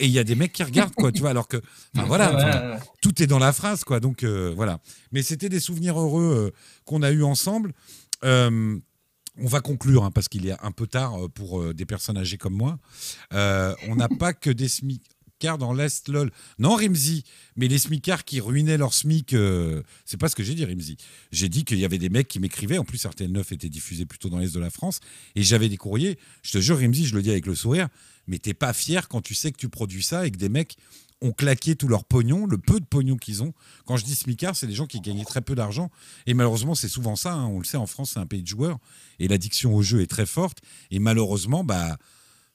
Et il y a des mecs qui regardent, quoi, tu vois, alors que... Enfin, voilà, tout est dans la phrase, quoi. Donc, voilà. Mais c'était des souvenirs heureux qu'on a eus ensemble. On va conclure, hein, parce qu'il est un peu tard pour des personnes âgées comme moi. On n'a pas que des SMIC... smicards dans l'Est, lol. Non, Rimzi, mais les smicards qui ruinaient leur smic, c'est pas ce que j'ai dit, Rimzi. J'ai dit qu'il y avait des mecs qui m'écrivaient. En plus, RTL9 était diffusé plutôt dans l'Est de la France. Et j'avais des courriers. Je te jure, Rimzi, je le dis avec le sourire, mais t'es pas fier quand tu sais que tu produis ça et que des mecs ont claqué tout leur pognon, le peu de pognon qu'ils ont. Quand je dis smicard, c'est des gens qui gagnaient très peu d'argent. Et malheureusement, c'est souvent ça. Hein. On le sait, en France, c'est un pays de joueurs. Et l'addiction au jeu est très forte. Et malheureusement, bah,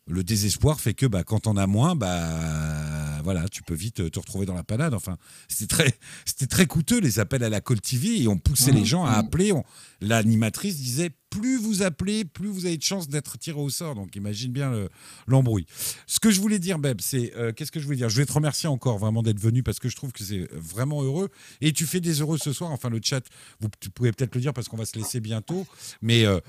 le désespoir fait que bah, quand on a moins, bah, voilà, tu peux vite te retrouver dans la panade. Enfin, c'était très coûteux, les appels à la Call TV. Et on poussait les gens à appeler. L'animatrice disait... Plus vous appelez, plus vous avez de chances d'être tiré au sort. Donc, imagine bien l'embrouille. Ce que je voulais dire, Beb, c'est... qu'est-ce que je voulais dire ? Je vais te remercier encore vraiment d'être venu parce que je trouve que c'est vraiment heureux. Et tu fais des heureux ce soir. Enfin, le chat, vous pouvez peut-être le dire parce qu'on va se laisser bientôt. Mais il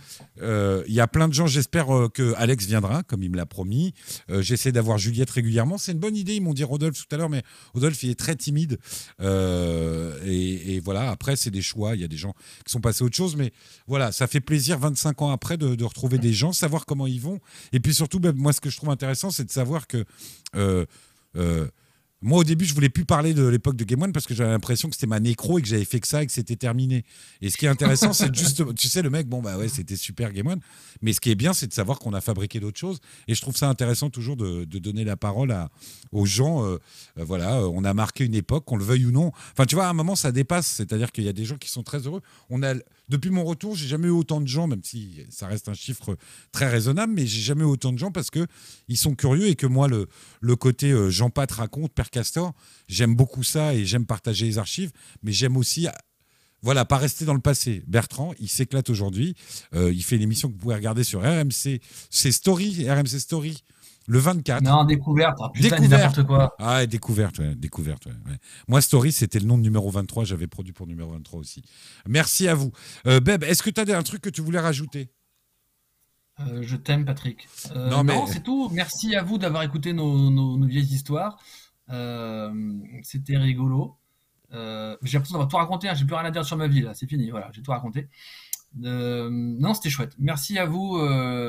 y a plein de gens. J'espère que Alex viendra, comme il me l'a promis. J'essaie d'avoir Juliette régulièrement. C'est une bonne idée. Ils m'ont dit Rodolphe tout à l'heure, mais Rodolphe, il est très timide. Et voilà. Après, c'est des choix. Il y a des gens qui sont passés à autre chose. Mais voilà, ça fait plaisir 25 ans après de retrouver des gens, savoir comment ils vont. Et puis surtout, ben, moi, ce que je trouve intéressant, c'est de savoir que... moi, au début, je ne voulais plus parler de l'époque de Game One parce que j'avais l'impression que c'était ma nécro et que j'avais fait que ça et que c'était terminé. Et ce qui est intéressant, c'est juste... Tu sais, le mec, bon, bah ouais, c'était super Game One. Mais ce qui est bien, c'est de savoir qu'on a fabriqué d'autres choses. Et je trouve ça intéressant toujours de donner la parole aux gens. Voilà, on a marqué une époque, qu'on le veuille ou non. Enfin, tu vois, à un moment, ça dépasse. C'est-à-dire qu'il y a des gens qui sont très heureux. Depuis mon retour, j'ai jamais eu autant de gens, même si ça reste un chiffre très raisonnable, mais j'ai jamais eu autant de gens parce qu'ils sont curieux et que moi, le côté Jean-Pat raconte, Père Castor, j'aime beaucoup ça et j'aime partager les archives, mais j'aime aussi, voilà, pas rester dans le passé. Bertrand, il s'éclate aujourd'hui, il fait une émission que vous pouvez regarder sur RMC, RMC Story. Le 24. Non, découverte. Ah, putain, n'importe quoi. Ah, découverte. Moi, Story, c'était le nom de numéro 23. J'avais produit pour numéro 23 aussi. Merci à vous. Beb, est-ce que tu as un truc que tu voulais rajouter ? Je t'aime, Patrick. Non, c'est tout. Merci à vous d'avoir écouté nos vieilles histoires. C'était rigolo. J'ai l'impression d'avoir tout raconté. Hein. J'ai plus rien à dire sur ma vie, là. C'est fini. Voilà, j'ai tout raconté. Non, c'était chouette. Merci à vous,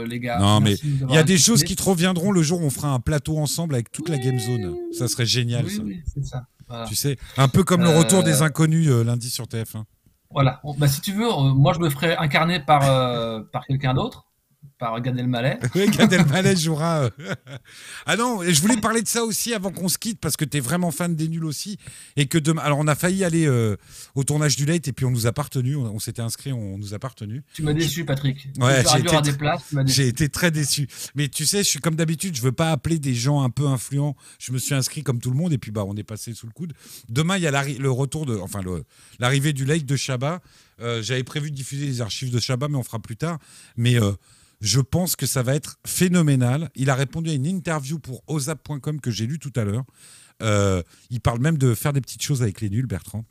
les gars. Non, merci, mais il y a des choses qui te reviendront le jour où on fera un plateau ensemble avec toute la Game Zone. Ça serait génial. Oui, ça. Oui, c'est ça. Voilà. Tu sais, un peu comme le retour des inconnus lundi sur TF1. Voilà. Bah, si tu veux, moi je me ferai incarner par quelqu'un d'autre. Par Gad Elmaleh. Oui, Gad Elmaleh jouera. Ah non, je voulais parler de ça aussi avant qu'on se quitte parce que t'es vraiment fan des nuls aussi et que demain. Alors on a failli aller au tournage du Late et puis on nous a pas retenu. On s'était inscrit, on nous a pas retenu. Tu m'as déçu, Patrick. Ouais, j'ai été très déçu. Mais tu sais, je suis comme d'habitude, je veux pas appeler des gens un peu influents. Je me suis inscrit comme tout le monde et puis bah on est passé sous le coude. Demain il y a l'arrivée du Late de Chabat. J'avais prévu de diffuser les archives de Chabat, mais on fera plus tard. Mais je pense que ça va être phénoménal. Il a répondu à une interview pour osap.com que j'ai lue tout à l'heure. Il parle même de faire des petites choses avec les nuls, Bertrand.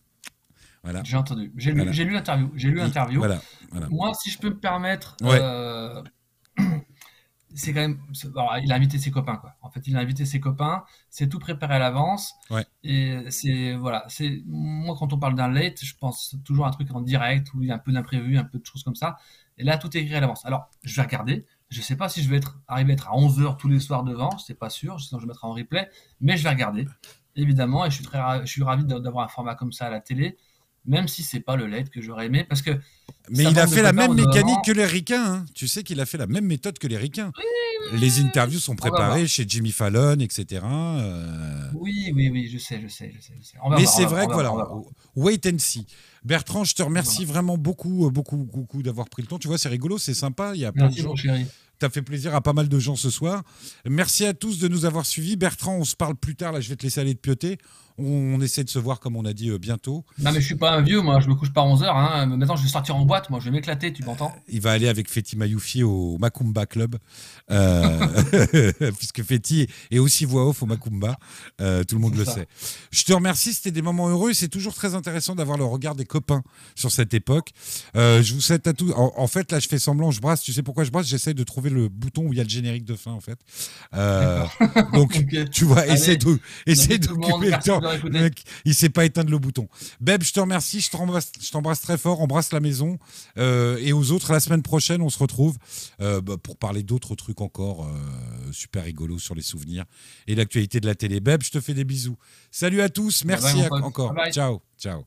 Voilà. J'ai entendu. J'ai lu l'interview. Voilà. Moi, si je peux me permettre, c'est quand même... Alors, il a invité ses copains, quoi. En fait, il a invité ses copains. C'est tout préparé à l'avance. Ouais. Et c'est... Voilà. Moi, quand on parle d'un late, je pense toujours à un truc en direct où il y a un peu d'imprévu, un peu de choses comme ça. Et là, tout est écrit à l'avance. Alors, je vais regarder. Je ne sais pas si je vais arriver à être à 11h tous les soirs devant. Je ne sais pas sûr. Sinon, je vais mettre en replay. Mais je vais regarder, évidemment. Et je suis ravi d'avoir un format comme ça à la télé. Même si ce n'est pas le LED que j'aurais aimé. Parce que mais il a fait la même mécanique que les Ricains. Hein. Tu sais qu'il a fait la même méthode que les Ricains. Oui. Les interviews sont préparées chez Jimmy Fallon, etc. Oui, je sais. Mais c'est vrai que voilà, wait and see. Bertrand, je te remercie vraiment beaucoup d'avoir pris le temps. Tu vois, c'est rigolo, c'est sympa. Il y a plein de gens. Ça fait plaisir à pas mal de gens ce soir. Merci à tous de nous avoir suivis. Bertrand, on se parle plus tard. Là, je vais te laisser aller te pioter. On essaie de se voir, comme on a dit, bientôt. Non, mais je suis pas un vieux, moi. Je me couche pas à 11h. Hein. Maintenant, je vais sortir en boîte. Moi, je vais m'éclater. Tu m'entends ? Il va aller avec Fetti Mayoufi au Macumba Club. Puisque Fetti est aussi voix off au Macumba. Tout le monde le sait. Je te remercie. C'était des moments heureux. C'est toujours très intéressant d'avoir le regard des copains sur cette époque. Je vous souhaite à tous. En fait, là, je fais semblant. Je brasse. Tu sais pourquoi je brasse ? J'essaie de trouver le bouton où il y a le générique de fin, en fait. Donc, okay. Tu vois, essaie d'occuper le temps. Le mec, il ne sait pas éteindre le bouton. Beb, je te remercie. Je t'embrasse très fort. Embrasse la maison. Et aux autres, la semaine prochaine, on se retrouve pour parler d'autres trucs encore super rigolos sur les souvenirs et l'actualité de la télé. Beb, je te fais des bisous. Salut à tous. Merci encore. Bye bye. Ciao. Ciao.